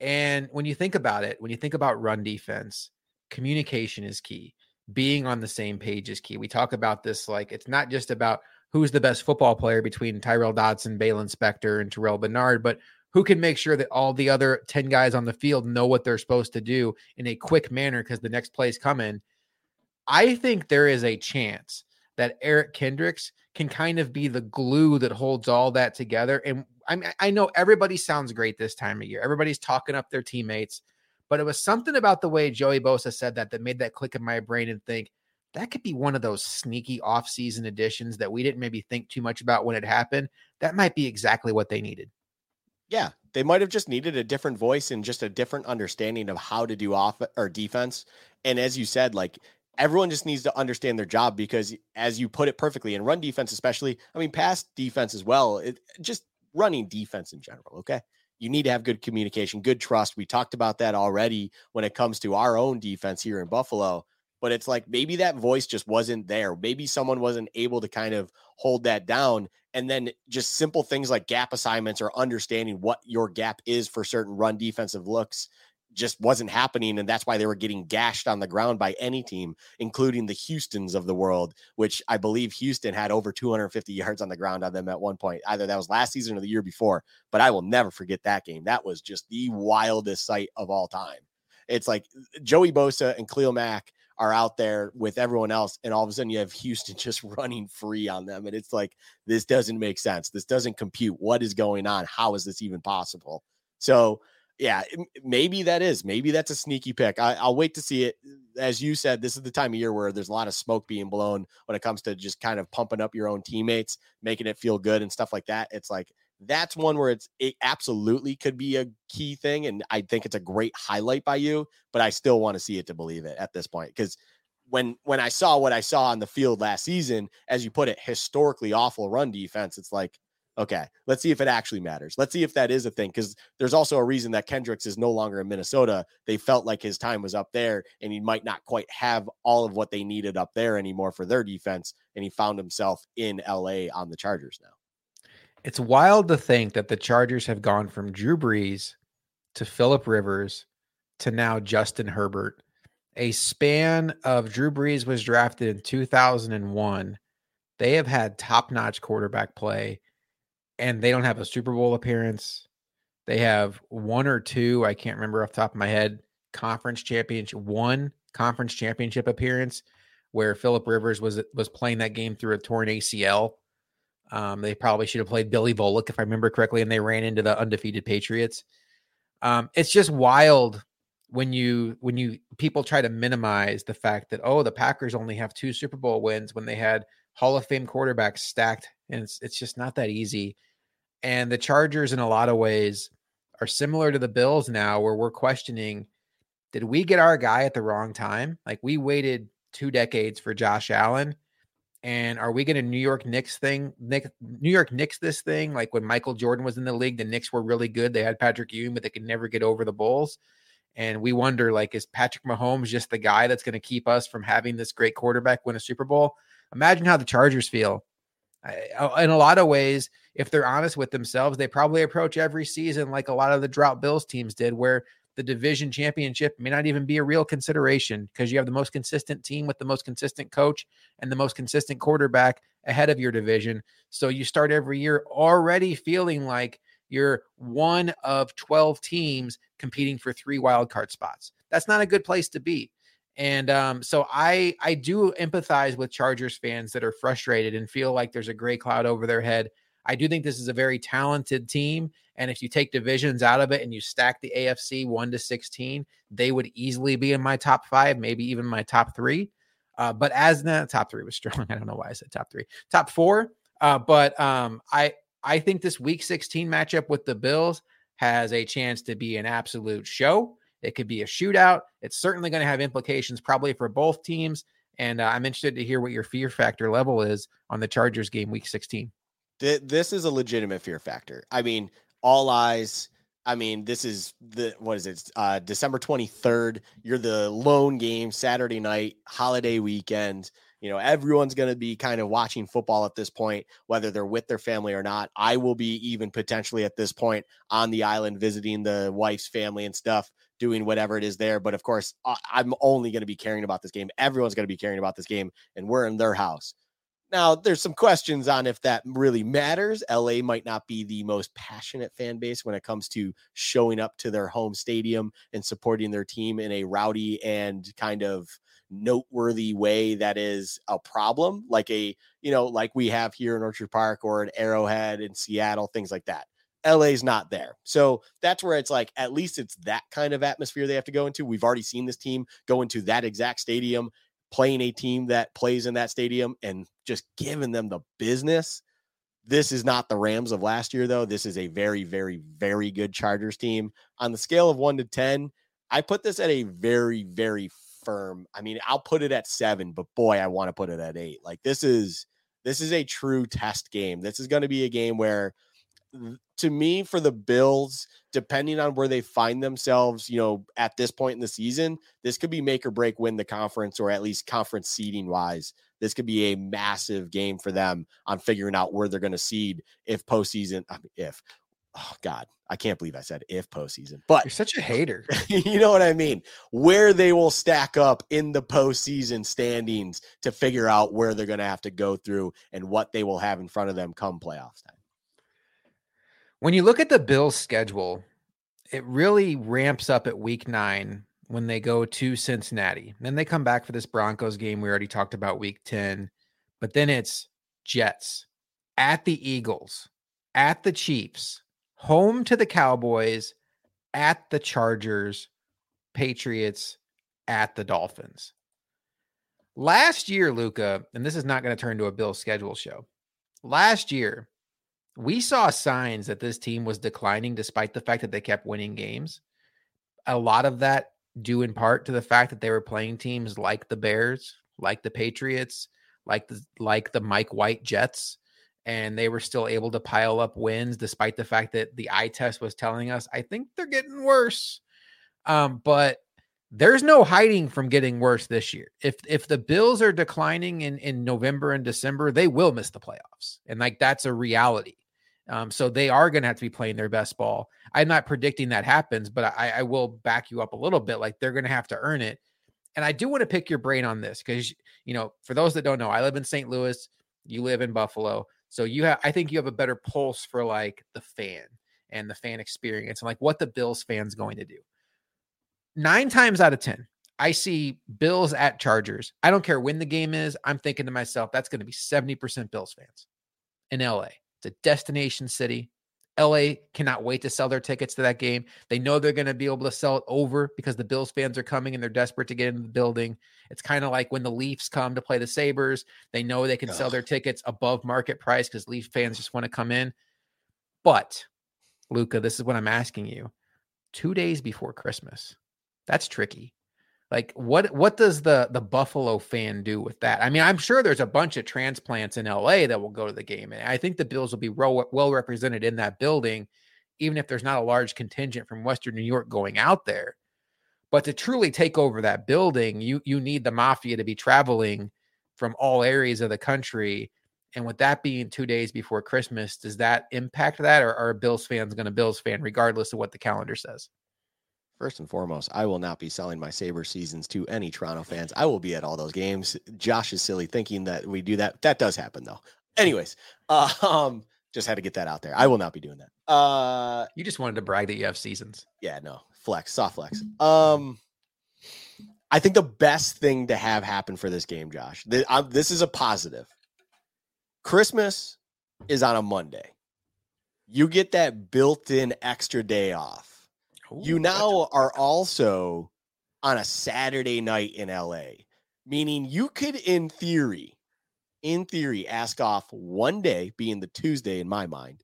And when you think about it, when you think about run defense, communication is key. Being on the same page is key. We talk about this, like, it's not just about who's the best football player between Tyrell Dodson, Balen Spector, and Terrell Bernard, but who can make sure that all the other 10 guys on the field know what they're supposed to do in a quick manner because the next play's coming. I think there is a chance that Eric Kendricks can kind of be the glue that holds all that together. And I know everybody sounds great this time of year. Everybody's talking up their teammates, but it was something about the way Joey Bosa said that made that click in my brain and think that could be one of those sneaky offseason additions that we didn't maybe think too much about when it happened. That might be exactly what they needed. Yeah, they might have just needed a different voice and just a different understanding of how to do off or defense. And as you said, like, everyone just needs to understand their job because, as you put it perfectly, in run defense especially, I mean, pass defense as well, just running defense in general, okay? You need to have good communication, good trust. We talked about that already when it comes to our own defense here in Buffalo. but it's like maybe that voice just wasn't there. Maybe someone wasn't able to kind of hold that down. And then just simple things like gap assignments or understanding what your gap is for certain run defensive looks just wasn't happening. And that's why they were getting gashed on the ground by any team, including the Houstons of the world, which I believe Houston had over 250 yards on the ground on them at one point. Either that was last season or the year before, but I will never forget that game. That was just the wildest sight of all time. It's like Joey Bosa and Cleo Mack are out there with everyone else, and all of a sudden you have Houston just running free on them. And it's like, this doesn't make sense. This doesn't compute. What is going on? How is this even possible? So yeah, maybe that is. Maybe that's a sneaky pick. I'll wait to see it. As you said, this is the time of year where there's a lot of smoke being blown when it comes to just kind of pumping up your own teammates, making it feel good and stuff like that. It's like, that's one where it absolutely could be a key thing. And I think it's a great highlight by you, but I still want to see it to believe it at this point. Because when I saw what I saw on the field last season, as you put it, historically awful run defense, it's like, okay, let's see if it actually matters. Let's see if that is a thing. Because there's also a reason that Kendricks is no longer in Minnesota. They felt like his time was up there and he might not quite have all of what they needed up there anymore for their defense. And he found himself in LA on the Chargers now. It's wild to think that the Chargers have gone from Drew Brees to Phillip Rivers to now Justin Herbert. A span of Drew Brees was drafted in 2001. They have had top-notch quarterback play, and they don't have a Super Bowl appearance. They have one or two, I can't remember off the top of my head, one conference championship appearance where Phillip Rivers was playing that game through a torn ACL. They probably should have played Billy Volek, if I remember correctly, and they ran into the undefeated Patriots. It's just wild when you people try to minimize the fact that, oh, the Packers only have 2 Super Bowl wins when they had Hall of Fame quarterbacks stacked, and it's just not that easy. And the Chargers, in a lot of ways, are similar to the Bills now, where we're questioning, did we get our guy at the wrong time? Like, we waited 2 decades for Josh Allen. And are we going to New York Knicks this thing? Like when Michael Jordan was in the league, the Knicks were really good. They had Patrick Ewing, but they could never get over the Bulls. And we wonder, like, is Patrick Mahomes just the guy that's going to keep us from having this great quarterback win a Super Bowl? Imagine how the Chargers feel. In a lot of ways, if they're honest with themselves, they probably approach every season like a lot of the drought Bills teams did, where the division championship may not even be a real consideration because you have the most consistent team with the most consistent coach and the most consistent quarterback ahead of your division. So you start every year already feeling like you're one of 12 teams competing for 3 wild card spots. That's not a good place to be. And so I do empathize with Chargers fans that are frustrated and feel like there's a gray cloud over their head. I do think this is a very talented team. And if you take divisions out of it and you stack the AFC 1-16, they would easily be in my top 5, maybe even my top 3. But as the top 3 was strong, I don't know why I said top 3, top 4. I think this week 16 matchup with the Bills has a chance to be an absolute show. It could be a shootout. It's certainly going to have implications probably for both teams. And I'm interested to hear what your fear factor level is on the Chargers game week 16. This is a legitimate fear factor. I mean, all eyes. I mean, this is December 23rd. You're the lone game Saturday night, holiday weekend. You know, everyone's going to be kind of watching football at this point, whether they're with their family or not. I will be even potentially at this point on the island visiting the wife's family and stuff, doing whatever it is there. But of course, I'm only going to be caring about this game. Everyone's going to be caring about this game, and we're in their house. Now, there's some questions on if that really matters. LA might not be the most passionate fan base when it comes to showing up to their home stadium and supporting their team in a rowdy and kind of noteworthy way that is a problem, like we have here in Orchard Park or in Arrowhead in Seattle, things like that. LA's not there. So that's where it's like, at least it's that kind of atmosphere they have to go into. We've already seen this team go into that exact stadium, playing a team that plays in that stadium and just giving them the business. This is not the Rams of last year, though. This is a very, very, very good Chargers team. On the scale of 1 to 10, I put this at a very, very firm. I mean, I'll put it at 7, but boy, I want to put it at 8. Like, this is a true test game. This is going to be a game where to me, for the Bills, depending on where they find themselves, you know, at this point in the season, this could be make or break win the conference, or at least conference seeding wise. This could be a massive game for them on figuring out where they're going to seed if postseason, oh God, I can't believe I said if postseason, but you're such a hater. You know what I mean? Where they will stack up in the postseason standings to figure out where they're going to have to go through and what they will have in front of them come playoff time. When you look at the Bills' schedule, it really ramps up at week 9 when they go to Cincinnati. Then they come back for this Broncos game we already talked about, week 10. But then it's Jets, at the Eagles, at the Chiefs, home to the Cowboys, at the Chargers, Patriots, at the Dolphins. Last year, Luca, and this is not going to turn to a Bills schedule show. Last year, we saw signs that this team was declining despite the fact that they kept winning games. A lot of that due in part to the fact that they were playing teams like the Bears, like the Patriots, like the Mike White Jets, and they were still able to pile up wins despite the fact that the eye test was telling us, I think they're getting worse. But there's no hiding from getting worse this year. If the Bills are declining in November and December, they will miss the playoffs. And like, that's a reality. So they are going to have to be playing their best ball. I'm not predicting that happens, but I will back you up a little bit. Like, they're going to have to earn it. And I do want to pick your brain on this because, you know, for those that don't know, I live in St. Louis, you live in Buffalo. So I think you have a better pulse for like the fan and the fan experience and like what the Bills fans going to do. 9 times out of 10, I see Bills at Chargers. I don't care when the game is. I'm thinking to myself, that's going to be 70% Bills fans in LA. It's a destination city. LA cannot wait to sell their tickets to that game. They know they're going to be able to sell it over because the Bills fans are coming and they're desperate to get into the building. It's kind of like when the Leafs come to play the Sabres, they know they can sell their tickets above market price because Leaf fans just want to come in. But, Luca, this is what I'm asking you. 2 days before Christmas, that's tricky. Like, what does the Buffalo fan do with that? I mean, I'm sure there's a bunch of transplants in LA that will go to the game. And I think the Bills will be well represented in that building, even if there's not a large contingent from Western New York going out there. But to truly take over that building, you need the mafia to be traveling from all areas of the country. And with that being 2 days before Christmas, does that impact that? Or are Bills fans going to Bills fan regardless of what the calendar says? First and foremost, I will not be selling my Sabre seasons to any Toronto fans. I will be at all those games. Josh is silly thinking that we do that. That does happen, though. Anyways, just had to get that out there. I will not be doing that. You just wanted to brag that you have seasons. Yeah, no. Flex. Soft flex. I think the best thing to have happen for this game, Josh, this is a positive. Christmas is on a Monday. You get that built-in extra day off. You now are also on a Saturday night in LA, meaning you could, in theory, ask off one day, being the Tuesday in my mind.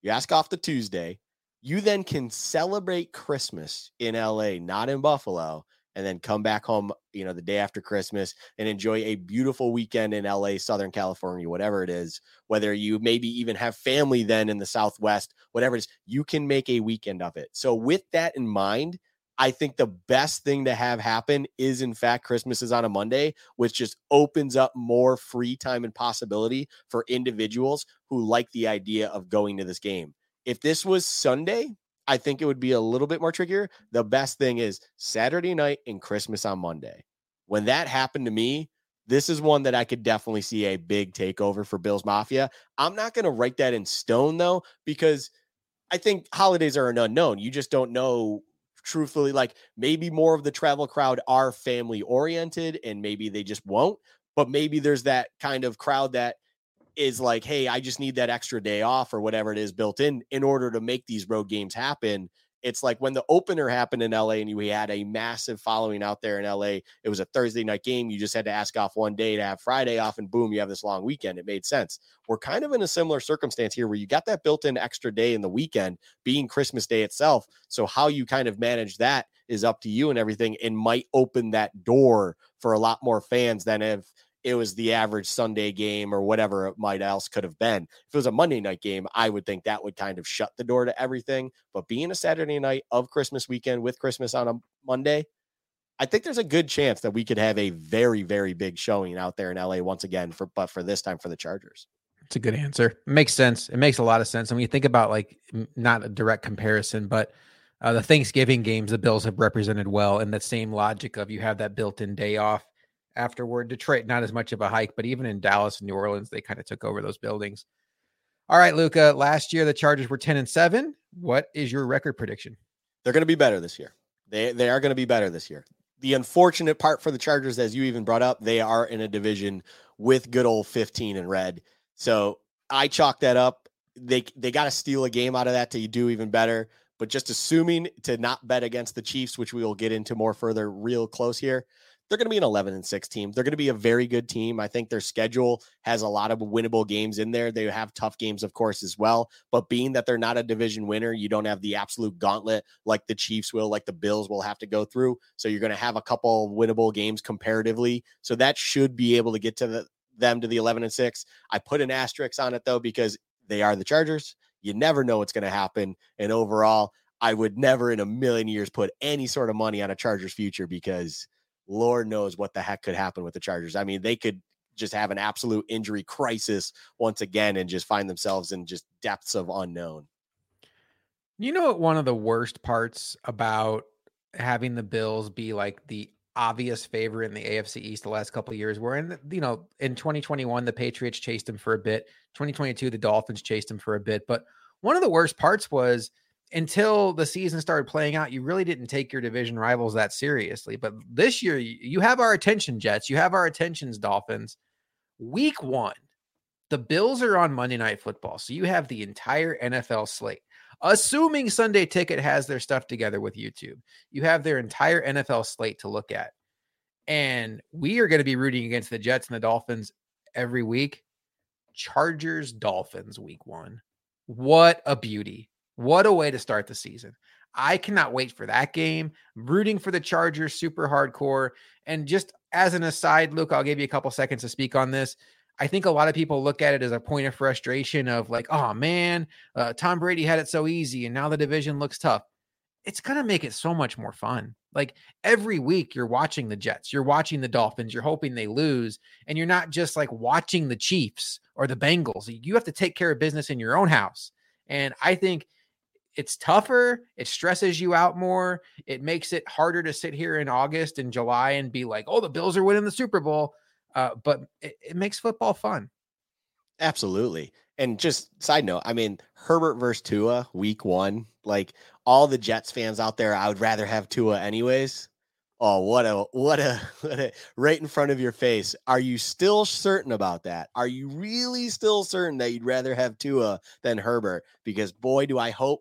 You ask off the Tuesday. You then can celebrate Christmas in LA, not in Buffalo, and then come back home, you know, the day after Christmas and enjoy a beautiful weekend in LA, Southern California, whatever it is, whether you maybe even have family then in the Southwest, whatever it is, you can make a weekend of it. So with that in mind, I think the best thing to have happen is, in fact, Christmas is on a Monday, which just opens up more free time and possibility for individuals who like the idea of going to this game. If this was Sunday, I think it would be a little bit more trickier. The best thing is Saturday night and Christmas on Monday. When that happened to me, this is one that I could definitely see a big takeover for Bills Mafia. I'm not going to write that in stone, though, because I think holidays are an unknown. You just don't know. Truthfully, like, maybe more of the travel crowd are family oriented and maybe they just won't, but maybe there's that kind of crowd that is like, hey, I just need that extra day off or whatever it is built in order to make these road games happen. It's like when the opener happened in LA and we had a massive following out there in LA, it was a Thursday night game. You just had to ask off one day to have Friday off and boom, you have this long weekend. It made sense. We're kind of in a similar circumstance here where you got that built in extra day in the weekend being Christmas Day itself. So how you kind of manage that is up to you and everything, and might open that door for a lot more fans than if it was the average Sunday game or whatever it might else could have been. If it was a Monday night game, I would think that would kind of shut the door to everything. But being a Saturday night of Christmas weekend with Christmas on a Monday, I think there's a good chance that we could have a very, very big showing out there in LA once again, but for this time for the Chargers. It's a good answer. It makes sense. It makes a lot of sense. And when you think about, like, not a direct comparison, but the Thanksgiving games, the Bills have represented well. And that same logic of you have that built-in day off afterward. Detroit, not as much of a hike, but even in Dallas and New Orleans, they kind of took over those buildings. All right, Luca, last year the Chargers were 10-7. What is your record prediction? They're going to be better this year. They are going to be better this year. The unfortunate part for the Chargers, as you even brought up, they are in a division with good old 15 in red. So I chalk that up. They got to steal a game out of that to do even better. But just assuming to not bet against the Chiefs, which we will get into more further real close here, they're going to be an 11-6 team. They're going to be a very good team. I think their schedule has a lot of winnable games in there. They have tough games, of course, as well. But being that they're not a division winner, you don't have the absolute gauntlet like the Chiefs will, like the Bills will have to go through. So you're going to have a couple winnable games comparatively. So that should be able to get to them to the 11-6. I put an asterisk on it though, because they are the Chargers. You never know what's going to happen. And overall, I would never in a million years put any sort of money on a Chargers future, because Lord knows what the heck could happen with the Chargers. I mean, they could just have an absolute injury crisis once again and just find themselves in just depths of unknown. You know what one of the worst parts about having the Bills be like the obvious favorite in the AFC East the last couple of years were, in, you know, in 2021, the Patriots chased him for a bit. 2022, the Dolphins chased him for a bit. But one of the worst parts was, until the season started playing out, you really didn't take your division rivals that seriously. But this year, you have our attention, Jets. You have our attentions, Dolphins. Week one, the Bills are on Monday Night Football. So you have the entire NFL slate. Assuming Sunday Ticket has their stuff together with YouTube, you have their entire NFL slate to look at. And we are going to be rooting against the Jets and the Dolphins every week. Chargers, Dolphins, week one. What a beauty. What a way to start the season. I cannot wait for that game. I'm rooting for the Chargers super hardcore. And just as an aside, Luke, I'll give you a couple seconds to speak on this. I think a lot of people look at it as a point of frustration of like, oh man, Tom Brady had it so easy and now the division looks tough. It's going to make it so much more fun. Like every week you're watching the Jets, you're watching the Dolphins, you're hoping they lose. And you're not just like watching the Chiefs or the Bengals. You have to take care of business in your own house. And I think it's tougher. It stresses you out more. It makes it harder to sit here in August and July and be like, oh, the Bills are winning the Super Bowl. But it makes football fun. Absolutely. And just side note, I mean, Herbert versus Tua week one, like all the Jets fans out there, I would rather have Tua anyways. Oh, what a right in front of your face. Are you still certain about that? Are you really still certain that you'd rather have Tua than Herbert? Because boy, do I hope.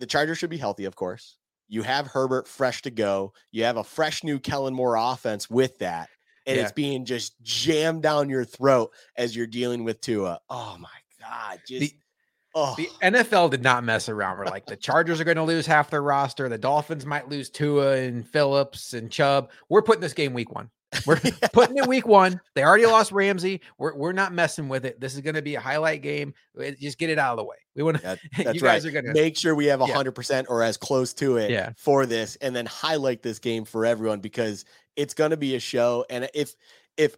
The Chargers should be healthy, of course. You have Herbert fresh to go. You have a fresh new Kellen Moore offense with that. And It's being just jammed down your throat as you're dealing with Tua. Oh, my God. The NFL did not mess around. We're like, the Chargers are going to lose half their roster. The Dolphins might lose Tua and Phillips and Chubb. We're putting this game week one. We're putting it week one. They already lost Ramsey. We're not messing with it. This is going to be a highlight game. Just get it out of the way. We want to. You guys are going to make sure we have 100% or as close to it for this, and then highlight this game for everyone, because it's going to be a show. And if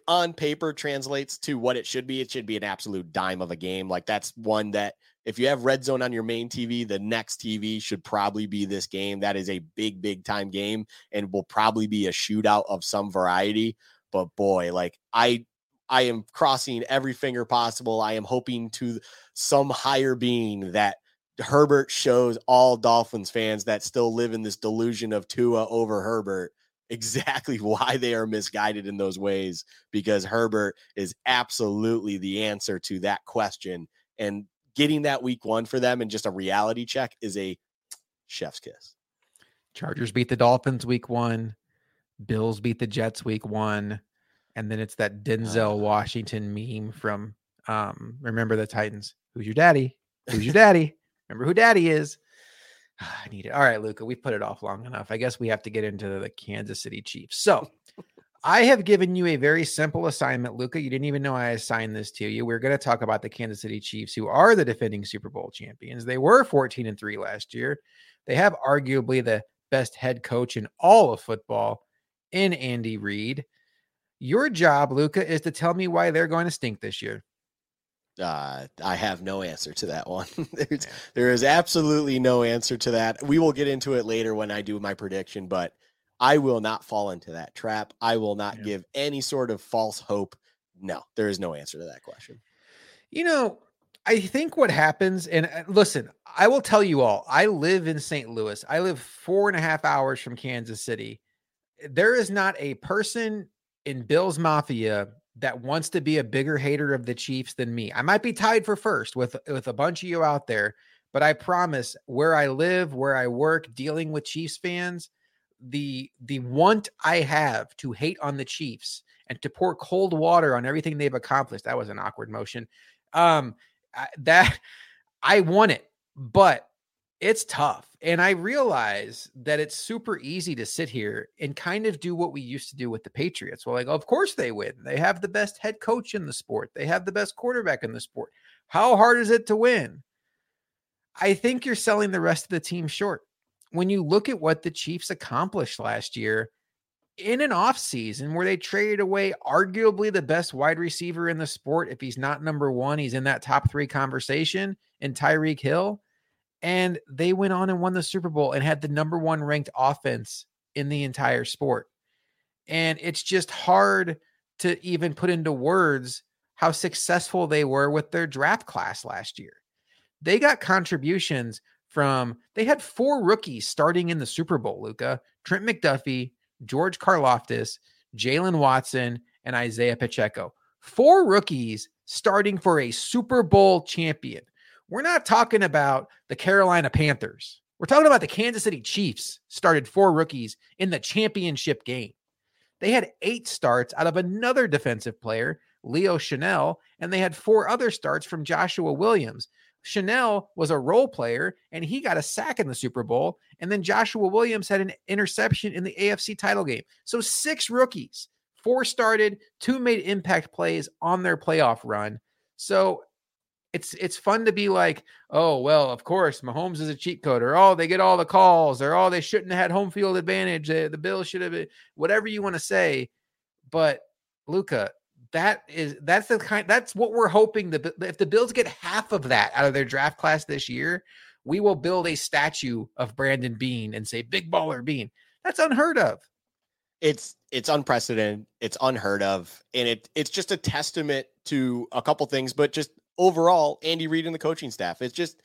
on paper translates to what it should be an absolute dime of a game. Like that's one that if you have Red Zone on your main TV, the next TV should probably be this game. That is a big, big time game and will probably be a shootout of some variety. But boy, like I am crossing every finger possible. I am hoping to some higher being that Herbert shows all Dolphins fans that still live in this delusion of Tua over Herbert exactly why they are misguided in those ways, because Herbert is absolutely the answer to that question. And getting that week one for them and just a reality check is a chef's kiss. Chargers beat the Dolphins week one. Bills beat the Jets week one. And then it's that Denzel Washington meme from Remember the Titans. Who's your daddy? Who's your daddy? Remember who daddy is. I need it. All right, Luca, we put it off long enough. I guess we have to get into the Kansas City Chiefs. So I have given you a very simple assignment, Luca. You didn't even know I assigned this to you. We're going to talk about the Kansas City Chiefs, who are the defending Super Bowl champions. They were 14-3 last year. They have arguably the best head coach in all of football in Andy Reid. Your job, Luca, is to tell me why they're going to stink this year. I have no answer to that one. There is absolutely no answer to that. We will get into it later when I do my prediction, but I will not fall into that trap. I will not give any sort of false hope. No, there is no answer to that question. You know, I think what happens, and listen, I will tell you all, I live in St. Louis. I live 4.5 hours from Kansas City. There is not a person in Bills Mafia that wants to be a bigger hater of the Chiefs than me. I might be tied for first with a bunch of you out there, but I promise where I live, where I work, dealing with Chiefs fans, the want I have to hate on the Chiefs and to pour cold water on everything they've accomplished. That was an awkward motion. I want it, but it's tough. And I realize that it's super easy to sit here and kind of do what we used to do with the Patriots. Well, like, of course they win. They have the best head coach in the sport. They have the best quarterback in the sport. How hard is it to win? I think you're selling the rest of the team short. When you look at what the Chiefs accomplished last year in an offseason where they traded away arguably the best wide receiver in the sport. If he's not number one, he's in that top three conversation in Tyreek Hill. And they went on and won the Super Bowl and had the number one ranked offense in the entire sport. And it's just hard to even put into words how successful they were with their draft class last year. They got contributions from, they had 4 rookies starting in the Super Bowl, Luca, Trent McDuffie, George Karlaftis, Jalen Watson, and Isaiah Pacheco. 4 rookies starting for a Super Bowl champion. We're not talking about the Carolina Panthers. We're talking about the Kansas City Chiefs started 4 rookies in the championship game. They had 8 starts out of another defensive player, Leo Chanel, and they had 4 other starts from Joshua Williams. Chanel was a role player, and he got a sack in the Super Bowl, and then Joshua Williams had an interception in the AFC title game. So 6 rookies, 4 started, 2 made impact plays on their playoff run. So it's fun to be like, oh, well, of course, Mahomes is a cheat code, or, oh, they get all the calls, or, oh, they shouldn't have had home field advantage. The Bills should have been, whatever you want to say. But Luca, that's what we're hoping. If the Bills get half of that out of their draft class this year, we will build a statue of Brandon Beane and say, big baller Beane. That's unheard of. It's unprecedented. It's unheard of. And it's just a testament to a couple things, but just overall, Andy Reid and the coaching staff, it's just,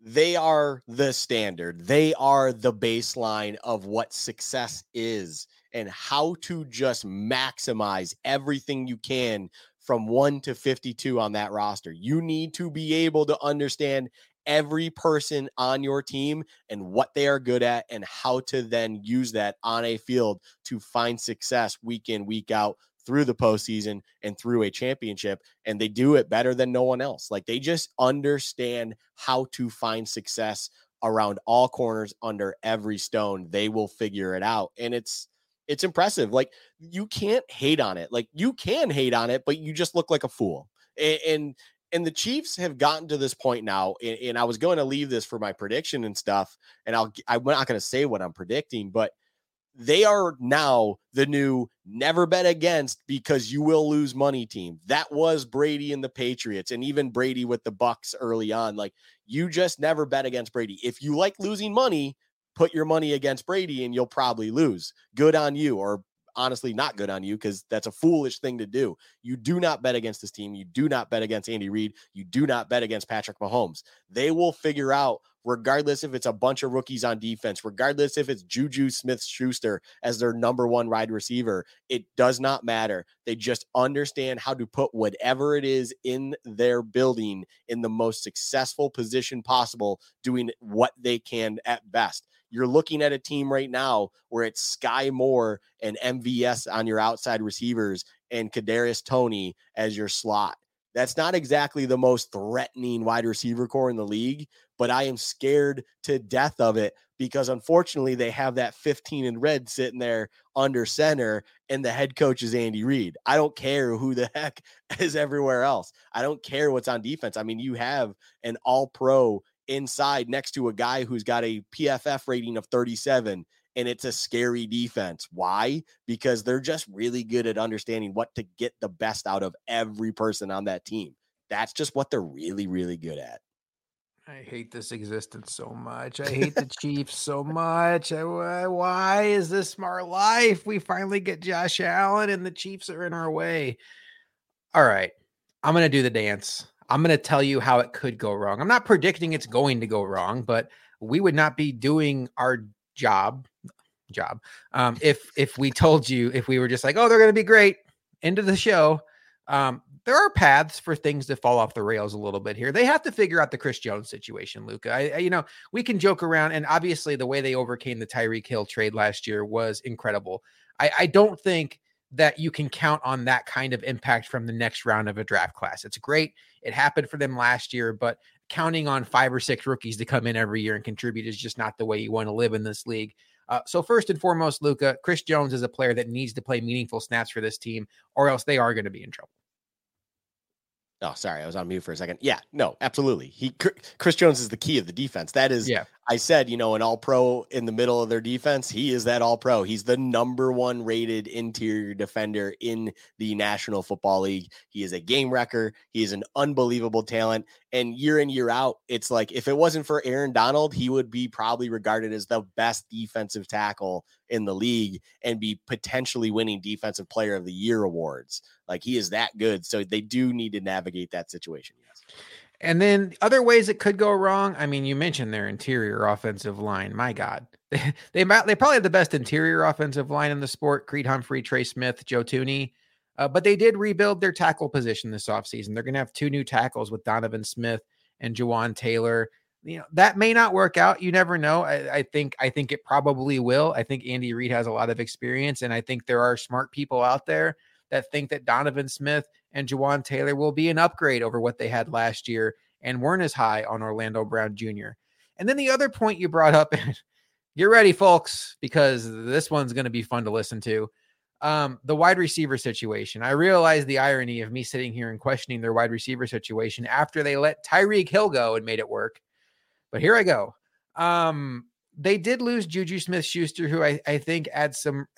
they are the standard. They are the baseline of what success is and how to just maximize everything you can from 1 to 52 on that roster. You need to be able to understand every person on your team and what they are good at and how to then use that on a field to find success week in, week out, through the postseason and through a championship. And they do it better than no one else. Like, they just understand how to find success around all corners, under every stone. They will figure it out. And it's impressive. Like, you can't hate on it. Like, you can hate on it, but you just look like a fool. And the Chiefs have gotten to this point now. And I was going to leave this for my prediction and stuff. And I'm not going to say what I'm predicting, but they are now the new never bet against because you will lose money team. That was Brady and the Patriots, and even Brady with the Bucks early on. Like, you just never bet against Brady. If you like losing money, put your money against Brady and you'll probably lose. Good on you, or honestly not good on you, because that's a foolish thing to do. You do not bet against this team. You do not bet against Andy Reid. You do not bet against Patrick Mahomes. They will figure out, regardless if it's a bunch of rookies on defense, regardless if it's Juju Smith-Schuster as their number one wide receiver, it does not matter. They just understand how to put whatever it is in their building in the most successful position possible, doing what they can at best. You're looking at a team right now where it's Sky Moore and MVS on your outside receivers and Kadarius Toney as your slot. That's not exactly the most threatening wide receiver core in the league, but I am scared to death of it because unfortunately they have that 15 in red sitting there under center, and the head coach is Andy Reid. I don't care who the heck is everywhere else. I don't care what's on defense. I mean, you have an all-pro inside next to a guy who's got a PFF rating of 37, and it's a scary defense. Why? Because they're just really good at understanding what to get the best out of every person on that team. That's just what they're really, really good at. I hate this existence so much. I hate the Chiefs so much. Why is this our life? We finally get Josh Allen and the Chiefs are in our way. All right. I'm going to do the dance. I'm going to tell you how it could go wrong. I'm not predicting it's going to go wrong, but we would not be doing our job. If we told you, if we were just like, oh, they're going to be great, end of the show. There are paths for things to fall off the rails a little bit here. They have to figure out the Chris Jones situation, Luca. We can joke around, and obviously the way they overcame the Tyreek Hill trade last year was incredible. I don't think that you can count on that kind of impact from the next round of a draft class. It's great. It happened for them last year, but counting on 5 or 6 rookies to come in every year and contribute is just not the way you want to live in this league. So first and foremost, Luca, Chris Jones is a player that needs to play meaningful snaps for this team, or else they are going to be in trouble. Oh, sorry. I was on mute for a second. Yeah, no, absolutely. Chris Jones is the key of the defense. That is, yeah. I said, an all-pro in the middle of their defense. He is that all-pro. He's the #1 rated interior defender in the National Football League. He is a game wrecker. He is an unbelievable talent. And year in, year out, it's like if it wasn't for Aaron Donald, he would be probably regarded as the best defensive tackle in the league and be potentially winning Defensive Player of the Year awards. Like, he is that good. So they do need to navigate that situation. Yes. And then other ways it could go wrong. I mean, you mentioned their interior offensive line. My God, they probably have the best interior offensive line in the sport. Creed Humphrey, Trey Smith, Joe Tooney. But they did rebuild their tackle position this offseason. They're going to have 2 new tackles with Donovan Smith and Jawan Taylor. That may not work out. You never know. I think it probably will. I think Andy Reid has a lot of experience, and I think there are smart people out there that think that Donovan Smith and Jawan Taylor will be an upgrade over what they had last year and weren't as high on Orlando Brown Jr. And then the other point you brought up, you're ready, folks, because this one's going to be fun to listen to. The wide receiver situation. I realize the irony of me sitting here and questioning their wide receiver situation after they let Tyreek Hill go and made it work. But here I go. They did lose Juju Smith-Schuster, who I think had some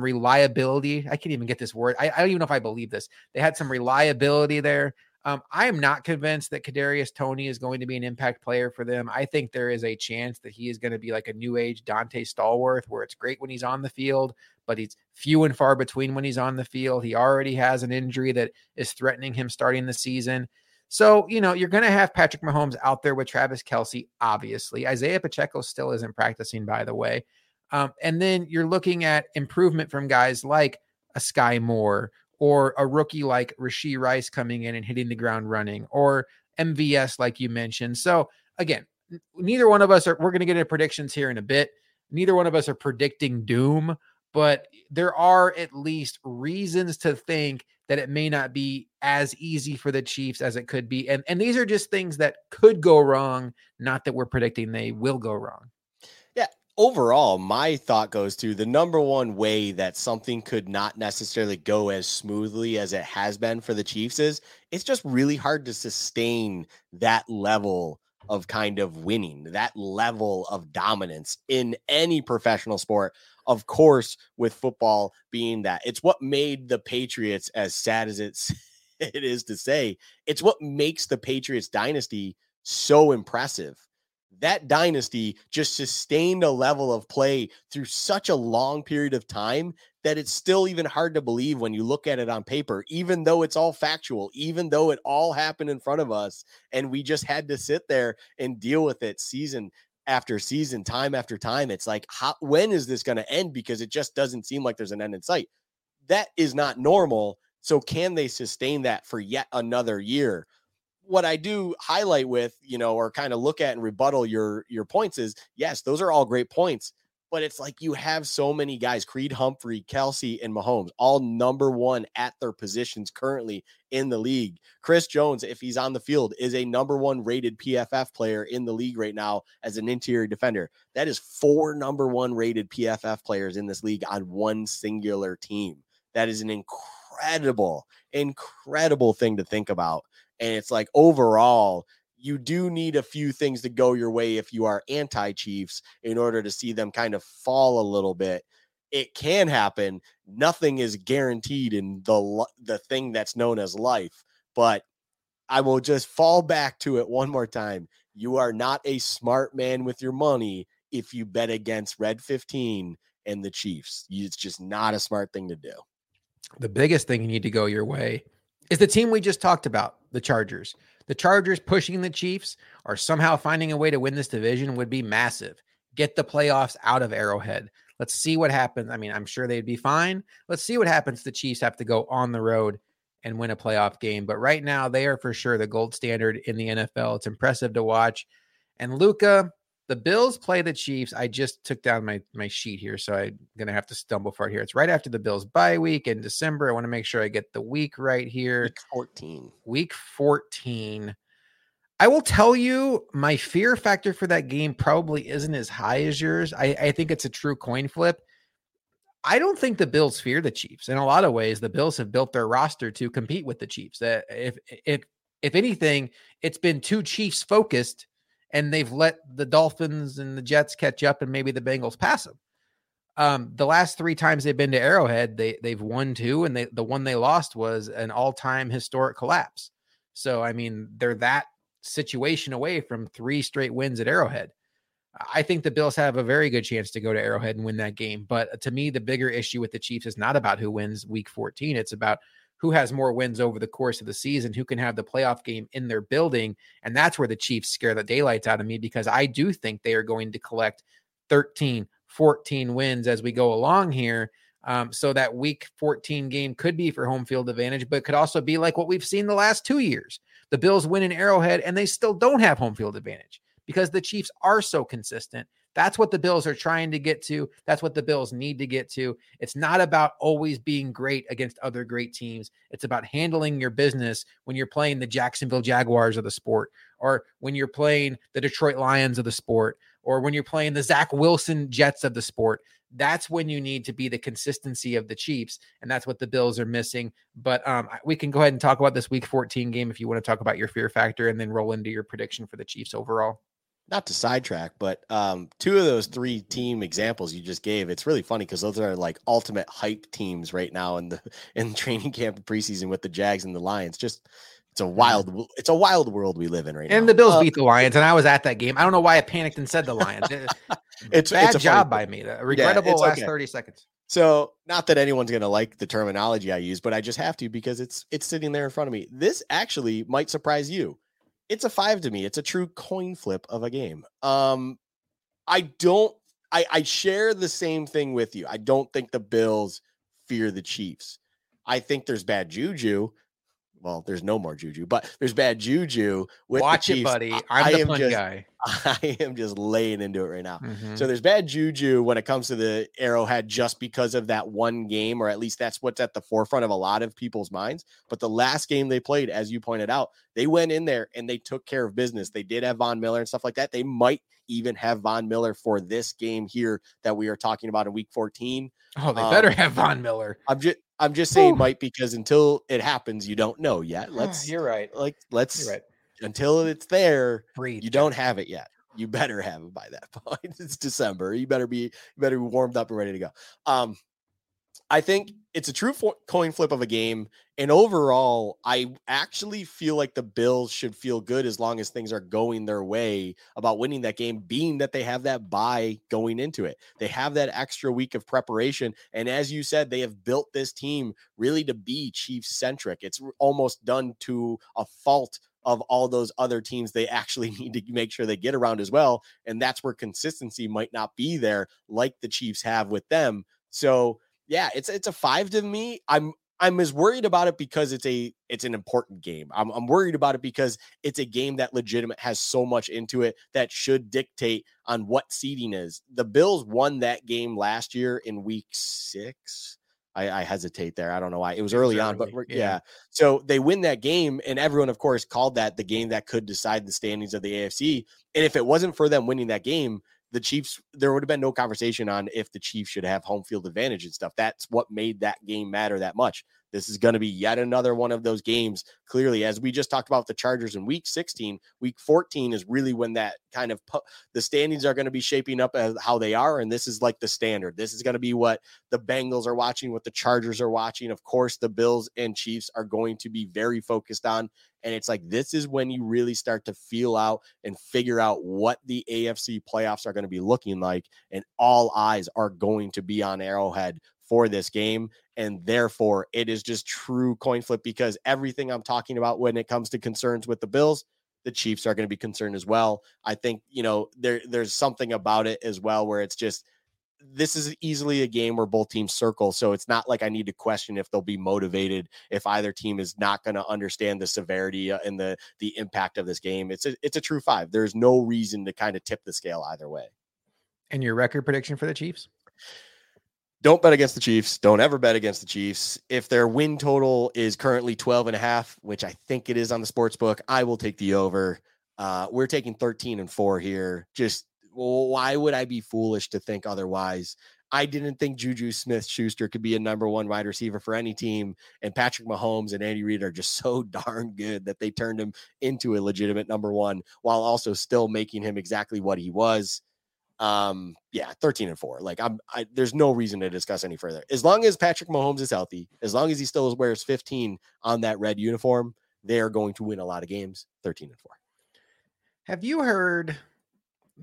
reliability. I can't even get this word. I don't even know if I believe this. They had some reliability there. I am not convinced that Kadarius Toney is going to be an impact player for them. I think there is a chance that he is going to be like a new age Dante Stallworth, where it's great when he's on the field, but he's few and far between when he's on the field. He already has an injury that is threatening him starting the season. So, you're going to have Patrick Mahomes out there with Travis Kelce, obviously. Isaiah Pacheco still isn't practicing, by the way. And then you're looking at improvement from guys like a Sky Moore or a rookie like Rashee Rice coming in and hitting the ground running, or MVS, like you mentioned. So, again, neither one of us we're going to get into predictions here in a bit. Neither one of us are predicting doom, but there are at least reasons to think that it may not be as easy for the Chiefs as it could be. And these are just things that could go wrong, not that we're predicting they will go wrong. Yeah. Overall, my thought goes to the #1 way that something could not necessarily go as smoothly as it has been for the Chiefs is it's just really hard to sustain that level of kind of winning, that level of dominance in any professional sport. Of course, with football being that, it's what made the Patriots, as sad as it is to say, it's what makes the Patriots dynasty so impressive. That dynasty just sustained a level of play through such a long period of time that it's still even hard to believe when you look at it on paper, even though it's all factual, even though it all happened in front of us and we just had to sit there and deal with it season after season, time after time. It's like, when is this going to end? Because it just doesn't seem like there's an end in sight. That is not normal. So can they sustain that for yet another year? What I do highlight with, or kind of look at and rebuttal your points is, yes, those are all great points, But it's like you have so many guys, Creed Humphrey, Kelsey, and Mahomes, all number one at their positions currently in the league. Chris Jones, if he's on the field, is a number one rated PFF player in the league right now as an interior defender. That is 4 number one rated PFF players in this league on one singular team. That is an incredible, incredible thing to think about. And it's like overall, you do need a few things to go your way if you are anti-Chiefs in order to see them kind of fall a little bit. It can happen. Nothing is guaranteed in the thing that's known as life. But I will just fall back to it one more time. You are not a smart man with your money if you bet against Red 15 and the Chiefs. It's just not a smart thing to do. The biggest thing you need to go your way is the team we just talked about, the Chargers. The Chargers pushing the Chiefs or somehow finding a way to win this division would be massive. Get the playoffs out of Arrowhead. Let's see what happens. I mean, I'm sure they'd be fine. Let's see what happens. The Chiefs have to go on the road and win a playoff game. But right now, they are for sure the gold standard in the NFL. It's impressive to watch. And Luca, the Bills play the Chiefs. I just took down my sheet here, so I'm going to have to stumble for it here. It's right after the Bills bye week in December. I want to make sure I get the week right here. Week 14. Week 14. I will tell you my fear factor for that game probably isn't as high as yours. I think it's a true coin flip. I don't think the Bills fear the Chiefs. In a lot of ways, the Bills have built their roster to compete with the Chiefs. If anything, it's been too Chiefs-focused, and they've let the Dolphins and the Jets catch up and maybe the Bengals pass them. The last 3 times they've been to Arrowhead, they've won 2, and the one they lost was an all-time historic collapse. So, I mean, they're that situation away from 3 straight wins at Arrowhead. I think the Bills have a very good chance to go to Arrowhead and win that game. But to me, the bigger issue with the Chiefs is not about who wins week 14. It's about who has more wins over the course of the season, who can have the playoff game in their building. And that's where the Chiefs scare the daylights out of me, because I do think they are going to collect 13, 14 wins as we go along here. So that week 14 game could be for home field advantage, but could also be like what we've seen the last 2 years. The Bills win in Arrowhead and they still don't have home field advantage because the Chiefs are so consistent. That's what the Bills are trying to get to. That's what the Bills need to get to. It's not about always being great against other great teams. It's about handling your business when you're playing the Jacksonville Jaguars of the sport, or when you're playing the Detroit Lions of the sport, or when you're playing the Zach Wilson Jets of the sport. That's when you need to be the consistency of the Chiefs, and that's what the Bills are missing. But we can go ahead and talk about this Week 14 game if you want to talk about your fear factor and then roll into your prediction for the Chiefs overall. Not to sidetrack, but 2 of those 3 team examples you just gave, it's really funny because those are like ultimate hype teams right now in training camp and preseason with the Jags and the Lions. Just it's a wild world we live in right now. And the Bills beat the Lions, and I was at that game. I don't know why I panicked and said the Lions. It's a bad job by me. Regrettable last 30 seconds. So not that anyone's going to like the terminology I use, but I just have to because it's sitting there in front of me. This actually might surprise you. It's a 5 to me. It's a true coin flip of a game. I share the same thing with you. I don't think the Bills fear the Chiefs. I think there's bad juju. Well, there's no more juju, but there's bad juju with Watch the Chiefs. Watch it, buddy. I'm the guy. I am just laying into it right now. Mm-hmm. So there's bad juju when it comes to the Arrowhead just because of that one game, or at least that's what's at the forefront of a lot of people's minds. But the last game they played, as you pointed out, they went in there and they took care of business. They did have Von Miller and stuff like that. They might even have Von Miller for this game here that we are talking about in week 14. Oh, they better have Von Miller. I'm just saying might, because until it happens, you don't know yet. You're right. You're right. Until it's there, breathe. You don't have it yet. You better have it by that point. It's December. You better be warmed up and ready to go. I think it's a true coin flip of a game. And overall, I actually feel like the Bills should feel good as long as things are going their way about winning that game, being that they have that bye going into it. They have that extra week of preparation. And as you said, they have built this team really to be Chiefs-centric. It's almost done to a fault of all those other teams they actually need to make sure they get around as well. And that's where consistency might not be there like the Chiefs have with them. So yeah, it's a 5 to me. I'm I'm as worried about it because it's an important game. I'm worried about it because it's a game that legitimate has so much into it that should dictate on what seeding is. The Bills won that game last year in week 6. I hesitate there. I don't know why. It was early on, but yeah. So they win that game, and everyone, of course, called that the game that could decide the standings of the AFC. And if it wasn't for them winning that game, the Chiefs, there would have been no conversation on if the Chiefs should have home field advantage and stuff. That's what made that game matter that much. This is going to be yet another one of those games. Clearly, as we just talked about the Chargers in week 16, week 14 is really when that kind of the standings are going to be shaping up as how they are. And this is like the standard. This is going to be what the Bengals are watching, what the Chargers are watching. Of course, the Bills and Chiefs are going to be very focused on. And it's like, this is when you really start to feel out and figure out what the AFC playoffs are going to be looking like. And all eyes are going to be on Arrowhead for this game. And therefore, it is just true coin flip, because everything I'm talking about when it comes to concerns with the Bills, the Chiefs are going to be concerned as well. I think, you know, there's something about it as well where it's just, this is easily a game where both teams circle. So it's not like I need to question if they'll be motivated, if either team is not going to understand the severity and the impact of this game. It's a true five. There's no reason to kind of tip the scale either way. And your record prediction for the Chiefs? Don't bet against the Chiefs. Don't ever bet against the Chiefs. If their win total is currently 12.5, which I think it is on the sports book, I will take the over. We're taking 13-4 here. Just, why would I be foolish to think otherwise? I didn't think Juju Smith-Schuster could be a number one wide receiver for any team. And Patrick Mahomes and Andy Reid are just so darn good that they turned him into a legitimate number one while also still making him exactly what he was. 13-4. Like there's no reason to discuss any further. As long as Patrick Mahomes is healthy, as long as he still wears 15 on that red uniform, they are going to win a lot of games. 13-4. Have you heard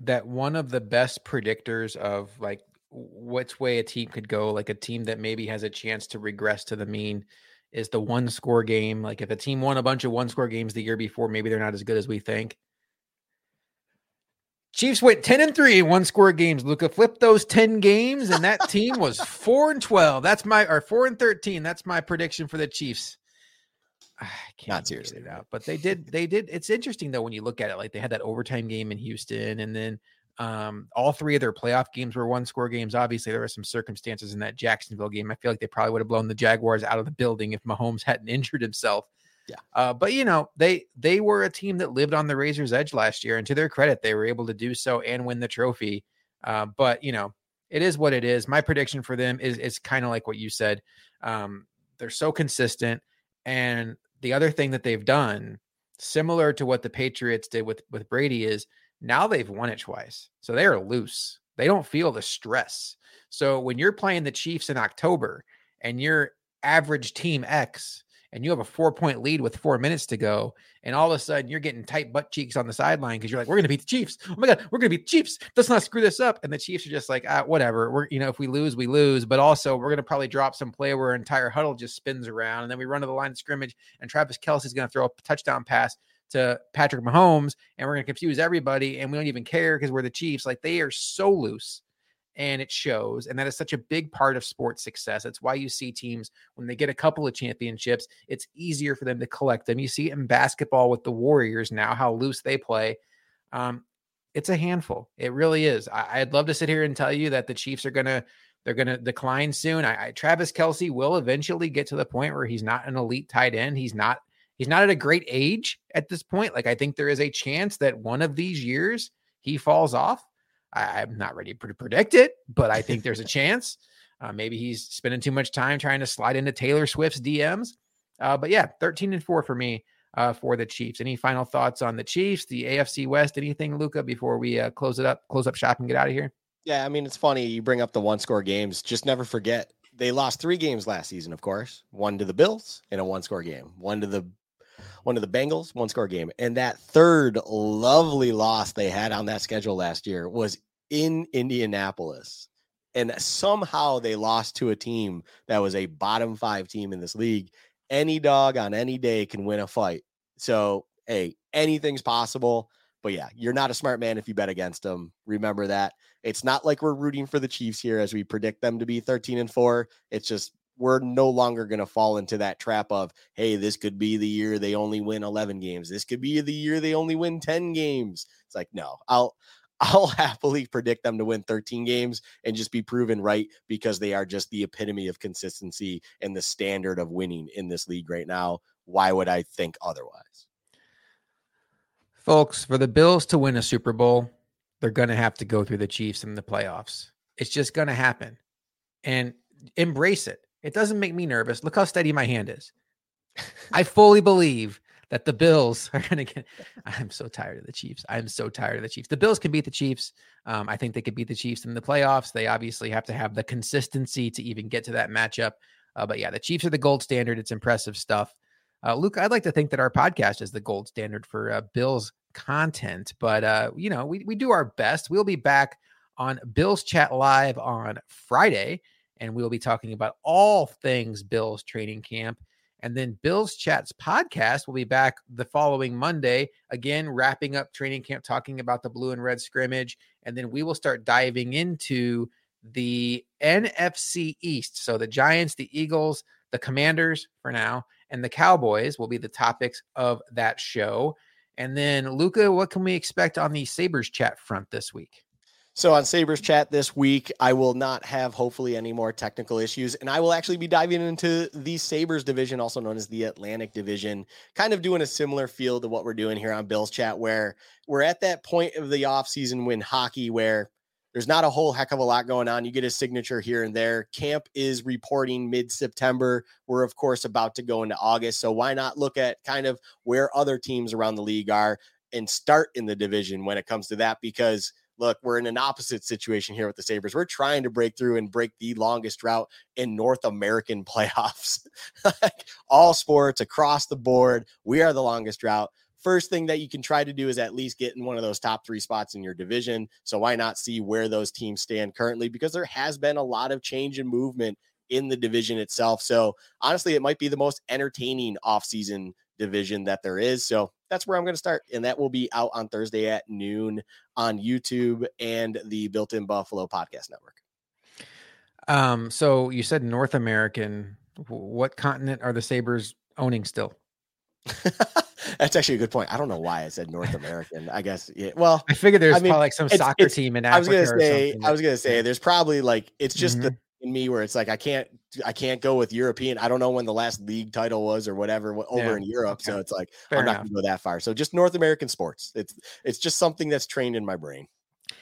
that one of the best predictors of like which way a team could go, like a team that maybe has a chance to regress to the mean, is the one score game? Like if a team won a bunch of one score games the year before, maybe they're not as good as we think. Chiefs went 10-3 in one score games. Luca flipped those 10 games, and that team was 4-12. That's my, or 4-13. That's my prediction for the Chiefs. I can't Not seriously, out, but they did. It's interesting though, when you look at it, like they had that overtime game in Houston, and then all three of their playoff games were one score games. Obviously there were some circumstances in that Jacksonville game. I feel like they probably would have blown the Jaguars out of the building if Mahomes hadn't injured himself. Yeah. But you know, they were a team that lived on the razor's edge last year, and to their credit, they were able to do so and win the trophy. But you know, it is what it is. My prediction for them is kind of like what you said. They're so consistent. And the other thing that they've done, similar to what the Patriots did with Brady, is now they've won it twice. So they are loose. They don't feel the stress. So when you're playing the Chiefs in October and you're average team X, and you have a 4-point lead with 4 minutes to go, and all of a sudden you're getting tight butt cheeks on the sideline because you're like, we're going to beat the Chiefs. Oh my God, we're going to beat the Chiefs. Let's not screw this up. And the Chiefs are just like, whatever. We're, you know, if we lose, we lose. But also we're going to probably drop some play where our entire huddle just spins around. And then we run to the line of scrimmage, and Travis Kelsey's going to throw a touchdown pass to Patrick Mahomes, and we're going to confuse everybody, and we don't even care because we're the Chiefs. Like, they are so loose. And it shows, and that is such a big part of sports success. That's why you see teams, when they get a couple of championships, it's easier for them to collect them. You see it in basketball with the Warriors now, how loose they play. It's a handful. It really is. I'd love to sit here and tell you that the Chiefs are going to decline soon. Travis Kelce will eventually get to the point where he's not an elite tight end. He's not at a great age at this point. Like, I think there is a chance that one of these years he falls off. I'm not ready to predict it, but I think there's a chance. Maybe he's spending too much time trying to slide into Taylor Swift's DMs. But yeah, 13-4 for me for the Chiefs. Any final thoughts on the Chiefs, the AFC West, anything, Luca, before we close up shop and get out of here? Yeah, I mean, it's funny. You bring up the one-score games. Just never forget, they lost 3 games last season, of course. One to the Bills in a one-score game. One to the Bengals, one score game. And that third lovely loss they had on that schedule last year was in Indianapolis. And somehow they lost to a team that was a bottom 5 team in this league. Any dog on any day can win a fight. So, hey, anything's possible. But yeah, you're not a smart man if you bet against them. Remember that. It's not like we're rooting for the Chiefs here as we predict them to be 13-4. It's just, we're no longer going to fall into that trap of, hey, this could be the year they only win 11 games. This could be the year they only win 10 games. It's like, no, I'll happily predict them to win 13 games and just be proven right, because they are just the epitome of consistency and the standard of winning in this league right now. Why would I think otherwise? Folks, for the Bills to win a Super Bowl, they're going to have to go through the Chiefs in the playoffs. It's just going to happen. And embrace it. It doesn't make me nervous. Look how steady my hand is. I fully believe that the Bills are going to get... I'm so tired of the Chiefs. I'm so tired of the Chiefs. The Bills can beat the Chiefs. I think they could beat the Chiefs in the playoffs. They obviously have to have the consistency to even get to that matchup. But yeah, the Chiefs are the gold standard. It's impressive stuff. Luke, I'd like to think that our podcast is the gold standard for Bills content, but you know, we do our best. We'll be back on Bills Chat Live on Friday, and we'll be talking about all things Bills training camp. And then Bills Chat's podcast will be back the following Monday, again, wrapping up training camp, talking about the blue and red scrimmage. And then we will start diving into the NFC East. So the Giants, the Eagles, the Commanders for now, and the Cowboys will be the topics of that show. And then, Luca, what can we expect on the Sabres Chat front this week? So on Sabres Chat this week, I will not have, hopefully, any more technical issues, and I will actually be diving into the Sabres division, also known as the Atlantic division, kind of doing a similar feel to what we're doing here on Bills Chat, where we're at that point of the offseason when hockey, where there's not a whole heck of a lot going on. You get a signature here and there. Camp is reporting mid-September. We're, of course, about to go into August. So why not look at kind of where other teams around the league are and start in the division when it comes to that? Because, look, we're in an opposite situation here with the Sabres. We're trying to break through and break the longest drought in North American playoffs. Like all sports across the board, we are the longest drought. First thing that you can try to do is at least get in one of those top three spots in your division. So why not see where those teams stand currently? Because there has been a lot of change and movement in the division itself. So honestly, it might be the most entertaining offseason division that there is. So that's where I'm going to start. And that will be out on Thursday at noon on YouTube and the Built in Buffalo Podcast Network. So you said North American. What continent are the Sabres owning still? That's actually a good point. I don't know why I said North American. I guess, yeah. Well, I figured there's probably like some soccer team in Africa. I was gonna say there's probably like, it's just the in me where it's like I can't go with European. I don't know when the last league title was or whatever over in Europe. Okay. So it's like fair I'm not enough. Gonna go that far. So just North American sports. It's just something that's trained in my brain.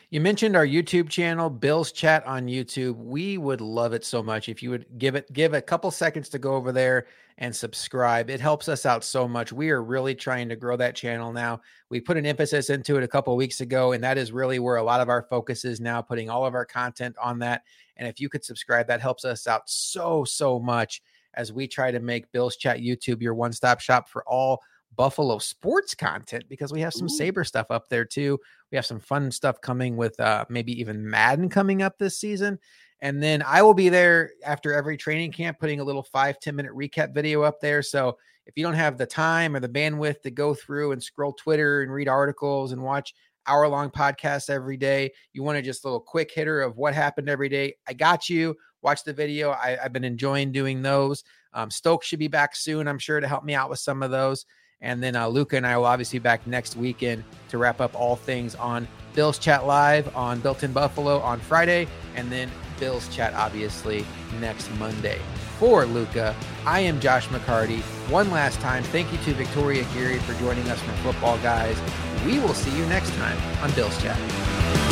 You mentioned our YouTube channel, Bills Chat on YouTube. We would love it so much if you would give a couple seconds to go over there and subscribe. It helps us out so much. We are really trying to grow that channel now. We put an emphasis into it a couple of weeks ago, and that is really where a lot of our focus is now, putting all of our content on that. And if you could subscribe, that helps us out so, so much as we try to make Bills Chat YouTube your one-stop shop for all Buffalo sports content, because we have some Sabre stuff up there too. We have some fun stuff coming with maybe even Madden coming up this season. And then I will be there after every training camp, putting a little 5-10 minute recap video up there. So if you don't have the time or the bandwidth to go through and scroll Twitter and read articles and watch hour long podcasts every day, you want to just a little quick hitter of what happened every day, I got you. Watch the video. I've been enjoying doing those. Stokes should be back soon, I'm sure, to help me out with some of those. And then Luca and I will obviously be back next weekend to wrap up all things on Bills Chat Live on Built in Buffalo on Friday, and then Bills Chat, obviously, next Monday. For Luca, I am Josh McCarty. One last time, thank you to Victoria Geary for joining us from Football Guys. We will see you next time on Bills Chat.